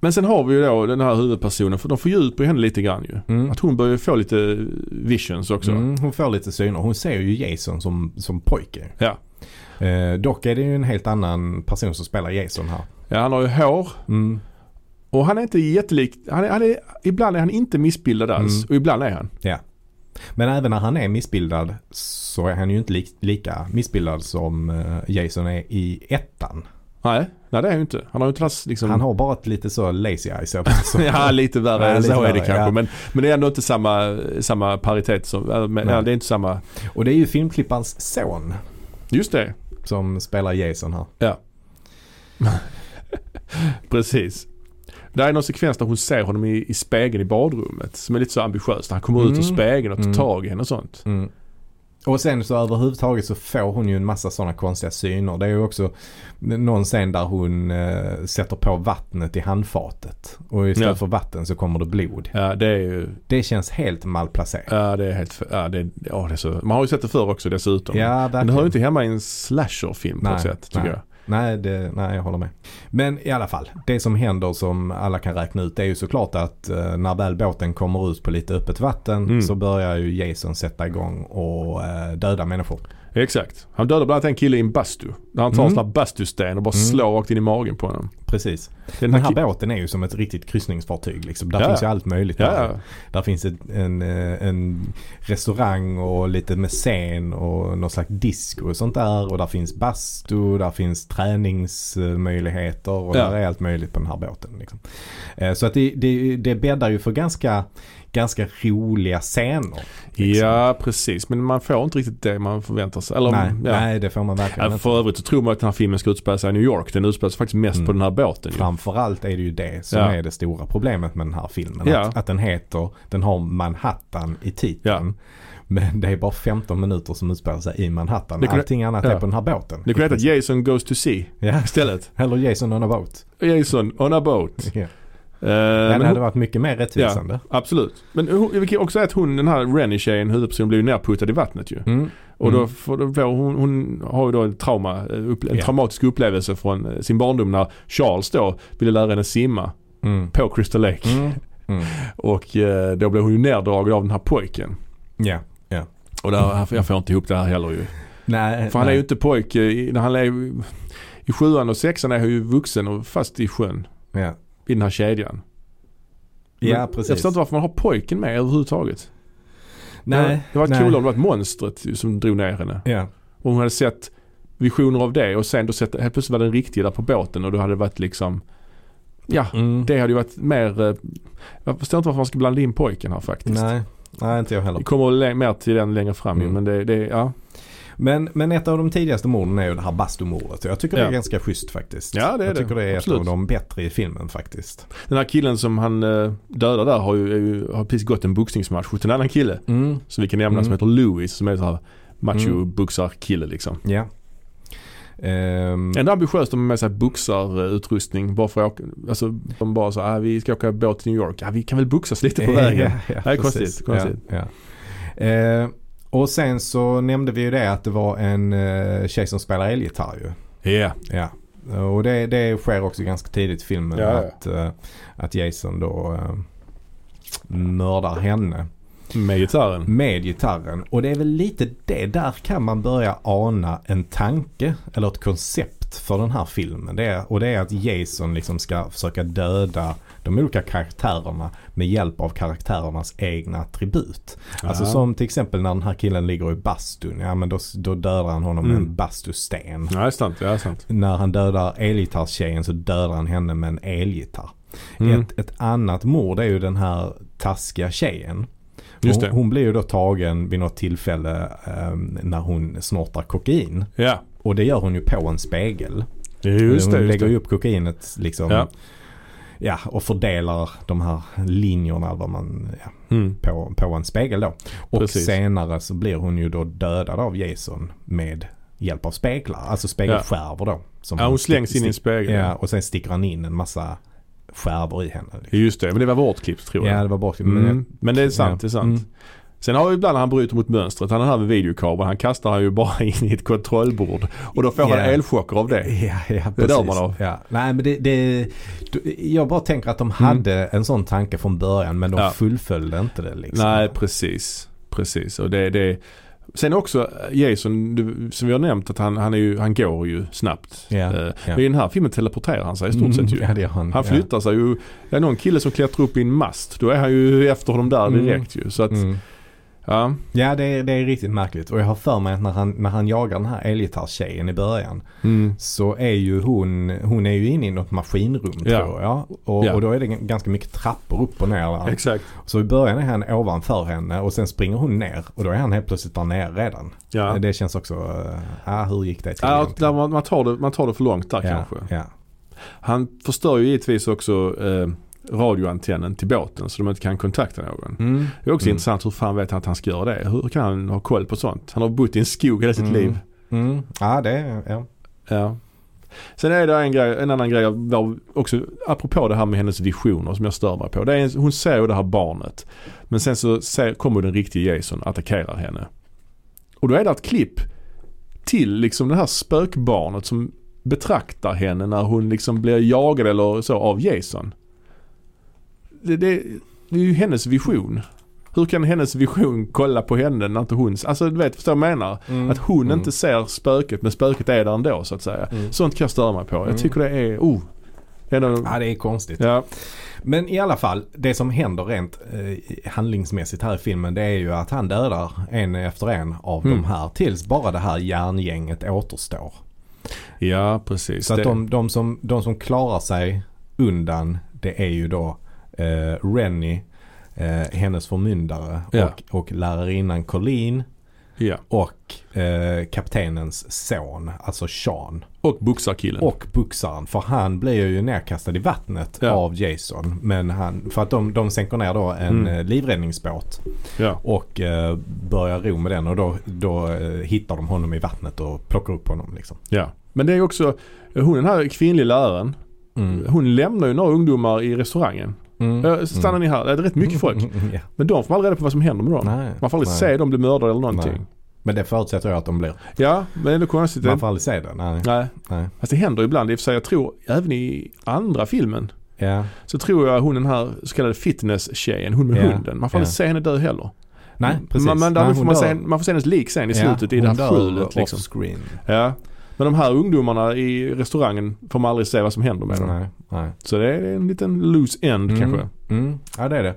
Men sen har vi ju då den här huvudpersonen, för de får ju ut på henne lite grann ju. Att hon börjar få lite visions också. Hon får lite syner. Hon ser ju Jason som pojke. Ja. Dock är det ju en helt annan person som spelar Jason här. Ja, han har ju hår. Och han är inte jättelik. Han är, ibland är han inte missbildad alls. Och ibland är han. Ja. Men även när han är missbildad så är han ju inte lika missbildad som Jason är i ettan. Nej, det är ju inte. Han har ju inte liksom... Han har bara ett lite så lazy eyes. Ja, lite värre. Ja, så är det kanske. Ja. Men det är ändå inte samma paritet. Det är inte samma... Och det är ju filmklipparens son. Just det. Som spelar Jason här. Ja. Precis. Det är någon sekvens där hon ser honom i spegeln i badrummet som är lite så ambitiös. Han kommer ut ur spegeln och tar tag i henne och sånt. Och sen så överhuvudtaget så får hon ju en massa sådana konstiga syner. Det är ju också någon scen där hon sätter på vattnet i handfatet. Och istället för vatten så kommer det blod. Ja, det är ju... Det känns helt malplacerat. Ja, det är helt... det är så... Man har ju sett det förr också dessutom. Ja, verkligen. Men det hör ju inte hemma i en slasherfilm på ett sätt, tycker jag. Nej, jag håller med. Men i alla fall, det som händer som alla kan räkna ut är ju såklart att när väl båten kommer ut på lite öppet vatten så börjar ju Jason sätta igång och döda människor. Exakt. Han dödar bland annat en kille i en bastu. Han tar en sån här bastusten och bara slår rakt in i magen på honom. Precis. Den här båten är ju som ett riktigt kryssningsfartyg. Liksom. Där finns ju allt möjligt. Ja. Där finns en restaurang och lite med scen och någon slags disco och sånt där. Och där finns bastu, där finns träningsmöjligheter och där är allt möjligt på den här båten. Liksom. Så att det bäddar ju för ganska roliga scener. Liksom. Ja, precis. Men man får inte riktigt det man förväntar sig. Eller, nej, det får man verkligen inte. För övrigt så tror man att den här filmen ska utspela sig i New York. Den utspelar sig faktiskt mest på den här båten. Framförallt är det ju det som är det stora problemet med den här filmen. Ja. Att den har Manhattan i titeln. Ja. Men det är bara 15 minuter som utspelar sig i Manhattan. Allting annat är på den här båten. Det kunde heta Jason Goes to Sea istället. Eller Jason on a Boat. Jason on a Boat. Ja. Men det hade varit mycket mer rättvisande. Ja, absolut. Men vi kan också säga att den här Rennie-tjejen, huvudpersonen, blir ju nerputtad i vattnet ju. Och då hon har ju då en traumatisk upplevelse från sin barndom när Charles då ville lära henne simma på Crystal Lake. Och då blev hon ju nerdragen av den här pojken. Ja. Och jag får inte ihop det här heller ju. Nej, för han är ju inte pojke. Han är i 7:an och 6:an är han ju vuxen och fast i sjön. Ja. I den här kedjan. Ja, precis. Jag förstår inte varför man har pojken med överhuvudtaget. Nej. Det var ett kul om det var monstret som drog ner henne. Ja. Och hon hade sett visioner av det och sen då sett helt plötsligt var den riktiga där på båten och då hade det varit liksom det hade ju varit mer. Jag förstår inte varför man ska blanda in pojken här faktiskt. Nej, inte jag heller. Vi kommer mer till den längre fram men det. Men ett av de tidigaste morden är ju det här bastumordet. Jag tycker det är ganska schysst faktiskt. Ja, det är jag tycker det är absolut. Ett av de bättre i filmen faktiskt. Den här killen som han dödar där har precis gått en boxningsmatch mot en annan kille som vi kan nämna som heter Louis, som är så här macho-buxar-kille liksom. Ja. Ändå ambitiöst om med sig buxarutrustning bara för att åka, alltså de bara så här, vi ska åka båt till New York. Ja, vi kan väl buxas lite på vägen. Det är konstigt. Och sen så nämnde vi ju det att det var en tjej som spelar elgitarr ju. Ja. Ja. Och det sker också ganska tidigt i filmen att Jason då mördar henne. Med gitarren. Och det är väl lite det. Där kan man börja ana en tanke eller ett koncept för den här filmen. Det är att Jason liksom ska försöka döda de olika karaktärerna med hjälp av karaktärernas egna attribut. Ja. Alltså som till exempel när den här killen ligger i bastun. Ja, men då dödar han honom med en bastusten. Ja, det är sant. När han dödar elgitarrstjejen så dödar han henne med en elgitarr. Ett annat mord är ju den här taskiga tjejen. Hon blir ju då tagen vid något tillfälle när hon snortar kokain. Yeah. Och det gör hon ju på en spegel. Hon lägger ju upp kokainet liksom. Yeah. Ja, och fördelar de här linjerna vad man, på en spegel då. Och senare så blir hon ju då dödad av Jason med hjälp av speglar. Alltså spegelskärvor då. Som hon slängs in i en spegel. Ja, och sen sticker han in en massa skärvor i henne. Liksom. Just det, men det var vårt klipp tror jag. Ja, det var vårt klipp. Men det är sant, det är sant. Sen har vi ibland han bryter mot mönstret. Han har med videokabeln. Han kastar han ju bara in i ett kontrollbord. Och då får han elchocker av det. Det dör man av. Ja. Nej, men jag bara tänker att de hade en sån tanke från början, men de fullföljde inte det liksom. Nej, precis. Och det sen också Jason som vi har nämnt att han går ju snabbt. Men i den här filmen teleporterar han sig i stort sett ju. Ja, det är han flyttar sig ju. Det är någon kille som klättrar upp i en mast. Då är han ju efter dem där direkt ju. Så att det är riktigt märkligt. Och jag har för mig att när han jagar den här elgitarrtjejen i början så är ju hon är ju inne i något maskinrum tror jag. Och då är det ganska mycket trappor upp och ner där. Exakt. Så i början är han ovanför henne och sen springer hon ner och då är han helt plötsligt där nere redan. Ja. Det känns också hur gick det till? Ja, man tar det för långt där kanske. Ja. Han förstör ju givetvis också radioantennen till båten så de inte kan kontakta någon. Det är också intressant, hur fan vet han att han ska göra det? Hur kan han ha koll på sånt? Han har bott i en skog hela sitt liv. Sen är det en annan grej också, apropå det här med hennes visioner som jag stör mig på. Det är hon ser ju det här barnet, men sen så kommer den riktiga Jason, attackerar henne. Och då är det ett klipp till liksom det här spökbarnet som betraktar henne när hon liksom blir jagad eller så av Jason. Det är ju hennes vision. Hur kan hennes vision kolla på henne när inte hon... Alltså du vet, förstår jag menar? Att hon inte ser spöket, men spöket är där ändå så att säga. Sånt kan jag störa mig på. Jag tycker det är... det är konstigt. Ja. Men i alla fall, det som händer rent handlingsmässigt här i filmen, det är ju att han dödar en efter en av de här tills bara det här järngänget återstår. Ja, precis. Så att de som klarar sig undan, det är ju då Rennie, hennes förmyndare och lärarinnan Colleen och kaptenens son, alltså Sean. Och buxarkillen. Och buxaren, för han blir ju nerkastad i vattnet av Jason. Men för att de sänker ner då en livräddningsbåt och börjar ro med den och då hittar de honom i vattnet och plockar upp honom liksom. Ja, men det är ju också hon, den här kvinnliga läraren, hon lämnar ju några ungdomar i restaurangen. Stannar ni här? Det är rätt mycket folk. Men de får aldrig reda på vad som händer med dem. Nej, man får aldrig se dem bli mördade eller någonting. Nej. Men det förutsätter jag att de blir. Ja, men det är konstigt. Man får aldrig se det. Nej. Fast det händer ibland. I och för sig, jag tror även i andra filmen så tror jag hon, den här så kallade fitness-tjejen, hon med hunden, man får aldrig se henne dö heller. Nej, precis. Man får se hennes lik sen i slutet i det här skjulet. Liksom. Off-screen. Ja. Men de här ungdomarna i restaurangen får man aldrig se vad som händer med dem. Nej. Så det är en liten loose end kanske. Ja, det är det.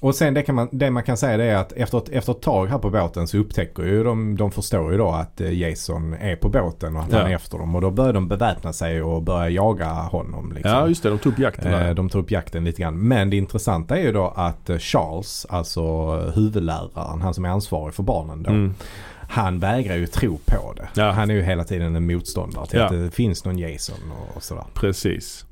Och sen det man kan säga det är att efter ett tag här på båten så upptäcker ju de förstår ju då att Jason är på båten och att han är efter dem. Och då börjar de beväpna sig och börja jaga honom. Liksom. Ja, just det. De tog upp jakten. De tog upp jakten lite grann. Men det intressanta är ju då att Charles, alltså huvudläraren, han som är ansvarig för barnen då, han vägrar ju tro på det. Ja. Han är ju hela tiden en motståndare till att det finns någon Jason och sådär. Precis.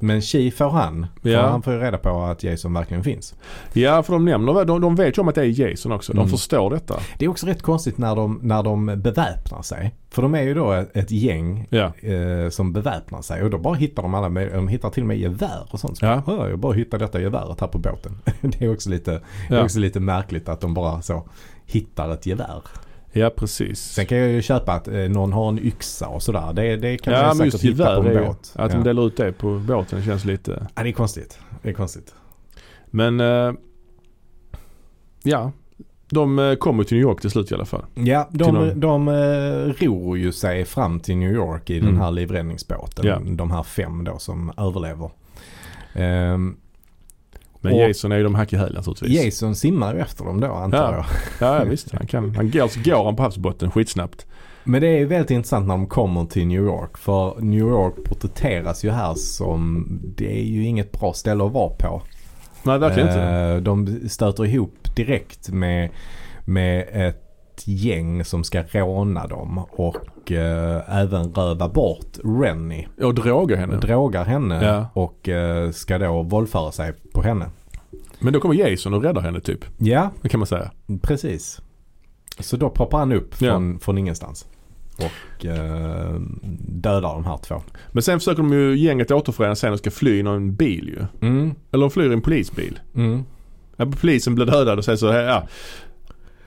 Men tji får han. För ja. Han får ju reda på att Jason verkligen finns. Ja, för de nämner, de vet ju om att det är Jason också. De förstår detta. Det är också rätt konstigt när de beväpnar sig. För de är ju då ett gäng som beväpnar sig. Och då bara hittar de alla, de hittar till och med gevär och sånt. Så jag bara hittar detta geväret här på båten. Det är också lite, det är också lite märkligt att de bara så hittar ett gevär. Ja, precis. Sen kan jag ju köpa att någon har en yxa och sådär. Det kan jag säkert just hitta på en båt. Att de delar ut det på båten känns lite... Ja, det är konstigt. Men, de kommer till New York till slut i alla fall. Ja, de ror ju sig fram till New York i den här livräddningsbåten. Ja. De här 5 då som överlever. Men Jason är ju de hack i hälen naturligtvis. Jason simmar ju efter dem då, antar jag. Ja, visst. Han går på havsbotten skitsnabbt. Men det är ju väldigt intressant när de kommer till New York. För New York porträtteras ju här som... Det är ju inget bra ställe att vara på. Nej, verkligen inte. De stöter ihop direkt med ett gäng som ska råna dem och även röva bort Rennie. Och drogar henne och ska då våldföra sig på henne. Men då kommer Jason och räddar henne typ. Ja. Det kan man säga. Precis. Så då poppar han upp från ingenstans och dödar de här 2. Men sen försöker de ju gänget återförena sen och ska fly i någon bil ju. Mm. Eller de flyr i en polisbil. Mm. Ja, polisen blir dödad och säger så här,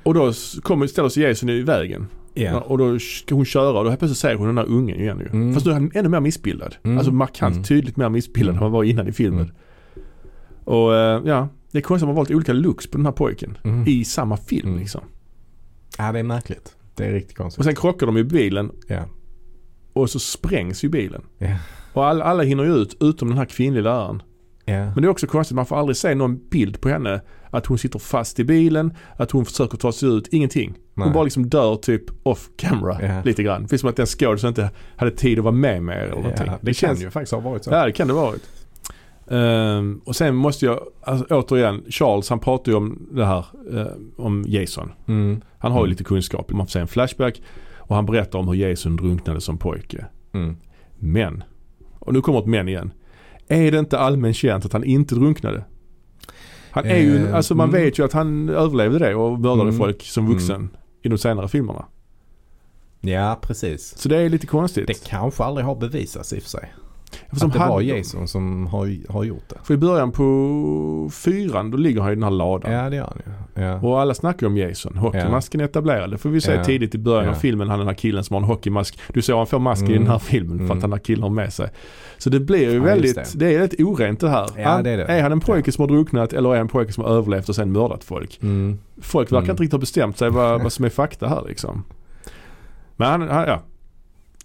Och då ställer sig Jason i vägen. Yeah. Och då ska hon köra och då plötsligt ser hon den här ungen igen ju. Mm. Fast då är han ännu mer missbildad. Mm. Alltså markant tydligt mer missbildad än han var innan i filmen. Mm. Och det är konstigt att man valt olika looks på den här pojken i samma film liksom. Ja, det är märkligt. Det är riktigt konstigt. Och sen krockar de i bilen. Yeah. Och så sprängs ju bilen. Yeah. Och alla hinner ju ut utom den här kvinnliga läraren. Yeah. Men det är också konstigt, man får aldrig se någon bild på henne att hon sitter fast i bilen, att hon försöker ta sig ut, ingenting. Nej. Hon bara liksom dör typ off camera lite grann. Finns som att den skådespelaren inte hade tid att vara med mer eller någonting. Det känns ju faktiskt ha varit så. Ja, det kan det varit. Och sen måste jag återigen, Charles han pratar ju om det här om Jason. Mm. Han har ju lite kunskap, man får se en flashback och han berättar om hur Jason drunknade som pojke. Mm. Men, och nu kommer ett men igen. Är det inte allmän känt att han inte drunknade? Han är ju, alltså man vet ju att han överlevde det och mördade folk som vuxen i de senare filmerna. Ja, precis. Så det är lite konstigt. Det kanske aldrig har bevisats i och för sig. Eftersom att det var Jason som har gjort det. För i början på 4, då ligger han i den här ladan. Ja, det gör han ju. Ja. Och alla snackar om Jason. Hockeymasken är etablerad. Får vi se tidigt i början av filmen han den här killen som har en hockeymask. Du ser han får masken i den här filmen för att han har killen med sig. Så det blir ju väldigt, det är väldigt orent det här. Ja, det är det. Är han en pojke som har drunknat eller är han en pojke som har överlevt och sen mördat folk? Mm. Folk verkar inte riktigt ha bestämt sig vad som är fakta här liksom. Men han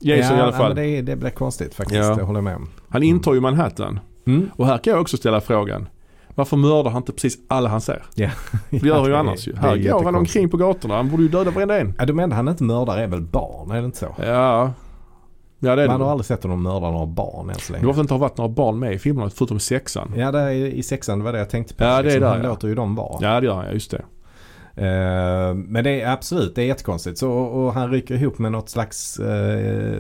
Jason i alla fall. Men det blir konstigt faktiskt, det håller jag med om. Han intar ju Manhattan. Mm. Och här kan jag också ställa frågan. Varför mördar han inte precis alla han ser? Yeah. Det gör han ju annars ju. Här går han omkring på gatorna. Han borde ju döda varenda en. Ja, du menar han inte mördar är väl barn, är det inte så? Ja. Ja, det är man har aldrig sett honom mörda några barn än så länge. Det varför inte har varit några barn med i filmerna förutom 6. Ja, det är, i 6 var det jag tänkte på. Ja, det är där, han låter ju dem vara. Ja, det gör han, just det. Men det är absolut, det är jättekonstigt. Så, och han rycker ihop med något slags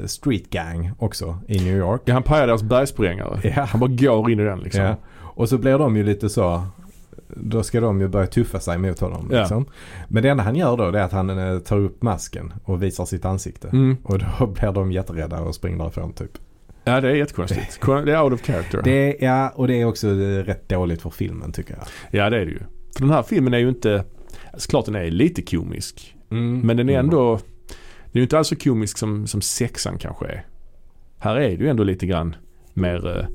street gang också i New York. Ja, han pajar deras bergsprängare. Ja. Han bara går in i den liksom. Ja. Och så blir de ju lite så, då ska de ju börja tuffa sig mot honom liksom. Men det enda han gör då, det är att han tar upp masken och visar sitt ansikte. Mm. Och då blir de jätterädda och springer därifrån typ. Ja, det är jättekonstigt. Det är out of character. Och det är också rätt dåligt för filmen tycker jag. Ja, det är det ju. För den här filmen är ju inte... Såklart den är lite komisk. Mm. Men den är ändå... Den är ju inte alls så komisk som 6 kanske är. Här är det ju ändå lite grann mer...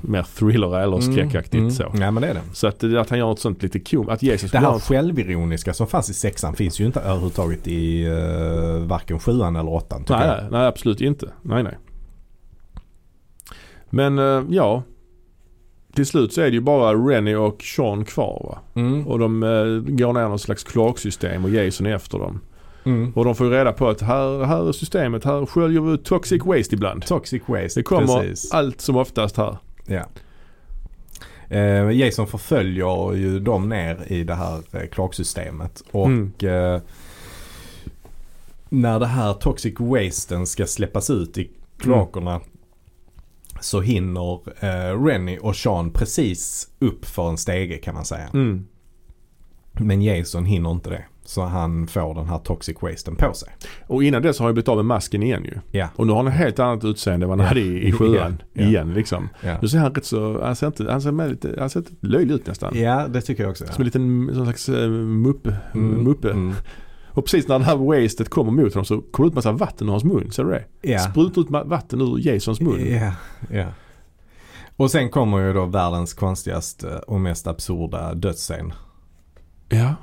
mer thriller eller skräckaktigt så. Ja, men det är det. Så att han gör något sånt lite komiskt. Att Jesus det här självironiska som fanns i 6 finns ju inte överhuvudtaget i varken 7 eller 8. Nej, absolut inte. Nej. Men till slut så är det ju bara Rennie och Sean kvar va? Mm. Och de går ner någon slags kloaksystem och Jason är efter dem. Mm. Och de får ju reda på att här är systemet, här sköljer vi toxic waste ibland. Toxic waste, det kommer precis. Allt som oftast här. Ja. Jason förföljer ju dem ner i det här kloaksystemet och när det här toxic wasten ska släppas ut i kloakerna så hinner Rennie och Sean precis upp för en stege, kan man säga. Mm. Men Jason hinner inte det. Så han får den här toxic wasten på sig. Och innan dess har han blivit av med masken igen ju. Ja. Och nu har han helt annat utseende än vad han hade i sjuan. Ja. Igen liksom. Ja. Nu ser han rätt så... Han ser inte löjlig ut nästan. Ja, det tycker jag också. Ja. Som en liten sån slags muppe. Mm. Och precis när det här wastet kommer mot honom så kommer det ut massa vatten ur hans mun. Ser du det? Ja. Sprutar ut vatten ur Jasons mun. Ja, ja. Och sen kommer ju då världens konstigaste och mest absurda dödsscen. Ja.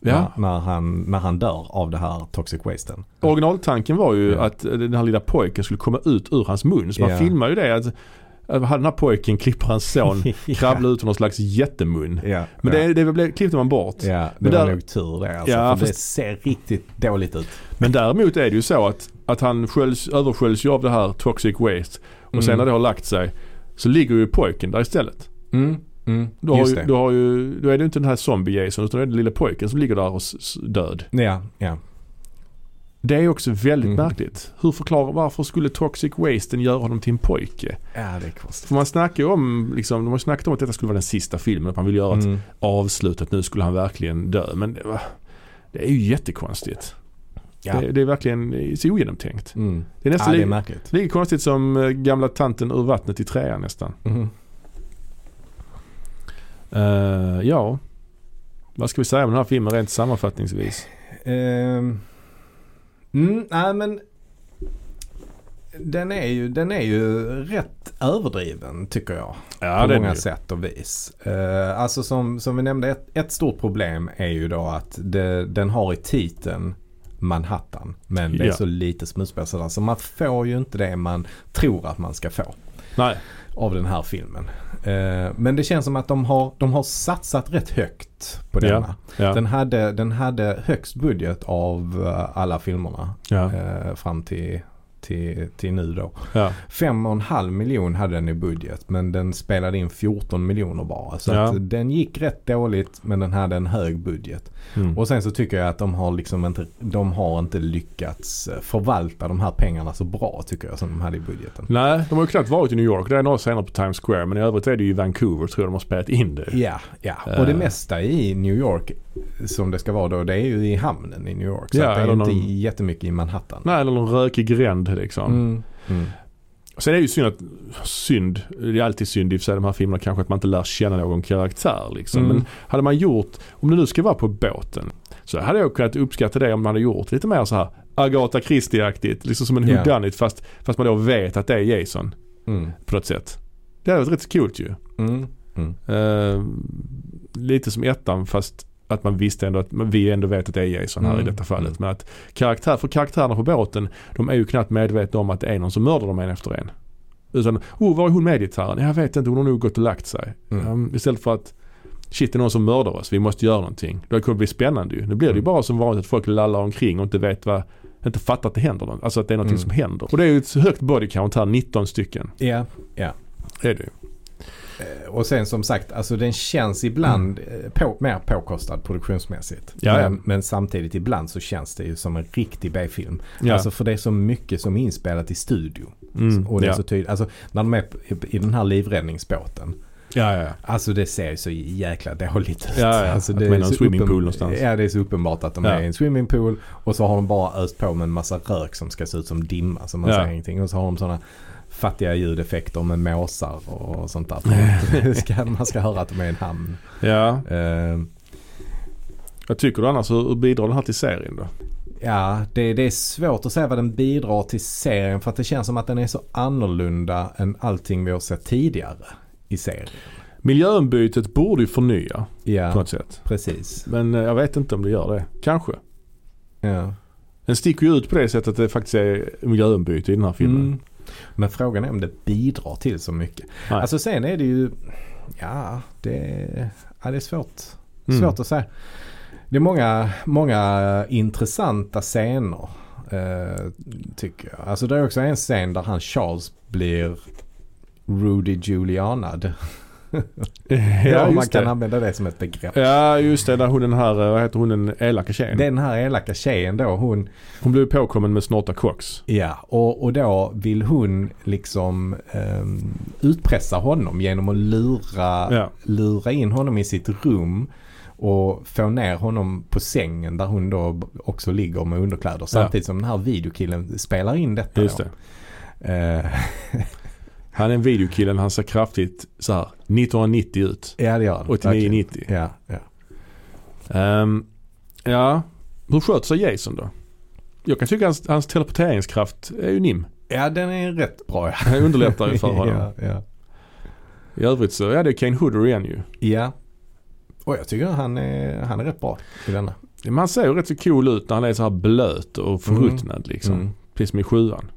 Ja. När han dör av det här toxic wasten. Originaltanken var ju att den här lilla pojken skulle komma ut ur hans mun. Så man filmar ju det att hade den här pojken klipper hans son kravla ut ur någon slags jättemun. Ja. Men det klippte man bort. Ja, men det var nog tur det. Alltså, för det ser riktigt dåligt ut. Men däremot är det ju så att han översköljs ju av det här toxic waste. Och sen när det har lagt sig så ligger ju pojken där istället. Mm. Mm, då är det inte den här zombie Jason utan det är den lilla pojken som ligger där och död. Ja, ja. Det är också väldigt märkligt. Hur förklarar varför skulle toxic wasten göra honom till en pojke? Ja, det är konstigt. För man snackar ju om liksom, de har snackat om att detta skulle vara den sista filmen, att man vill göra ett avslut, att nu skulle han verkligen dö, men det är ju jättekonstigt. Ja. Det är verkligen så ogenomtänkt. Mm. Det är nästan det är märkligt. Lika konstigt som gamla tanten ur vattnet i träan nästan. Mm. Vad ska vi säga om den här filmen rent sammanfattningsvis? Men den är ju rätt överdriven tycker jag, på många sätt och vis. Alltså som vi nämnde, ett stort problem är ju då att den har i titeln Manhattan, men det är så lite smutsbärsade så man får ju inte det man tror att man ska få. Nej. Av den här filmen. Men det känns som att de har satsat rätt högt på denna. Ja. Den hade högst budget av alla filmerna fram till nu då. Ja. 5,5 miljoner hade den i budget, men den spelade in 14 miljoner bara. Så att den gick rätt dåligt, men den hade en hög budget. Mm. Och sen så tycker jag att de har inte lyckats förvalta de här pengarna så bra tycker jag som de hade i budgeten. Nej, de har ju knappt varit i New York. Det är några scener på Times Square, men i övrigt är det ju Vancouver tror jag de har spelat in det. Ja. Och det mesta i New York som det ska vara då, det är ju i hamnen i New York. Så det är inte jättemycket i Manhattan. Nej, eller någon rökig gränd liksom. Sen är det ju synd, det är alltid synd i de här filmerna kanske att man inte lär känna någon karaktär liksom. Men hade man gjort, om det nu ska vara på båten, så hade jag kunnat uppskatta det om man hade gjort lite mer så här Agatha Christie-aktigt, liksom som en whodunit fast man då vet att det är Jason på något sätt. Det hade varit rätt kul ju. Lite som ettan fast att man visste ändå att vi ändå vet att det är Jason här i detta fallet. Men att karaktärerna på båten, de är ju knappt medvetna om att det är någon som mördar dem en efter en. Utan, var är hon med i här? Jag vet inte, hon har nog gått och lagt sig. Istället för att, shit, det är någon som mördar oss, vi måste göra någonting. Det kommer bli spännande ju. Nu blir det ju bara som vanligt att folk lallar omkring och inte fattar att det händer något. Alltså att det är någonting som händer. Och det är ju ett högt body count här, 19 stycken. Ja. Det är det ju. Och sen som sagt, alltså den känns ibland mer påkostad produktionsmässigt. Men samtidigt ibland så känns det ju som en riktig B-film. Alltså för det är så mycket som är inspelat i studio. Och det är så tydligt. Alltså när de är i den här livräddningsbåten. Alltså det ser ju så jäkla dåligt ut. Alltså, det är en swimmingpool någonstans. Ja, det är så uppenbart att de är i en swimmingpool. Och så har de bara öst på med en massa rök som ska se ut som dimma. Så man ser ingenting. Och så har de sådana fattiga ljudeffekter med måsar och sånt där. Man ska höra att de är en hamn. Jag tycker du annars, hur bidrar den här till serien då? Ja, det är svårt att säga vad den bidrar till serien, för att det känns som att den är så annorlunda än allting vi har sett tidigare i serien. Miljöombytet borde ju förnya på något sätt. Precis. Men jag vet inte om det gör det. Kanske. Ja. Den sticker ju ut på det sättet att det faktiskt är miljöombyte i den här filmen. Men frågan är om det bidrar till så mycket. Nej. Alltså sen är det ju det är svårt att säga. Det är många intressanta scener tycker jag. Alltså det är också en scen där han Charles blir Rudy Giulianad. Ja, man kan använda det som ett begrepp. Ja, just det. Där hon, den här, vad heter hon, den elaka tjejen? Den här elaka tjejen då, hon blev påkommen med snorta koks. Ja, och då vill hon liksom utpressa honom genom att lura in honom i sitt rum och få ner honom på sängen där hon då också ligger med underkläder samtidigt som den här videokillen spelar in detta. Just det. Han är en videokillen, han ser kraftigt så här 1990 ut. Ja, det gör han. 89-90. Ja, ja. Hur sköter sig Jason då? Jag kan tycka hans teleporteringskraft är unim. Ja, den är rätt bra. Ja. Den underlättar ju för honom. Ja. I övrigt så, det är Kane Hodder igen ju. Ja. Och jag tycker han är rätt bra i denna. Men han ser ju rätt så cool ut när han är så här blöt och förruttnad liksom. Mm. Precis som i 7:an.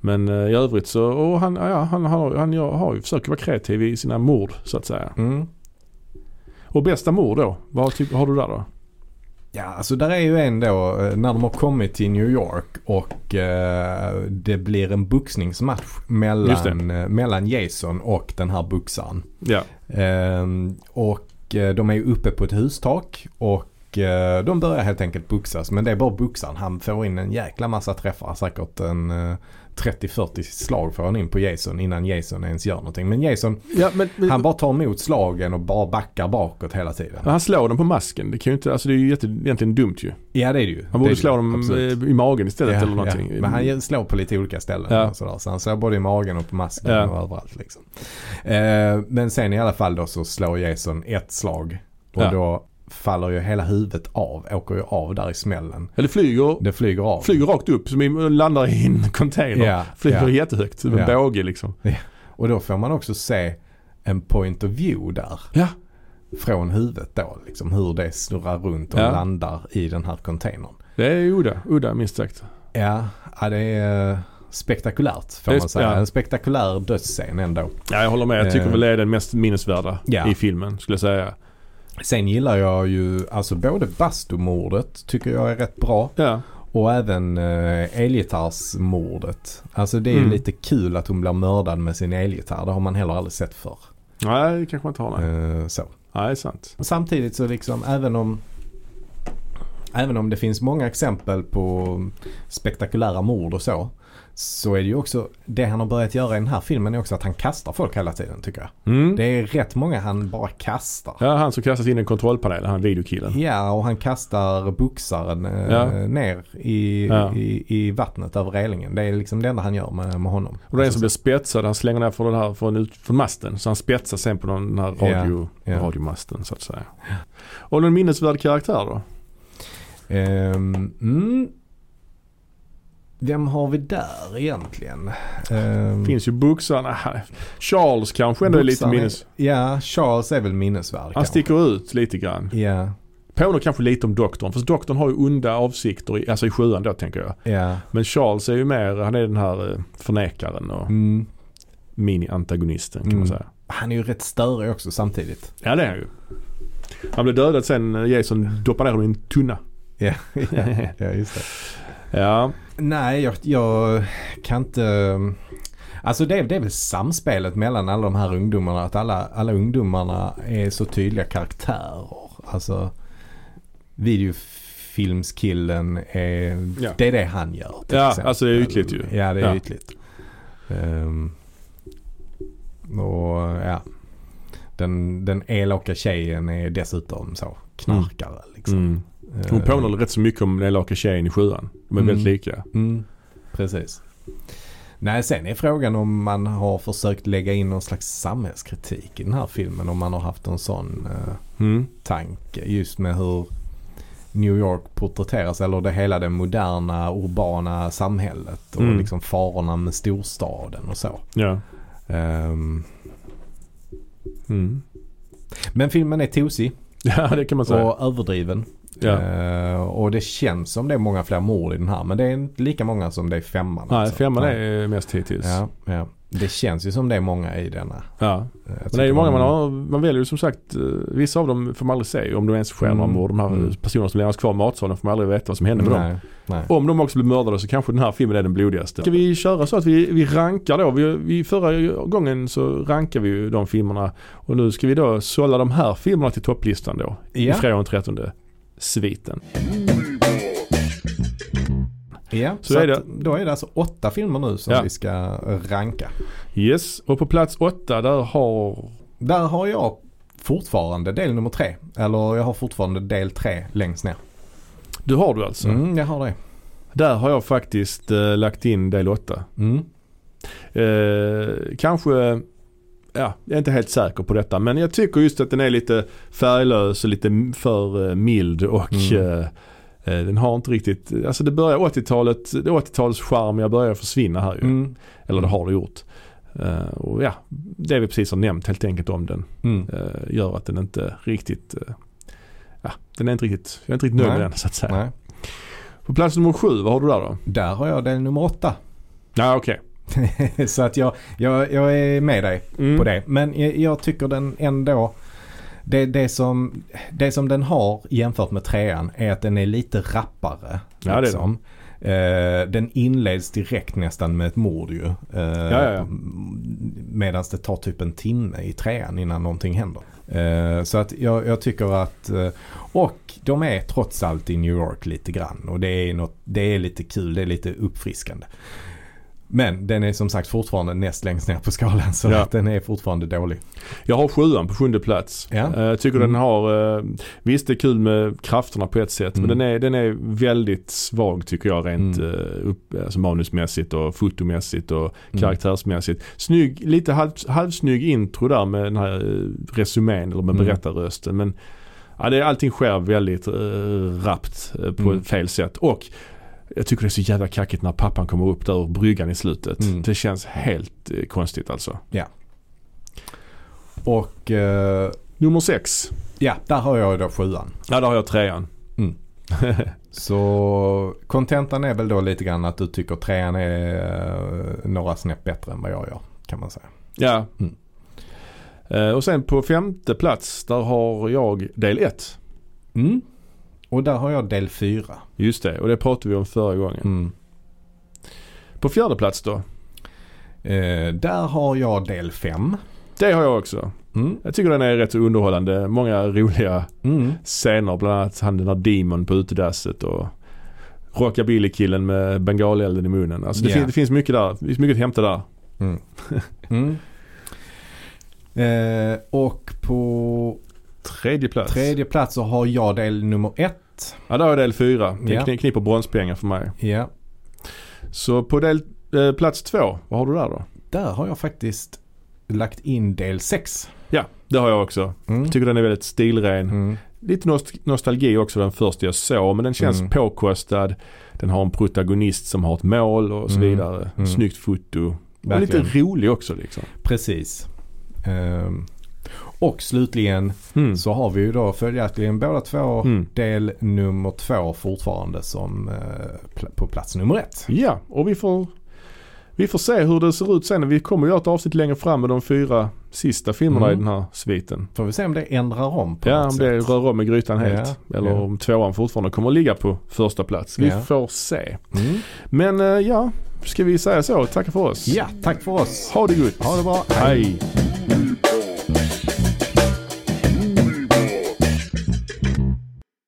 Men i övrigt så han försöker vara kreativ i sina mord så att säga. Mm. Och bästa mord då? Vad har du där då? Ja, alltså där är ju en då när de har kommit till New York och det blir en boxningsmatch mellan Jason och den här boxaren. Ja. Och de är ju uppe på ett hustak och de börjar helt enkelt boxas, men det är bara boxaren. Han får in en jäkla massa träffar, säkert en 30-40 slag får han in på Jason innan Jason ens gör någonting. Men Jason, han bara tar emot slagen och bara backar bakåt hela tiden. Han slår dem på masken. Det kan ju inte, alltså det är ju egentligen dumt ju. Ja, det är det ju. Han borde slå dem i magen istället eller någonting. Ja. Men han slår på lite olika ställen. Ja. Så han slår både i magen och på masken och överallt liksom. Men sen i alla fall då så slår Jason ett slag och då faller ju hela huvudet av, åker ju av där i smällen. Eller flyger. Det flyger av. Flyger rakt upp, som landar i en container. Flyger jättehögt, som en båge liksom. Ja. Och då får man också se en point of view där. Ja. Från huvudet då, liksom hur det snurrar runt och landar i den här containern. Det är udda minst sagt. Ja, det är spektakulärt får man säga. En spektakulär dödsscen ändå. Ja, jag håller med. Jag tycker väl det är den mest minnesvärda i filmen, skulle jag säga. Sen gillar jag ju, alltså både bastomordet tycker jag är rätt bra och även elgitarrsmordet. Alltså det är lite kul att hon blir mördad med sin elgitarr. Det har man heller aldrig sett förr. Nej, det kanske man inte har. Så. Nej, det är sant. Samtidigt så liksom, även om det finns många exempel på spektakulära mord och så är det ju också, det han har börjat göra i den här filmen är också att han kastar folk hela tiden, tycker jag. Mm. Det är rätt många han bara kastar. Ja, han som kastas in i en kontrollpanel, han videokillen. Ja, och han kastar boxaren ner i vattnet över relingen. Det är liksom det enda han gör med honom. Och det är en som blir spetsad, han slänger ner från den här från masten, så han spetsar sen på den här radiomasten så att säga. Och någon minnesvärd karaktär då? Vem har vi där egentligen? Finns ju boxarna. Charles kanske ändå är lite minnes. Ja, Charles är väl minnesvärd. Han sticker ut lite grann. Ja. Påminner kanske lite om doktorn. För doktorn har ju onda avsikter i 7:an då, tänker jag. Ja. Men Charles är ju mer, han är den här förnekaren och mini-antagonisten kan man säga. Han är ju rätt störig också samtidigt. Ja, det är han ju. Han blev dödad sen Jason doppar ner honom i en tunna. Ja, just det. Ja. Nej, jag kan inte. Alltså det är väl samspelet mellan alla de här ungdomarna, att alla ungdomarna är så tydliga karaktärer. Alltså videofilmskillen är det är det han gör. Ja, exempel. Alltså det är ytligt ju. Ja, det är ytligt. Och den elaka tjejen är dessutom så knarkare liksom. Hon påminner rätt så mycket om den elaka tjejen i 7:an. De är väldigt lika. Mm. Precis. Nej, sen är frågan om man har försökt lägga in någon slags samhällskritik i den här filmen. Om man har haft en sån tanke just med hur New York porträtteras. Eller hela det moderna, urbana samhället. Och liksom farorna med storstaden och så. Ja. Men filmen är tosig. Ja, det kan man säga. Och överdriven. Ja. Och det känns som det är många fler mord i den här, men det är inte lika många som det är 5:an. Nej, 5:an är mest hittills. Ja. Det känns ju som det är många i denna. Ja. Men det är ju många man väljer ju som sagt, vissa av dem får man aldrig se om de ens sker någon mord. De här personerna som lämnas kvar i matsalen får man aldrig veta vad som händer med dem. Nej. Om de också blir mördade så kanske den här filmen är den blodigaste. Ska vi köra så att vi rankar då? Vi förra gången så rankar vi ju de filmerna och nu ska vi då sålla de här filmerna till topplistan då. Ja. I Frenan den trettonde sviten. Ja, så är det. Då är det alltså 8 filmer nu som vi ska ranka. Yes, och på plats 8 där har jag fortfarande del nummer 3. Eller jag har fortfarande del 3 längst ner. Du har du alltså? Mm, jag har det. Där har jag faktiskt lagt in del 8. Mm. Kanske... Ja, jag är inte helt säker på detta. Men jag tycker just att den är lite färglös och lite för mild och... Den har inte riktigt, alltså det börjar 80-talet, det 80-talets charm jag börjar försvinna här ju. Eller det har det gjort. Och ja, det vi precis har nämnt helt enkelt om den gör att den inte riktigt jag är inte riktigt nöjd med den så att säga. Nej. På plats nummer 7, vad har du där då? Där har jag den nummer 8. Ja, okej. Okay. Så att jag är med dig på det, men jag tycker den ändå det som den har jämfört med trean är att den är lite rappare. Ja, liksom. Det är det. Den inleds direkt nästan med ett mord ju. Medan det tar typ en timme i trean innan någonting händer. Så att jag tycker att... Och de är trots allt i New York lite grann. Och det är lite kul, det är lite uppfriskande. Men den är som sagt fortfarande näst längst ner på skalan så att den är fortfarande dålig. Jag har 7:an på 7:e plats. Ja. Jag tycker den har, visst det är kul med krafterna på ett sätt, men den är väldigt svag tycker jag rent alltså manusmässigt och fotomässigt och karaktärsmässigt. Snygg, lite halvsnygg intro där med den här resumén eller med berättarrösten, men ja, allting sker väldigt rappt på fel sätt och jag tycker det är så jävla kackigt när pappan kommer upp där och bryggan i slutet. Det känns helt konstigt alltså. Ja. Och nummer 6. Ja, där har jag då 7:an. Ja, där har jag 3:an. Så kontentan är väl då lite grann att du tycker 3:an är några snäpp bättre än vad jag gör, kan man säga. Ja. Och sen på 5:e plats, där har jag del 1. Och där har jag del 4. Just det, och det pratade vi om förra gången. På 4:e plats då? Där har jag del 5. Det har jag också. Jag tycker den är rätt så underhållande. Många roliga scener, bland annat han den där demon på utedasset och rockabilly-killen med bengalelden i munnen. Alltså det finns mycket där. Det finns mycket att hämta där. Och på... Tredje plats så har jag del nummer 1. Ja, där har jag del 4. Det är knipp på bronspengar för mig. Ja. Så på del, plats 2, vad har du där då? Där har jag faktiskt lagt in del 6. Ja, det har jag också. Jag tycker den är väldigt stilren. Lite nostalgi också, den första jag såg. Men den känns påkostad. Den har en protagonist som har ett mål och så vidare. Snyggt foto. Och lite rolig också liksom. Precis. Och slutligen så har vi ju då följaktligen båda två del nummer 2 fortfarande som på plats nummer 1. Ja, och vi får se hur det ser ut sen. Vi kommer ju att ha ett avsnitt längre fram med de 4 sista filmerna i den här sviten. Får vi se om det ändrar om på något sätt. Ja, om det rör om i grytan helt. Ja, eller om 2:an fortfarande kommer att ligga på första plats. Vi får se. Men ska vi säga så? Tack för oss. Ja, tack för oss. Ha det gott. Ha det bra. Hej.